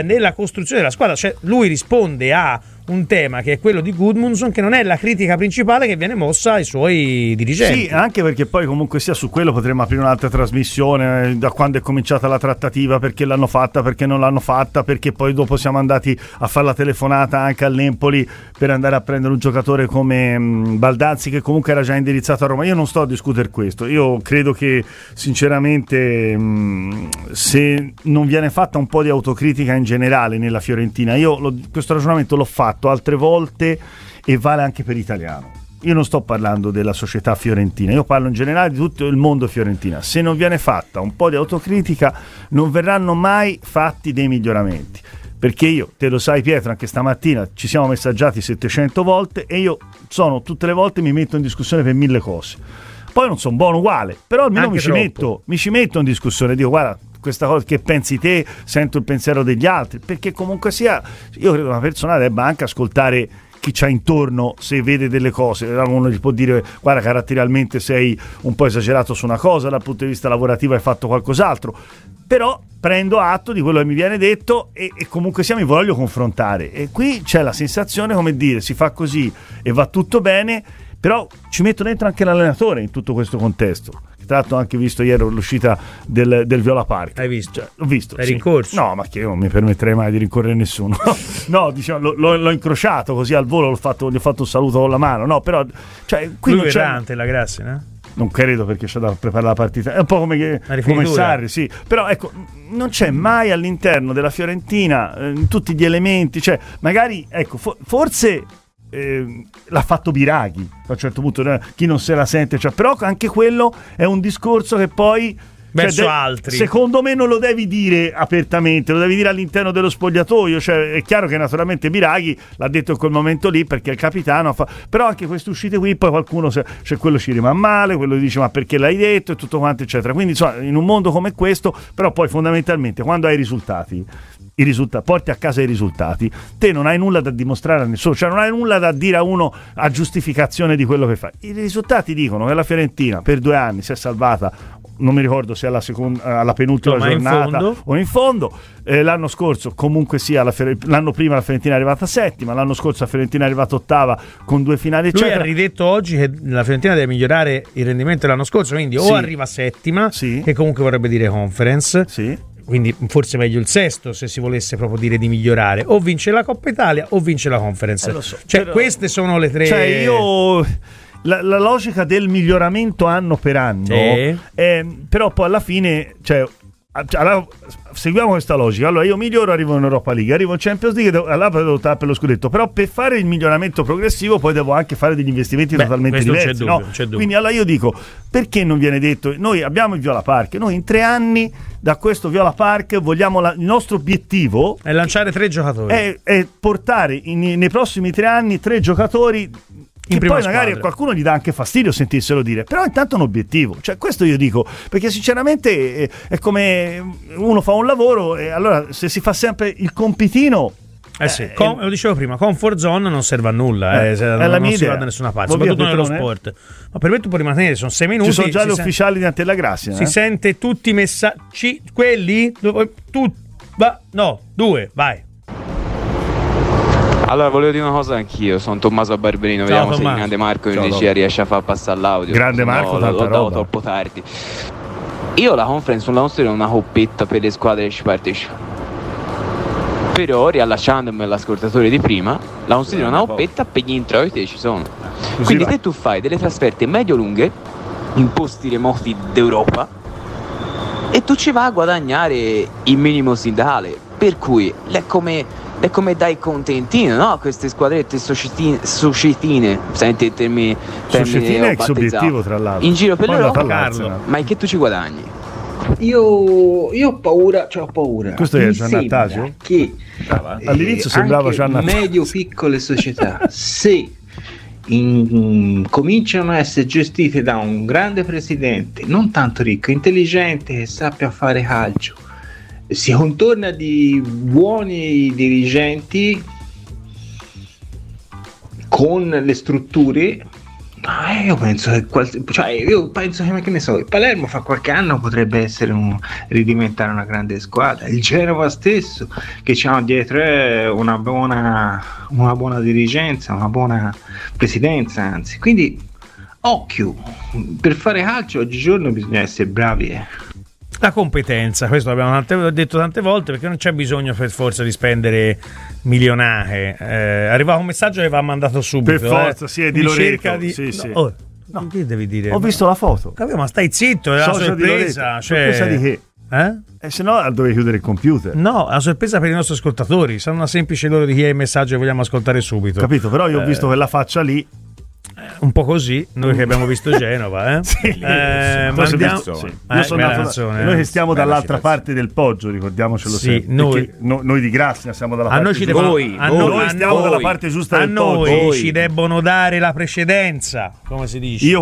nella costruzione della squadra? Cioè lui risponde a un tema che è quello di Gudmundsson, che non è la critica principale che viene mossa ai suoi dirigenti. Sì, anche perché poi comunque sia su quello potremmo aprire un'altra trasmissione, da quando è cominciata la trattativa, perché l'hanno fatta, perché non l'hanno fatta, perché poi dopo siamo andati a fare la telefonata anche all'Empoli per andare a prendere un giocatore come Baldazzi, che comunque era già indirizzato a Roma. Io non sto a discutere questo, io credo che sinceramente se non viene fatta un po' di autocritica in generale nella Fiorentina, io questo ragionamento l'ho fatto altre volte e vale anche per l'Italiano. Io non sto parlando della società fiorentina, io parlo in generale di tutto il mondo fiorentina. Se non viene fatta un po' di autocritica non verranno mai fatti dei miglioramenti, perché io, te lo sai Pietro, anche stamattina ci siamo messaggiati 700 volte e io sono tutte le volte mi metto in discussione per mille cose. Poi non sono buono uguale, però almeno mi ci metto in discussione, dico guarda questa cosa, che pensi te, sento il pensiero degli altri, perché comunque sia io credo una persona debba anche ascoltare chi c'ha intorno, se vede delle cose. Uno gli può dire guarda caratterialmente sei un po' esagerato su una cosa, dal punto di vista lavorativo hai fatto qualcos'altro, però prendo atto di quello che mi viene detto e comunque sia mi voglio confrontare, e qui c'è la sensazione, come dire, si fa così e va tutto bene, però ci metto dentro anche l'allenatore in tutto questo contesto. Tra l'altro ho anche visto ieri l'uscita del Viola Park. Hai visto? Cioè, l'ho visto. Hai rincorso? No, ma che io non mi permetterei mai di rincorrere nessuno. No, diciamo, l'ho incrociato così al volo, gli ho fatto un saluto con la mano. No, però cioè, qui lui non c'è Dante, la Grassi, no? Non credo, perché c'è da preparare la partita. È un po' come Sarri, sì. Però ecco, non c'è mai all'interno della Fiorentina tutti gli elementi. Cioè, magari, ecco, forse l'ha fatto Biraghi a un certo punto, chi non se la sente, cioè, però anche quello è un discorso che poi verso altri, secondo me, non lo devi dire apertamente, lo devi dire all'interno dello spogliatoio. Cioè, è chiaro che naturalmente Biraghi l'ha detto in quel momento lì perché è il capitano, però anche queste uscite qui poi qualcuno, cioè, quello ci rimane male, quello dice ma perché l'hai detto e tutto quanto eccetera. Quindi insomma, in un mondo come questo, però poi fondamentalmente quando hai i risultati, porti a casa i risultati, te non hai nulla da dimostrare a nessuno, cioè non hai nulla da dire a uno a giustificazione di quello che fai. I risultati dicono che la Fiorentina per 2 anni si è salvata, non mi ricordo se alla penultima giornata o in fondo. L'anno scorso comunque sia l'anno prima la Fiorentina è arrivata settima, l'anno scorso la Fiorentina è arrivata ottava con 2 finali eccetera. Lui ha ridetto oggi che la Fiorentina deve migliorare il rendimento dell'anno scorso, quindi o arriva settima, che comunque vorrebbe dire Conference, quindi forse meglio il sesto se si volesse proprio dire di migliorare, o vince la Coppa Italia o vince la Conference, lo so, cioè però queste sono le tre. Cioè io la logica del miglioramento anno per anno, però poi alla fine, cioè, allora, seguiamo questa logica. Allora io miglioro, arrivo in Europa League, arrivo in Champions League, allora devo lottare per lo scudetto, però per fare il miglioramento progressivo poi devo anche fare degli investimenti totalmente diversi, c'è dubbio. Quindi allora io dico, perché non viene detto noi abbiamo il Viola Park, noi in 3 anni da questo Viola Park vogliamo il nostro obiettivo è lanciare 3 giocatori, è portare nei prossimi 3 anni 3 giocatori che poi magari a qualcuno gli dà anche fastidio sentirselo dire, però intanto è un obiettivo. Cioè questo io dico, perché sinceramente è come uno fa un lavoro e allora se si fa sempre il compitino, lo dicevo prima, comfort zone non serve a nulla, non si va da nessuna parte, soprattutto nello sport. Ma per me tu puoi rimanere, sono 6 minuti. Ci sono già gli ufficiali di Nardella Grassi, si sente tutti i messaggi, quelli vai. Allora volevo dire una cosa anch'io, sono Tommaso Barberino. Ciao, vediamo Tommaso. Se il grande Marco invece riesce a far passare l'audio. Grande Marco, l'ho dato troppo tardi. Io la Conference non la considero una coppetta per le squadre che ci partecipano, però riallacciandomi all'ascoltatore di prima, la considero una coppetta per gli introiti che ci sono. Quindi se tu fai delle trasferte medio lunghe in posti remoti d'Europa e tu ci vai a guadagnare il minimo sindacale, per cui è come dai contentino, no? Queste squadrette societine, senti il termine societine ex obiettivo, tra l'altro in giro per l'Europa, ma che tu ci guadagni? Io ho paura. Questo è Giannattasio? Che all'inizio sembrava Giannattasio. Medio piccole società, sì. cominciano a essere gestite da un grande presidente, non tanto ricco, intelligente, che sappia fare calcio, si contorna di buoni dirigenti con le strutture. Ma io penso che il Palermo fra qualche anno potrebbe essere ridiventare una grande squadra, il Genova stesso, che c'ha dietro una buona dirigenza, una buona presidenza, anzi. Quindi occhio, per fare calcio oggigiorno bisogna essere bravi, La competenza, questo l'abbiamo detto tante volte, perché non c'è bisogno per forza di spendere milionaie. Arrivava un messaggio che va mandato subito. Per forza, sì, è di Loreto. No, che devi dire? Ho visto la foto. Capito, ma stai zitto, è la sorpresa. Sorpresa di che? Se no dovevi chiudere il computer. No, è una sorpresa per i nostri ascoltatori. Sono una semplice loro di chi è il messaggio che vogliamo ascoltare subito. Capito, però io ho visto quella faccia lì. Un po' così, noi che abbiamo visto Genova, noi che stiamo dall'altra parte del Poggio, ricordiamocelo sempre. Noi di Grazia siamo dalla parte giusta. Noi stiamo dalla parte giusta del Poggio. A noi ci debbono dare la precedenza, come si dice. Io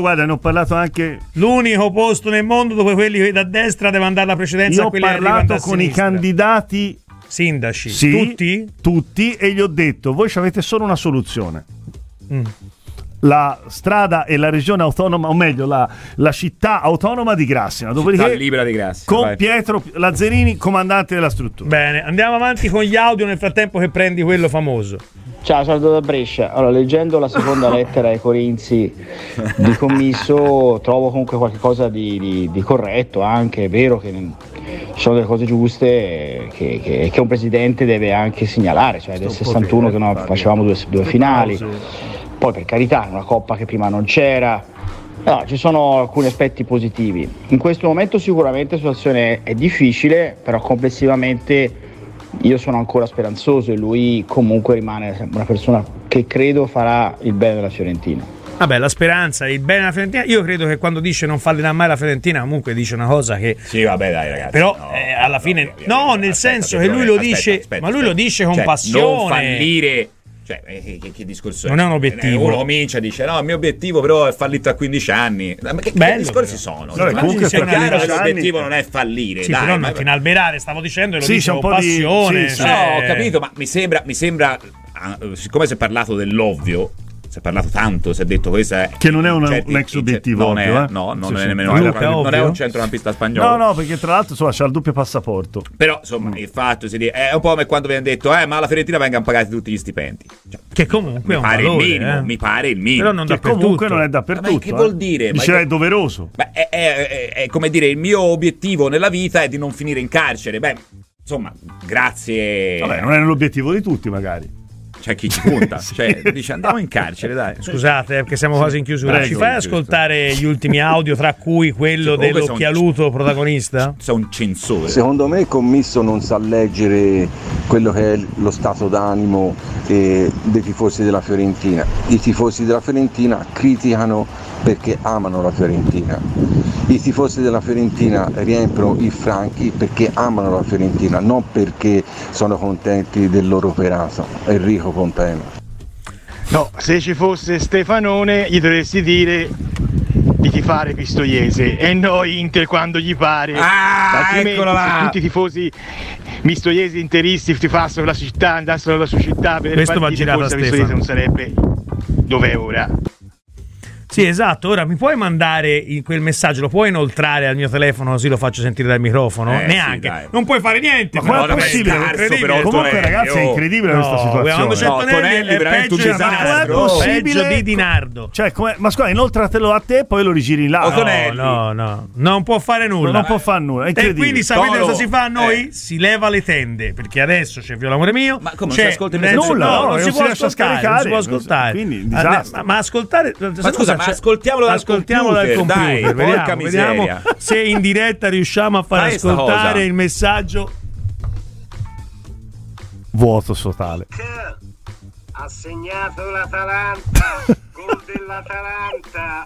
guarda, ne ho parlato anche. L'unico posto nel mondo dove quelli che da destra devono dare la precedenza a quelli che arrivano da sinistra. Io ho parlato con i candidati sindaci, tutti, e gli ho detto: voi ci avete solo una soluzione. La strada e la regione autonoma, o meglio la città autonoma di Grassina, dopodiché libera di Grassina, con vai. Pietro Lazzarini comandante della struttura. Bene, andiamo avanti con gli audio nel frattempo che prendi quello famoso. Ciao, sono da Brescia. Allora, leggendo la seconda lettera ai Corinzi di Commisso trovo comunque qualcosa di corretto. Anche è vero che ci sono delle cose giuste che un presidente deve anche segnalare, cioè del 61 che noi facevamo due finali. Poi per carità, una coppa che prima non c'era, no, ci sono alcuni aspetti positivi. In questo momento sicuramente la situazione è difficile, però complessivamente io sono ancora speranzoso e lui comunque rimane una persona che credo farà il bene della Fiorentina. Vabbè, la speranza, il bene della Fiorentina. Io credo che quando dice non fallerà mai la Fiorentina, comunque dice una cosa che. Sì, vabbè, dai, ragazzi. Però alla fine. Lui lo dice con passione. Non fallire. Che discorso è? Non è un obiettivo. Uno comincia e dice: no, il mio obiettivo però è fallito a 15 anni. Ma che discorsi sono? Allora, comunque l'obiettivo non è fallire. Sì, dai, però non inalberare, stavo dicendo, e lo dice con passione. Ho capito, ma mi sembra siccome si è parlato dell'ovvio. Si è parlato tanto, si è detto questa che non è un ex obiettivo, ovvio, non è nemmeno non è un centrocampista spagnolo. No, perché tra l'altro c'ha il doppio passaporto. Però insomma, il fatto è un po' come quando vi hanno detto ma alla Fiorentina vengono pagati tutti gli stipendi. Cioè, che comunque mi pare il minimo. Però non dappertutto. Comunque non è dappertutto. Ma che vuol dire? Diceva è doveroso. È come dire il mio obiettivo nella vita è di non finire in carcere. Beh, insomma, grazie. Vabbè, non è l'obiettivo di tutti, magari. C'è chi ci punta, cioè dice andiamo in carcere, dai. Scusate, perché siamo quasi in chiusura. Prego, ci fai ascoltare gli ultimi audio, tra cui quello dell'occhialuto protagonista? C'è un censore. Secondo me il Commisso non sa leggere quello che è lo stato d'animo dei tifosi della Fiorentina. I tifosi della Fiorentina criticano perché amano la Fiorentina. I tifosi della Fiorentina riempiono i Franchi perché amano la Fiorentina, non perché sono contenti del loro operato. Enrico Pompeo. No, se ci fosse Stefanone gli dovresti dire di tifare Pistoiese e noi Inter quando gli pare. Eccolo là. Se tutti i tifosi mistoiesi interisti tifassero la città, andassero alla sua città per questo va girato a Stefano. Non sarebbe dov'è ora. Sì, esatto. Ora mi puoi mandare quel messaggio? Lo puoi inoltrare al mio telefono così lo faccio sentire dal microfono? Neanche. Sì, non puoi fare niente. Ma è possibile? Comunque, ragazzi, è incredibile questa situazione. Tonelli è veramente peggio, peggio di Dinardo. Cioè, ma scusa, inoltratelo a te, poi lo rigiri là. No. Non può fare nulla. Non può fare nulla. E quindi sapete cosa si fa a noi? Si leva le tende. Perché adesso c'è Viola Amore Mio. Ma come non si ascolta il messaggio? Nulla, non si può ascoltare. Quindi, disastro. Ma ascoltare. Ma scusa. Ascoltiamolo dal computer, dai, vediamo se in diretta riusciamo a far ascoltare il messaggio. Vuoto totale. Ha segnato l'Atalanta, gol dell'Atalanta.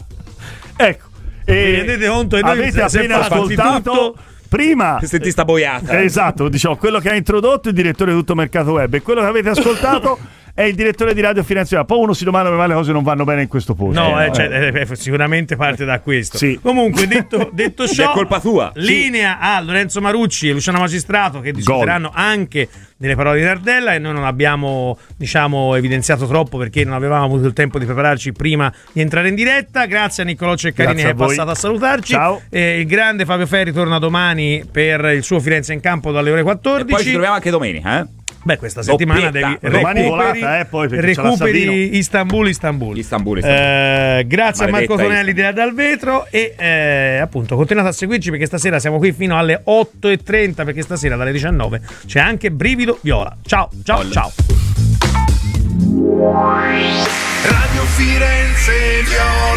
Ecco, e rendete conto, avete appena ascoltato prima sentista boiata. Esatto, diciamo quello che ha introdotto il direttore di tutto mercato web e quello che avete ascoltato è il direttore di Radio Firenze Viola. Poi uno si domanda come le cose non vanno bene in questo posto. No, sicuramente parte da questo. Sì. Comunque, detto ciò, è colpa tua. Linea a Lorenzo Marucci e Luciano Magistrato, che discuteranno anche delle parole di Nardella, e noi non abbiamo, diciamo, evidenziato troppo perché non avevamo avuto il tempo di prepararci prima di entrare in diretta. Grazie a Niccolò Ceccarini che è passato a salutarci. Ciao. Il grande Fabio Ferri torna domani per il suo Firenze in campo dalle ore 14. E poi ci troviamo anche domenica, eh? Beh, questa settimana recuperi Istanbul. Grazie Maledetta a Marco Tonelli di là dal vetro, e appunto continuate a seguirci, perché stasera siamo qui fino alle 8:30, perché stasera dalle 19 c'è anche Brivido Viola. Ciao. Radio Firenze Viola.